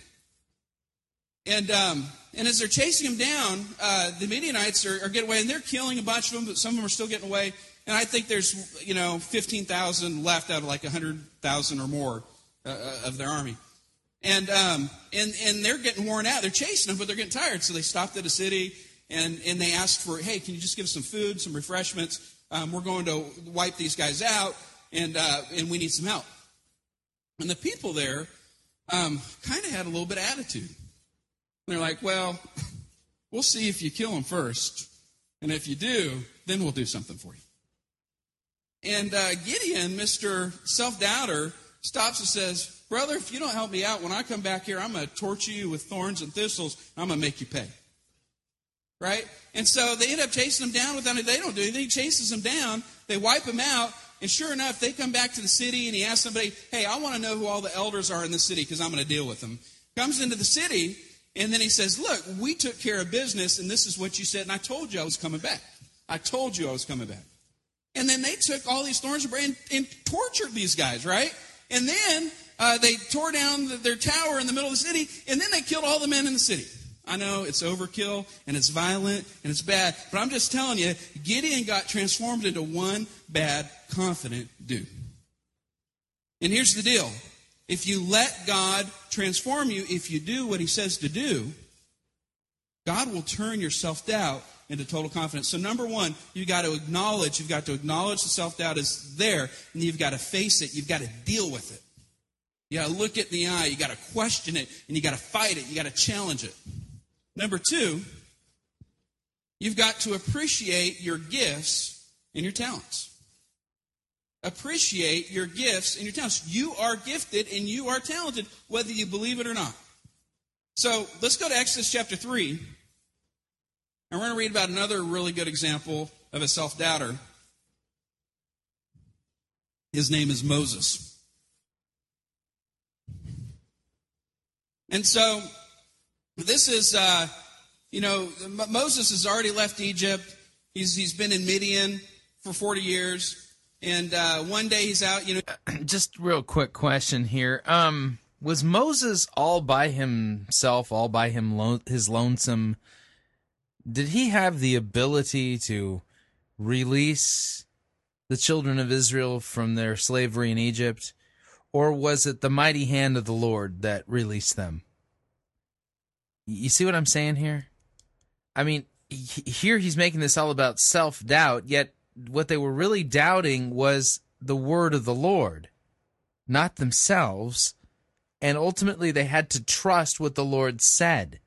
And um, and as they're chasing them down, uh, the Midianites are, are getting away, and they're killing a bunch of them, but some of them are still getting away. And I think there's, you know, fifteen thousand left out of like one hundred thousand or more uh, of their army. And, um, and, and they're getting worn out. They're chasing them, but they're getting tired, so they stopped at a city. And and they asked for, hey, can you just give us some food, some refreshments? Um, we're going to wipe these guys out, and uh, and we need some help. And the people there um, kind of had a little bit of attitude. And they're like, well, we'll see if you kill them first. And if you do, then we'll do something for you. And uh, Gideon, Mister Self-Doubter, stops and says, brother, if you don't help me out, when I come back here, I'm going to torture you with thorns and thistles. And I'm going to make you pay. Right? And so they end up chasing them down without it. They don't do anything. He chases them down. They wipe them out. And sure enough, they come back to the city, and he asks somebody, hey, I want to know who all the elders are in the city because I'm going to deal with them. Comes into the city, and then he says, look, we took care of business, and this is what you said, and I told you I was coming back. I told you I was coming back. And then they took all these thorns and, and tortured these guys, right? And then uh, they tore down the, their tower in the middle of the city, and then they killed all the men in the city. I know it's overkill, and it's violent, and it's bad, but I'm just telling you, Gideon got transformed into one bad, confident dude. And here's the deal. If you let God transform you, if you do what he says to do, God will turn your self-doubt into total confidence. So number one, you've got to acknowledge, you've got to acknowledge the self-doubt is there, and you've got to face it, you've got to deal with it. You've got to look it in the eye, you've got to question it, and you've got to fight it, you've got to challenge it. Number two, you've got to appreciate your gifts and your talents. Appreciate your gifts and your talents. You are gifted and you are talented, whether you believe it or not. So let's go to Exodus chapter three, and we're going to read about another really good example of a self-doubter. His name is Moses. And so this is, uh, you know, Moses has already left Egypt. He's he's been in Midian for forty years. And uh, one day he's out, you know. Just real quick question here. Um, was Moses all by himself, all by him, lo- his lonesome? Did he have the ability to release the children of Israel from their slavery in Egypt? Or was it the mighty hand of the Lord that released them? You see what I'm saying here? I mean, he, here he's making this all about self-doubt, yet what they were really doubting was the word of the Lord, not themselves, and ultimately they had to trust what the Lord said,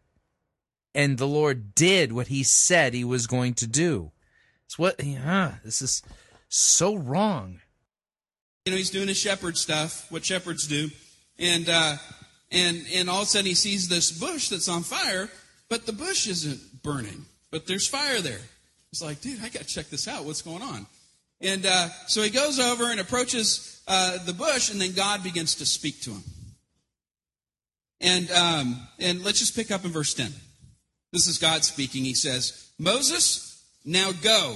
and the Lord did what he said he was going to do. It's what, huh, this is so wrong. You know, he's doing his shepherd stuff, what shepherds do, and uh, and and all of a sudden he sees this bush that's on fire, but the bush isn't burning, but there's fire there. It's like, dude, I got to check this out. What's going on? And uh, so he goes over and approaches uh, the bush, and then God begins to speak to him. And um, and let's just pick up in verse ten. This is God speaking. He says, Moses, now go,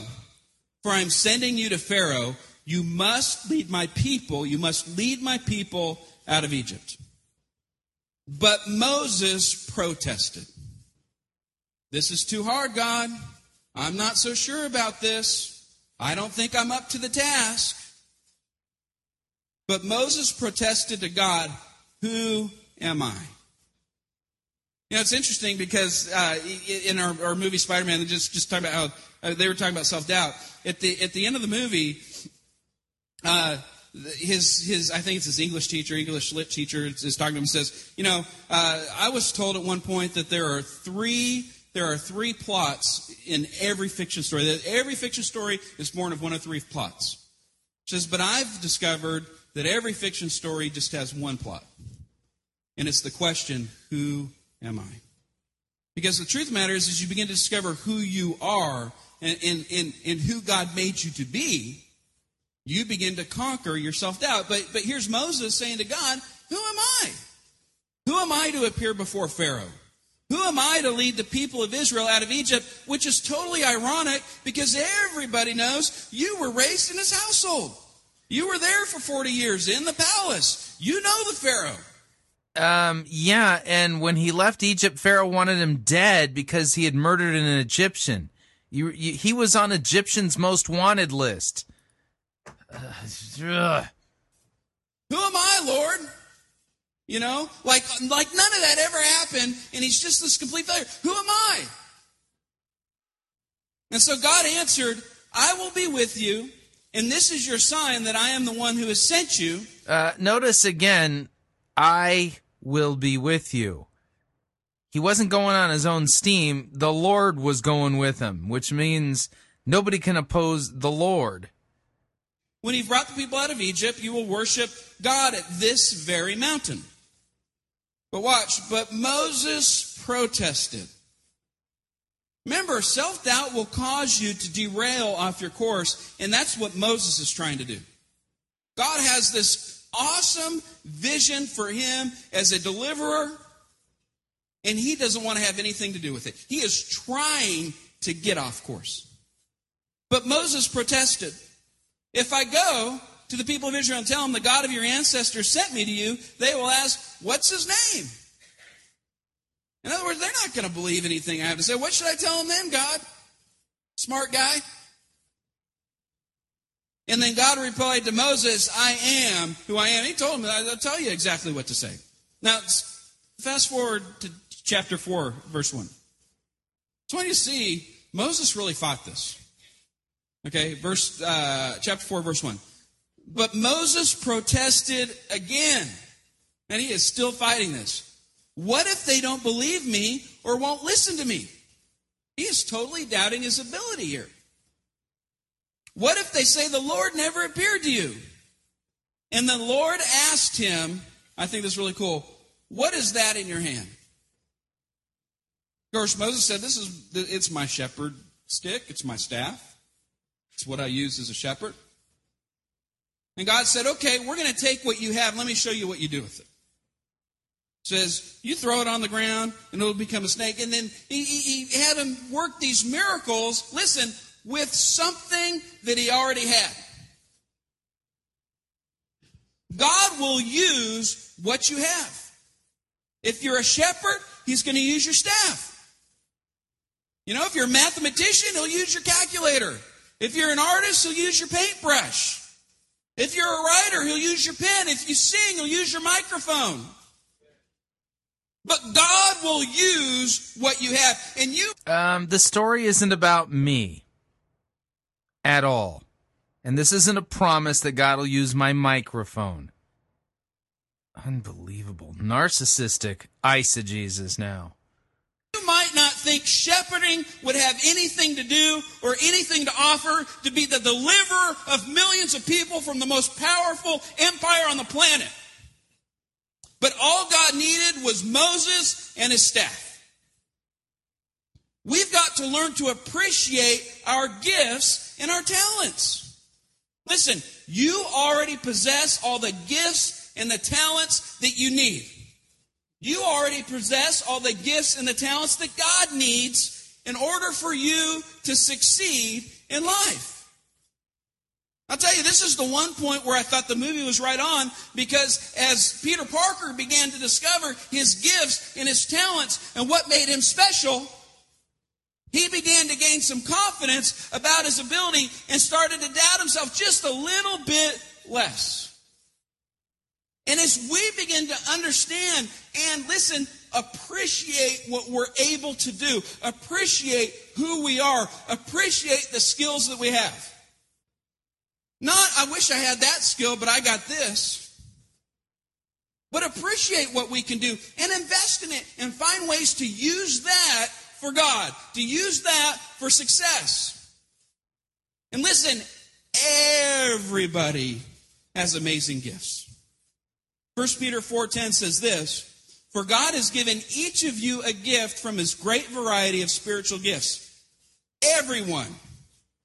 for I'm sending you to Pharaoh. You must lead my people. You must lead my people out of Egypt. But Moses protested. This is too hard, God. I'm not so sure about this. I don't think I'm up to the task. But Moses protested to God, who am I? You know, it's interesting because uh, in our, our movie Spider-Man, they just, just talking about how uh, they were talking about self-doubt. At the at the end of the movie, uh, his his I think it's his English teacher, English lit teacher, is talking to him and says, you know, uh, I was told at one point that there are three There are three plots in every fiction story. Every fiction story is born of one of three plots. It says, but I've discovered that every fiction story just has one plot. And it's the question, who am I? Because the truth of the matter is, as you begin to discover who you are and, and, and, and who God made you to be, you begin to conquer your self-doubt. But, but here's Moses saying to God, who am I? Who am I to appear before Pharaoh? Who am I to lead the people of Israel out of Egypt? Which is totally ironic because everybody knows you were raised in his household. You were there for forty years in the palace. You know the Pharaoh. Um, yeah, and when he left Egypt, Pharaoh wanted him dead because he had murdered an Egyptian. You, you, he was on Egyptians' most wanted list. Ugh. Who am I, Lord? You know, like, like none of that ever happened, and he's just this complete failure. Who am I? And so God answered, I will be with you, and this is your sign that I am the one who has sent you. Uh, notice again, I will be with you. He wasn't going on his own steam. The Lord was going with him, which means nobody can oppose the Lord. When he brought the people out of Egypt, you will worship God at this very mountain. But watch, but Moses protested. Remember, self-doubt will cause you to derail off your course, and that's what Moses is trying to do. God has this awesome vision for him as a deliverer, and he doesn't want to have anything to do with it. He is trying to get off course. But Moses protested. If I go to the people of Israel and tell them the God of your ancestors sent me to you, they will ask, what's his name? In other words, they're not going to believe anything I have to say. What should I tell them then, God? Smart guy. And then God replied to Moses, I am who I am. He told him, I'll tell you exactly what to say. Now, fast forward to chapter four, verse one. So when you see, Moses really fought this. Okay, verse uh, chapter four, verse one. But Moses protested again. And he is still fighting this. What if they don't believe me or won't listen to me? He is totally doubting his ability here. What if they say the Lord never appeared to you? And the Lord asked him, I think this is really cool, what is that in your hand? Of course, Moses said, "This is it's my shepherd stick, it's my staff. It's what I use as a shepherd." And God said, okay, we're going to take what you have. Let me show you what you do with it. Says, you throw it on the ground and it'll become a snake. And then he, he, he had him work these miracles, listen, with something that he already had. God will use what you have. If you're a shepherd, he's going to use your staff. You know, if you're a mathematician, he'll use your calculator. If you're an artist, he'll use your paintbrush. If you're a writer, he'll use your pen. If you sing, he'll use your microphone. But God will use what you have. And you. Um, the story isn't about me at all. And this isn't a promise that God will use my microphone. Unbelievable. Narcissistic eisegesis now. You might not think shepherding would have anything to do or anything to offer to be the deliverer of millions of people from the most powerful empire on the planet. But all God needed was Moses and his staff. We've got to learn to appreciate our gifts and our talents. Listen, you already possess all the gifts and the talents that you need. You already possess all the gifts and the talents that God needs in order for you to succeed in life. I'll tell you, this is the one point where I thought the movie was right on, because as Peter Parker began to discover his gifts and his talents and what made him special, he began to gain some confidence about his ability and started to doubt himself just a little bit less. And as we begin to understand and listen, appreciate what we're able to do, appreciate who we are, appreciate the skills that we have. Not, I wish I had that skill, but I got this. But appreciate what we can do and invest in it and find ways to use that for God, to use that for success. And listen, everybody has amazing gifts. First Peter four ten says this, for God has given each of you a gift from his great variety of spiritual gifts. Everyone.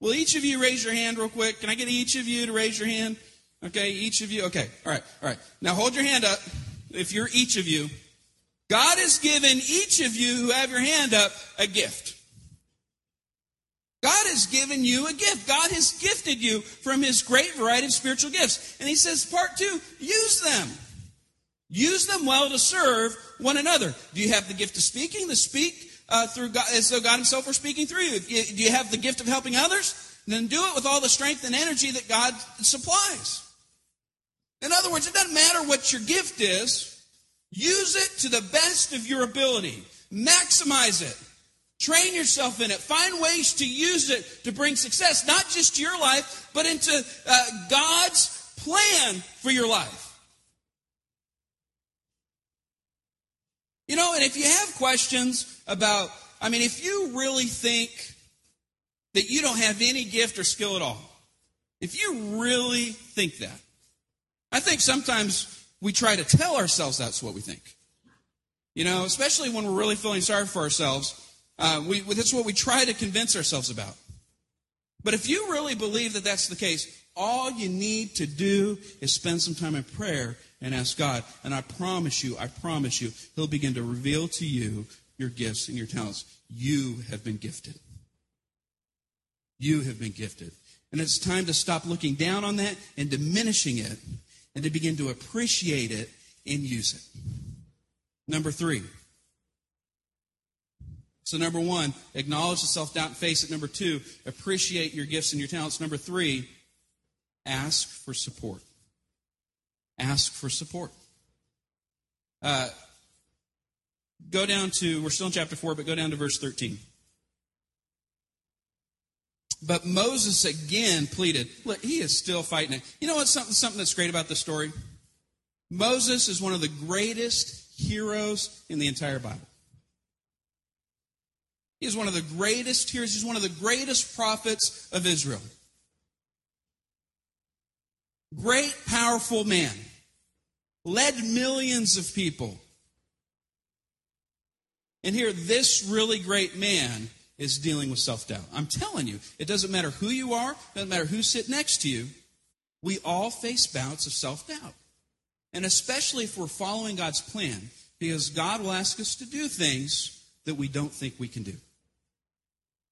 Will each of you raise your hand real quick? Can I get each of you to raise your hand? Okay, each of you. Okay, all right, all right. Now hold your hand up if you're each of you. God has given each of you who have your hand up a gift. God has given you a gift. God has gifted you from his great variety of spiritual gifts. And he says, part two, use them. Use them well to serve one another. Do you have the gift of speaking? The speak Uh, through God, as though God himself were speaking through you. Do you have the gift of helping others? Then do it with all the strength and energy that God supplies. In other words, it doesn't matter what your gift is. Use it to the best of your ability. Maximize it. Train yourself in it. Find ways to use it to bring success, not just to your life, but into uh, God's plan for your life. You know, and if you have questions about, I mean, if you really think that you don't have any gift or skill at all, If you really think that. I think sometimes we try to tell ourselves that's what we think. You know, especially when we're really feeling sorry for ourselves. Uh, we, that's what we try to convince ourselves about. But if you really believe that that's the case, all you need to do is spend some time in prayer and ask God. And I promise you, I promise you, He'll begin to reveal to you your gifts and your talents. You have been gifted. You have been gifted. And it's time to stop looking down on that and diminishing it and to begin to appreciate it and use it. Number three. So number one, acknowledge the self-doubt and face it. Number two, appreciate your gifts and your talents. Number three, ask for support. Ask for support. Uh, go down to, we're still in chapter four, but go down to verse thirteen. But Moses again pleaded. Look, he is still fighting it. You know what's something, something that's great about this story? Moses is one of the greatest heroes in the entire Bible. He's one of the greatest heroes. He's one of the greatest prophets of Israel. Great, powerful man. Led millions of people. And here, this really great man is dealing with self-doubt. I'm telling you, it doesn't matter who you are. It doesn't matter who's sitting next to you. We all face bouts of self-doubt. And especially if we're following God's plan. Because God will ask us to do things that we don't think we can do.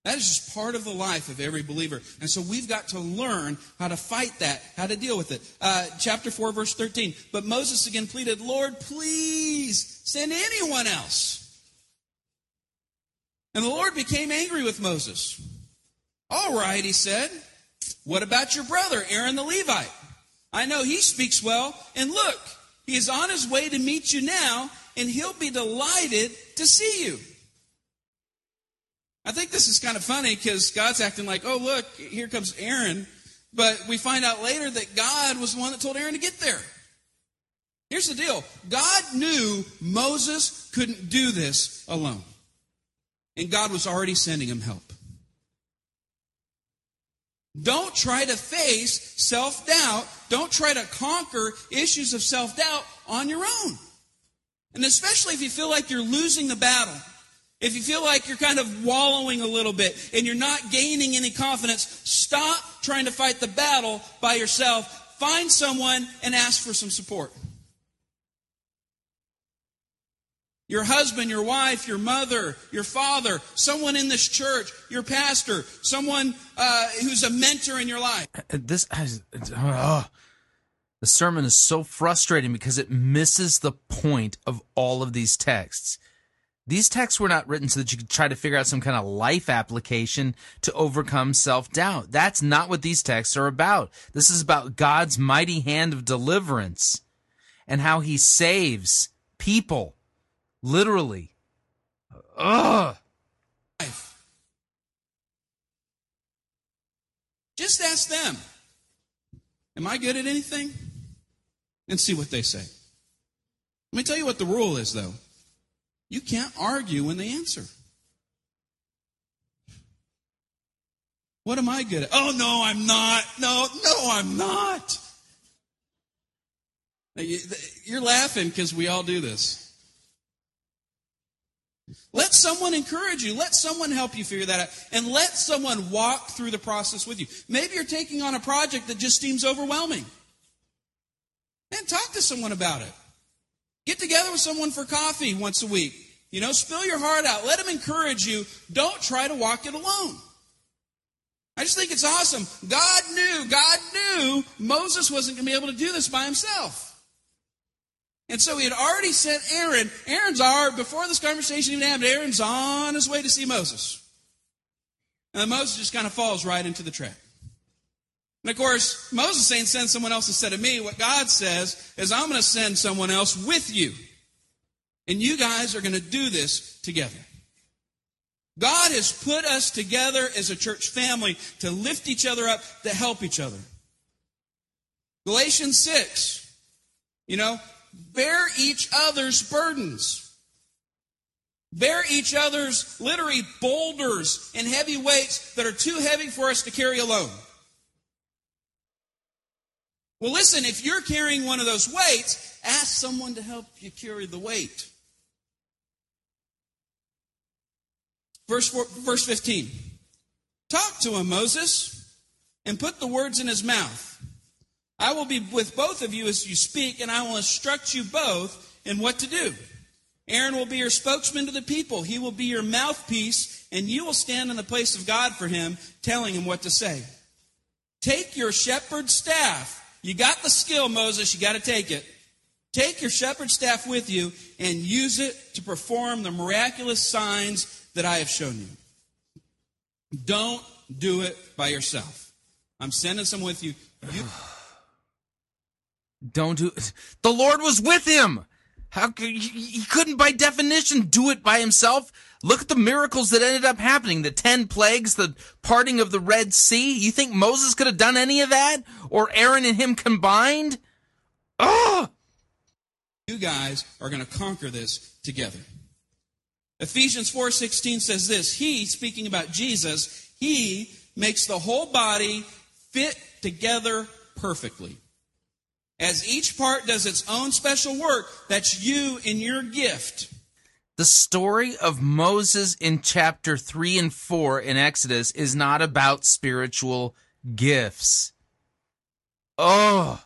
That is just part of the life of every believer. And so we've got to learn how to fight that, how to deal with it. Uh, chapter four, verse thirteen. But Moses again pleaded, Lord, please send anyone else. And the Lord became angry with Moses. All right, he said. What about your brother, Aaron the Levite? I know he speaks well. And look, he is on his way to meet you now, and he'll be delighted to see you. I think this is kind of funny because God's acting like, oh, look, here comes Aaron. But we find out later that God was the one that told Aaron to get there. Here's the deal. God knew Moses couldn't do this alone. And God was already sending him help. Don't try to face self-doubt. Don't try to conquer issues of self-doubt on your own. And especially if you feel like you're losing the battle. If you feel like you're kind of wallowing a little bit and you're not gaining any confidence, stop trying to fight the battle by yourself. Find someone and ask for some support. Your husband, your wife, your mother, your father, someone in this church, your pastor, someone uh, who's a mentor in your life. This oh, the sermon is so frustrating because it misses the point of all of these texts. These texts were not written so that you could try to figure out some kind of life application to overcome self-doubt. That's not what these texts are about. This is about God's mighty hand of deliverance and how He saves people, literally. Ugh. Just ask them, am I good at anything? And see what they say. Let me tell you what the rule is, though. You can't argue when they answer. What am I good at? Oh, no, I'm not. No, no, I'm not. You're laughing because we all do this. Let someone encourage you. Let someone help you figure that out. And let someone walk through the process with you. Maybe you're taking on a project that just seems overwhelming. Man, talk to someone about it. Get together with someone for coffee once a week. You know, spill your heart out. Let them encourage you. Don't try to walk it alone. I just think it's awesome. God knew, God knew Moses wasn't going to be able to do this by himself. And so He had already sent Aaron. Aaron's already, before this conversation even happened, Aaron's on his way to see Moses. And then Moses just kind of falls right into the trap. And of course, Moses ain't send someone else instead of me. What God says is, I'm going to send someone else with you. And you guys are going to do this together. God has put us together as a church family to lift each other up, to help each other. Galatians six, you know, bear each other's burdens. Bear each other's literally boulders and heavy weights that are too heavy for us to carry alone. Well, listen, if you're carrying one of those weights, ask someone to help you carry the weight. Verse, four, verse fifteen. Talk to him, Moses, and put the words in his mouth. I will be with both of you as you speak, and I will instruct you both in what to do. Aaron will be your spokesman to the people. He will be your mouthpiece, and you will stand in the place of God for him, telling him what to say. Take your shepherd's staff. You got the skill, Moses. You got to take it. Take your shepherd's staff with you and use it to perform the miraculous signs that I have shown you. Don't do it by yourself. I'm sending some with you. you... Don't do it. The Lord was with him. How could, he couldn't, by definition, do it by himself. Look at the miracles that ended up happening. The ten plagues, the parting of the Red Sea. You think Moses could have done any of that? Or Aaron and him combined? Ugh! You guys are going to conquer this together. Ephesians four sixteen says this. He, speaking about Jesus, he makes the whole body fit together perfectly. As each part does its own special work, that's you in your gift. The story of Moses in chapter three and four in Exodus is not about spiritual gifts. Oh!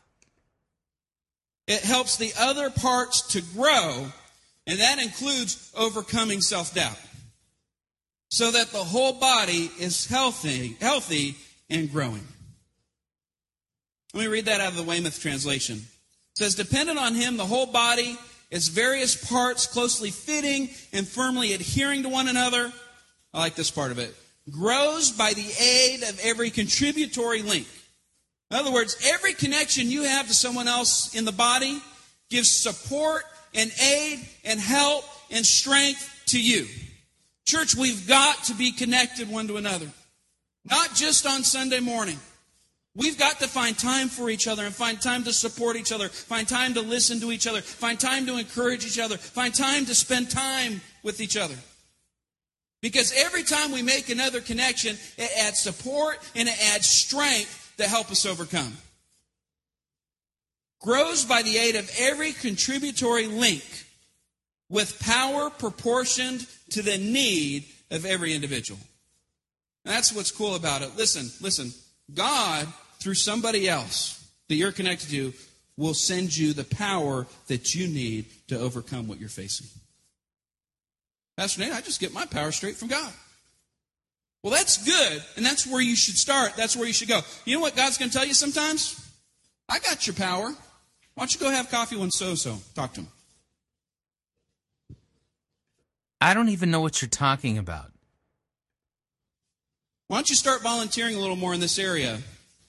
It helps the other parts to grow, and that includes overcoming self-doubt, so that the whole body is healthy, healthy and growing. Let me read that out of the Weymouth translation. It says, dependent on him, the whole body, its various parts closely fitting and firmly adhering to one another. I like this part of it. Grows by the aid of every contributory link. In other words, every connection you have to someone else in the body gives support and aid and help and strength to you. Church, we've got to be connected one to another. Not just on Sunday morning. We've got to find time for each other and find time to support each other, find time to listen to each other, find time to encourage each other, find time to spend time with each other. Because every time we make another connection, it adds support and it adds strength to help us overcome. Grows by the aid of every contributory link with power proportioned to the need of every individual. And that's what's cool about it. Listen, listen. God, through somebody else that you're connected to, will send you the power that you need to overcome what you're facing. Pastor Nate, I just get my power straight from God. Well, that's good, and that's where you should start. That's where you should go. You know what God's going to tell you sometimes? I got your power. Why don't you go have coffee with so-so? Talk to him. I don't even know what you're talking about. Why don't you start volunteering a little more in this area?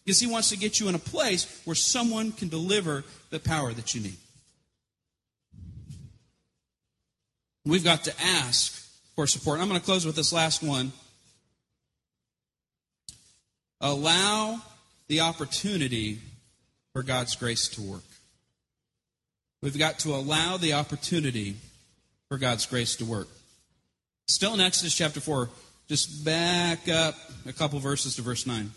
Because he wants to get you in a place where someone can deliver the power that you need. We've got to ask for support. And I'm going to close with this last one. Allow the opportunity for God's grace to work. We've got to allow the opportunity for God's grace to work. Still in Exodus chapter four. Just back up a couple verses to verse nine.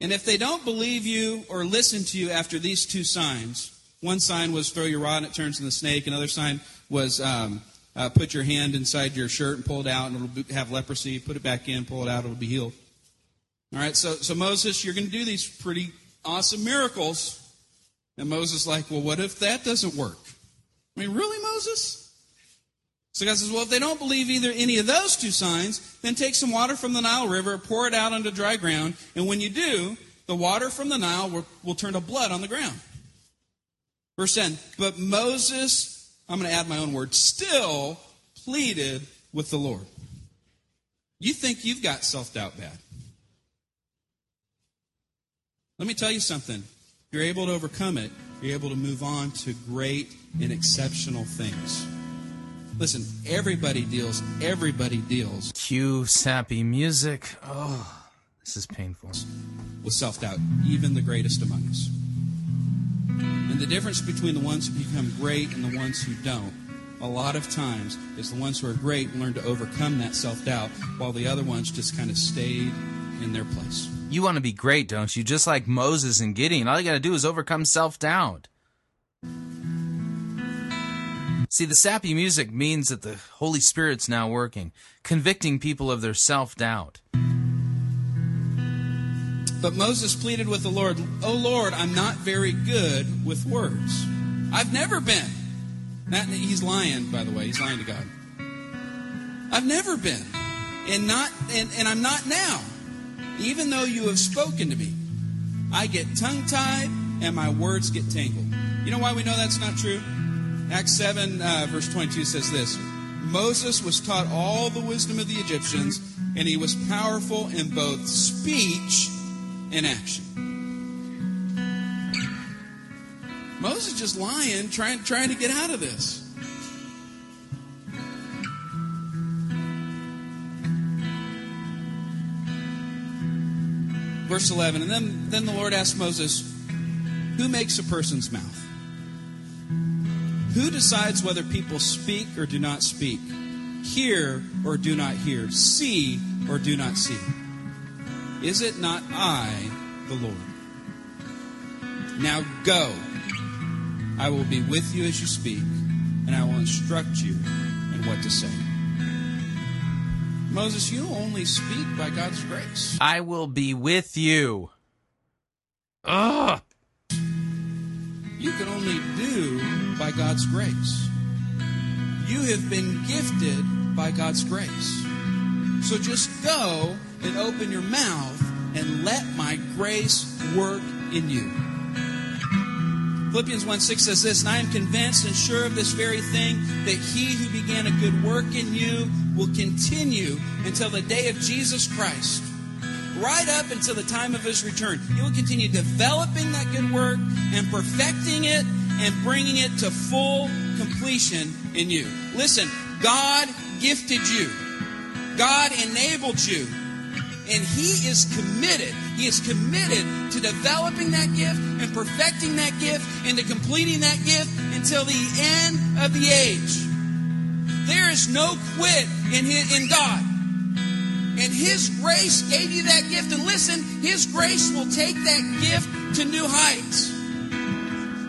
And if they don't believe you or listen to you after these two signs, one sign was throw your rod and it turns into a snake. Another sign was um, uh, put your hand inside your shirt and pull it out and it'll have leprosy. Put it back in, pull it out, it'll be healed. All right, so, so Moses, you're going to do these pretty awesome miracles. And Moses is like, well, what if that doesn't work? I mean, really, Moses? So God says, well, if they don't believe either any of those two signs, then take some water from the Nile River, pour it out onto dry ground, and when you do, the water from the Nile will, will turn to blood on the ground. Verse ten, but Moses, I'm going to add my own word, still pleaded with the Lord. You think you've got self-doubt bad. Let me tell you something. You're able to overcome it. You're able to move on to great and exceptional things. Listen, everybody deals, everybody deals. Cue sappy music. Oh, this is painful. With self-doubt, even the greatest among us. And the difference between the ones who become great and the ones who don't, a lot of times, is the ones who are great learn to overcome that self-doubt, while the other ones just kind of stayed in their place. You want to be great, don't you? Just like Moses and Gideon. All you got to do is overcome self-doubt. See, the sappy music means that the Holy Spirit's now working, convicting people of their self-doubt. But Moses pleaded with the Lord, "Oh Lord, I'm not very good with words. I've never been." That, he's lying, by the way. He's lying to God. "I've never been, and not, and, and I'm not now. Even though you have spoken to me, I get tongue-tied and my words get tangled." You know why we know that's not true? Acts seven, uh, verse twenty-two says this: "Moses was taught all the wisdom of the Egyptians, and he was powerful in both speech and action." Moses just lying, trying, trying to get out of this. Verse eleven, and then, then the Lord asked Moses, "Who makes a person's mouth? Who decides whether people speak or do not speak, hear or do not hear, see or do not see? Is it not I, the Lord? Now go, I will be with you as you speak, and I will instruct you in what to say." Moses, you only speak by God's grace. I will be with you. Ugh. You can only do by God's grace. You have been gifted by God's grace. So just go and open your mouth and let my grace work in you. Philippians one six says this, "And I am convinced and sure of this very thing, that he who began a good work in you will continue until the day of Jesus Christ." Right up until the time of his return, he will continue developing that good work and perfecting it and bringing it to full completion in you. Listen, God gifted you. God enabled you. And he is committed. He is committed to developing that gift and perfecting that gift and to completing that gift until the end of the age. There is no quit in his, in God. And his grace gave you that gift. And listen, his grace will take that gift to new heights.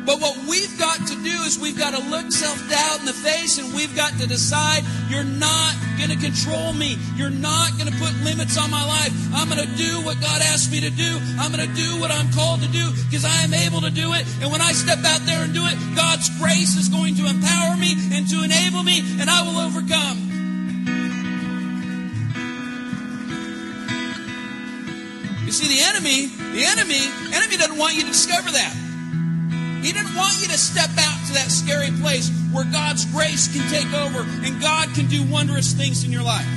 But what we've got to do is we've got to look self-doubt in the face, and we've got to decide, you're not going to control me. You're not going to put limits on my life. I'm going to do what God asked me to do. I'm going to do what I'm called to do because I am able to do it. And when I step out there and do it, God's grace is going to empower me and to enable me, and I will overcome. You see, the enemy, the enemy, enemy doesn't want you to discover that. He didn't want you to step out to that scary place where God's grace can take over and God can do wondrous things in your life.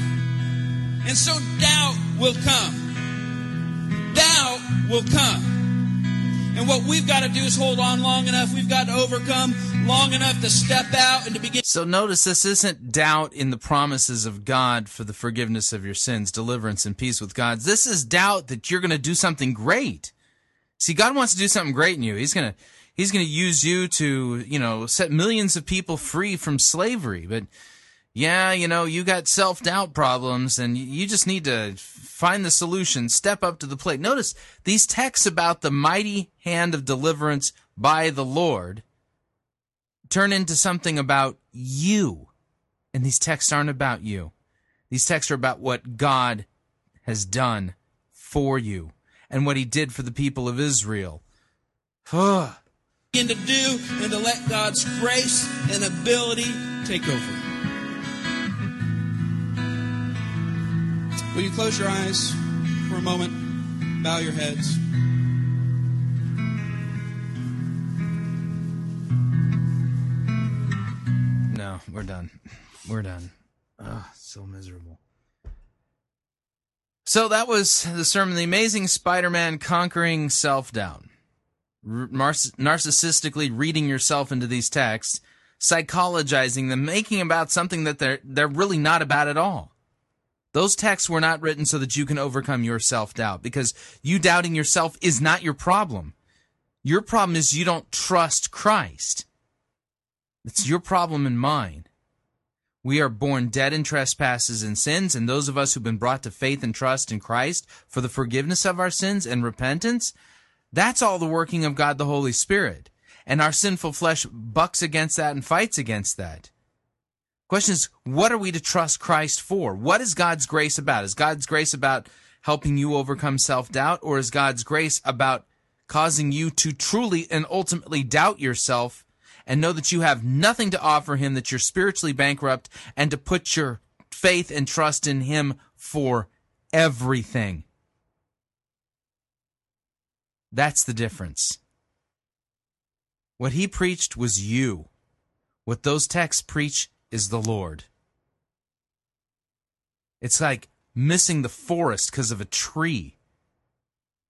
And so doubt will come. Doubt will come. And what we've got to do is hold on long enough. We've got to overcome long enough to step out and to begin. So notice this isn't doubt in the promises of God for the forgiveness of your sins, deliverance, and peace with God. This is doubt that you're going to do something great. See, God wants to do something great in you. He's going to... He's going to use you to, you know, set millions of people free from slavery. But, yeah, you know, you got self-doubt problems, and you just need to find the solution, step up to the plate. Notice these texts about the mighty hand of deliverance by the Lord turn into something about you. And these texts aren't about you. These texts are about what God has done for you and what he did for the people of Israel. Huh. Begin to do and to let God's grace and ability take over. Will you close your eyes for a moment? Bow your heads. No, we're done. We're done. Ugh, so miserable. So that was the sermon, The Amazing Spider-Man Conquering Self-Doubt. Narcissistically reading yourself into these texts, psychologizing them, making about something that they're they're really not about at all. Those texts were not written so that you can overcome your self-doubt, because you doubting yourself is not your problem. Your problem is you don't trust Christ. It's your problem and mine. We are born dead in trespasses and sins, and those of us who've been brought to faith and trust in Christ for the forgiveness of our sins and repentance, that's all the working of God the Holy Spirit. And our sinful flesh bucks against that and fights against that. Question is, what are we to trust Christ for? What is God's grace about? Is God's grace about helping you overcome self-doubt, or is God's grace about causing you to truly and ultimately doubt yourself and know that you have nothing to offer him, that you're spiritually bankrupt, and to put your faith and trust in him for everything? That's the difference. What he preached was you. What those texts preach is the Lord. It's like missing the forest because of a tree.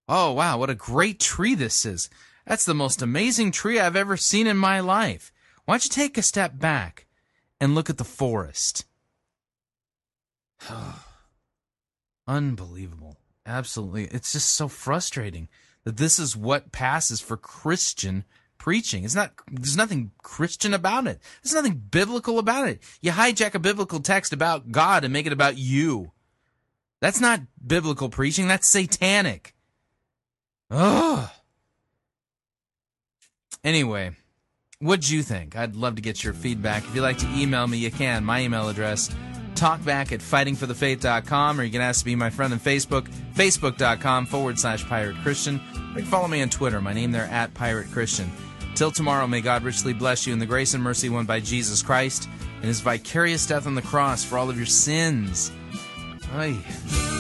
Oh, wow, what a great tree this is. That's the most amazing tree I've ever seen in my life. Why don't you take a step back and look at the forest? Unbelievable. Absolutely. It's just so frustrating that this is what passes for Christian preaching. It's not. There's nothing Christian about it. There's nothing biblical about it. You hijack a biblical text about God and make it about you. That's not biblical preaching. That's satanic. Ugh. Anyway, what'd you think? I'd love to get your feedback. If you'd like to email me, you can. My email address, talkback at fighting for the faith dot com, or you can ask to be my friend on Facebook, facebook.com forward slash Pirate Christian. Or you can follow me on Twitter. My name there, at Pirate Christian. Till tomorrow, may God richly bless you in the grace and mercy won by Jesus Christ and his vicarious death on the cross for all of your sins. Oy.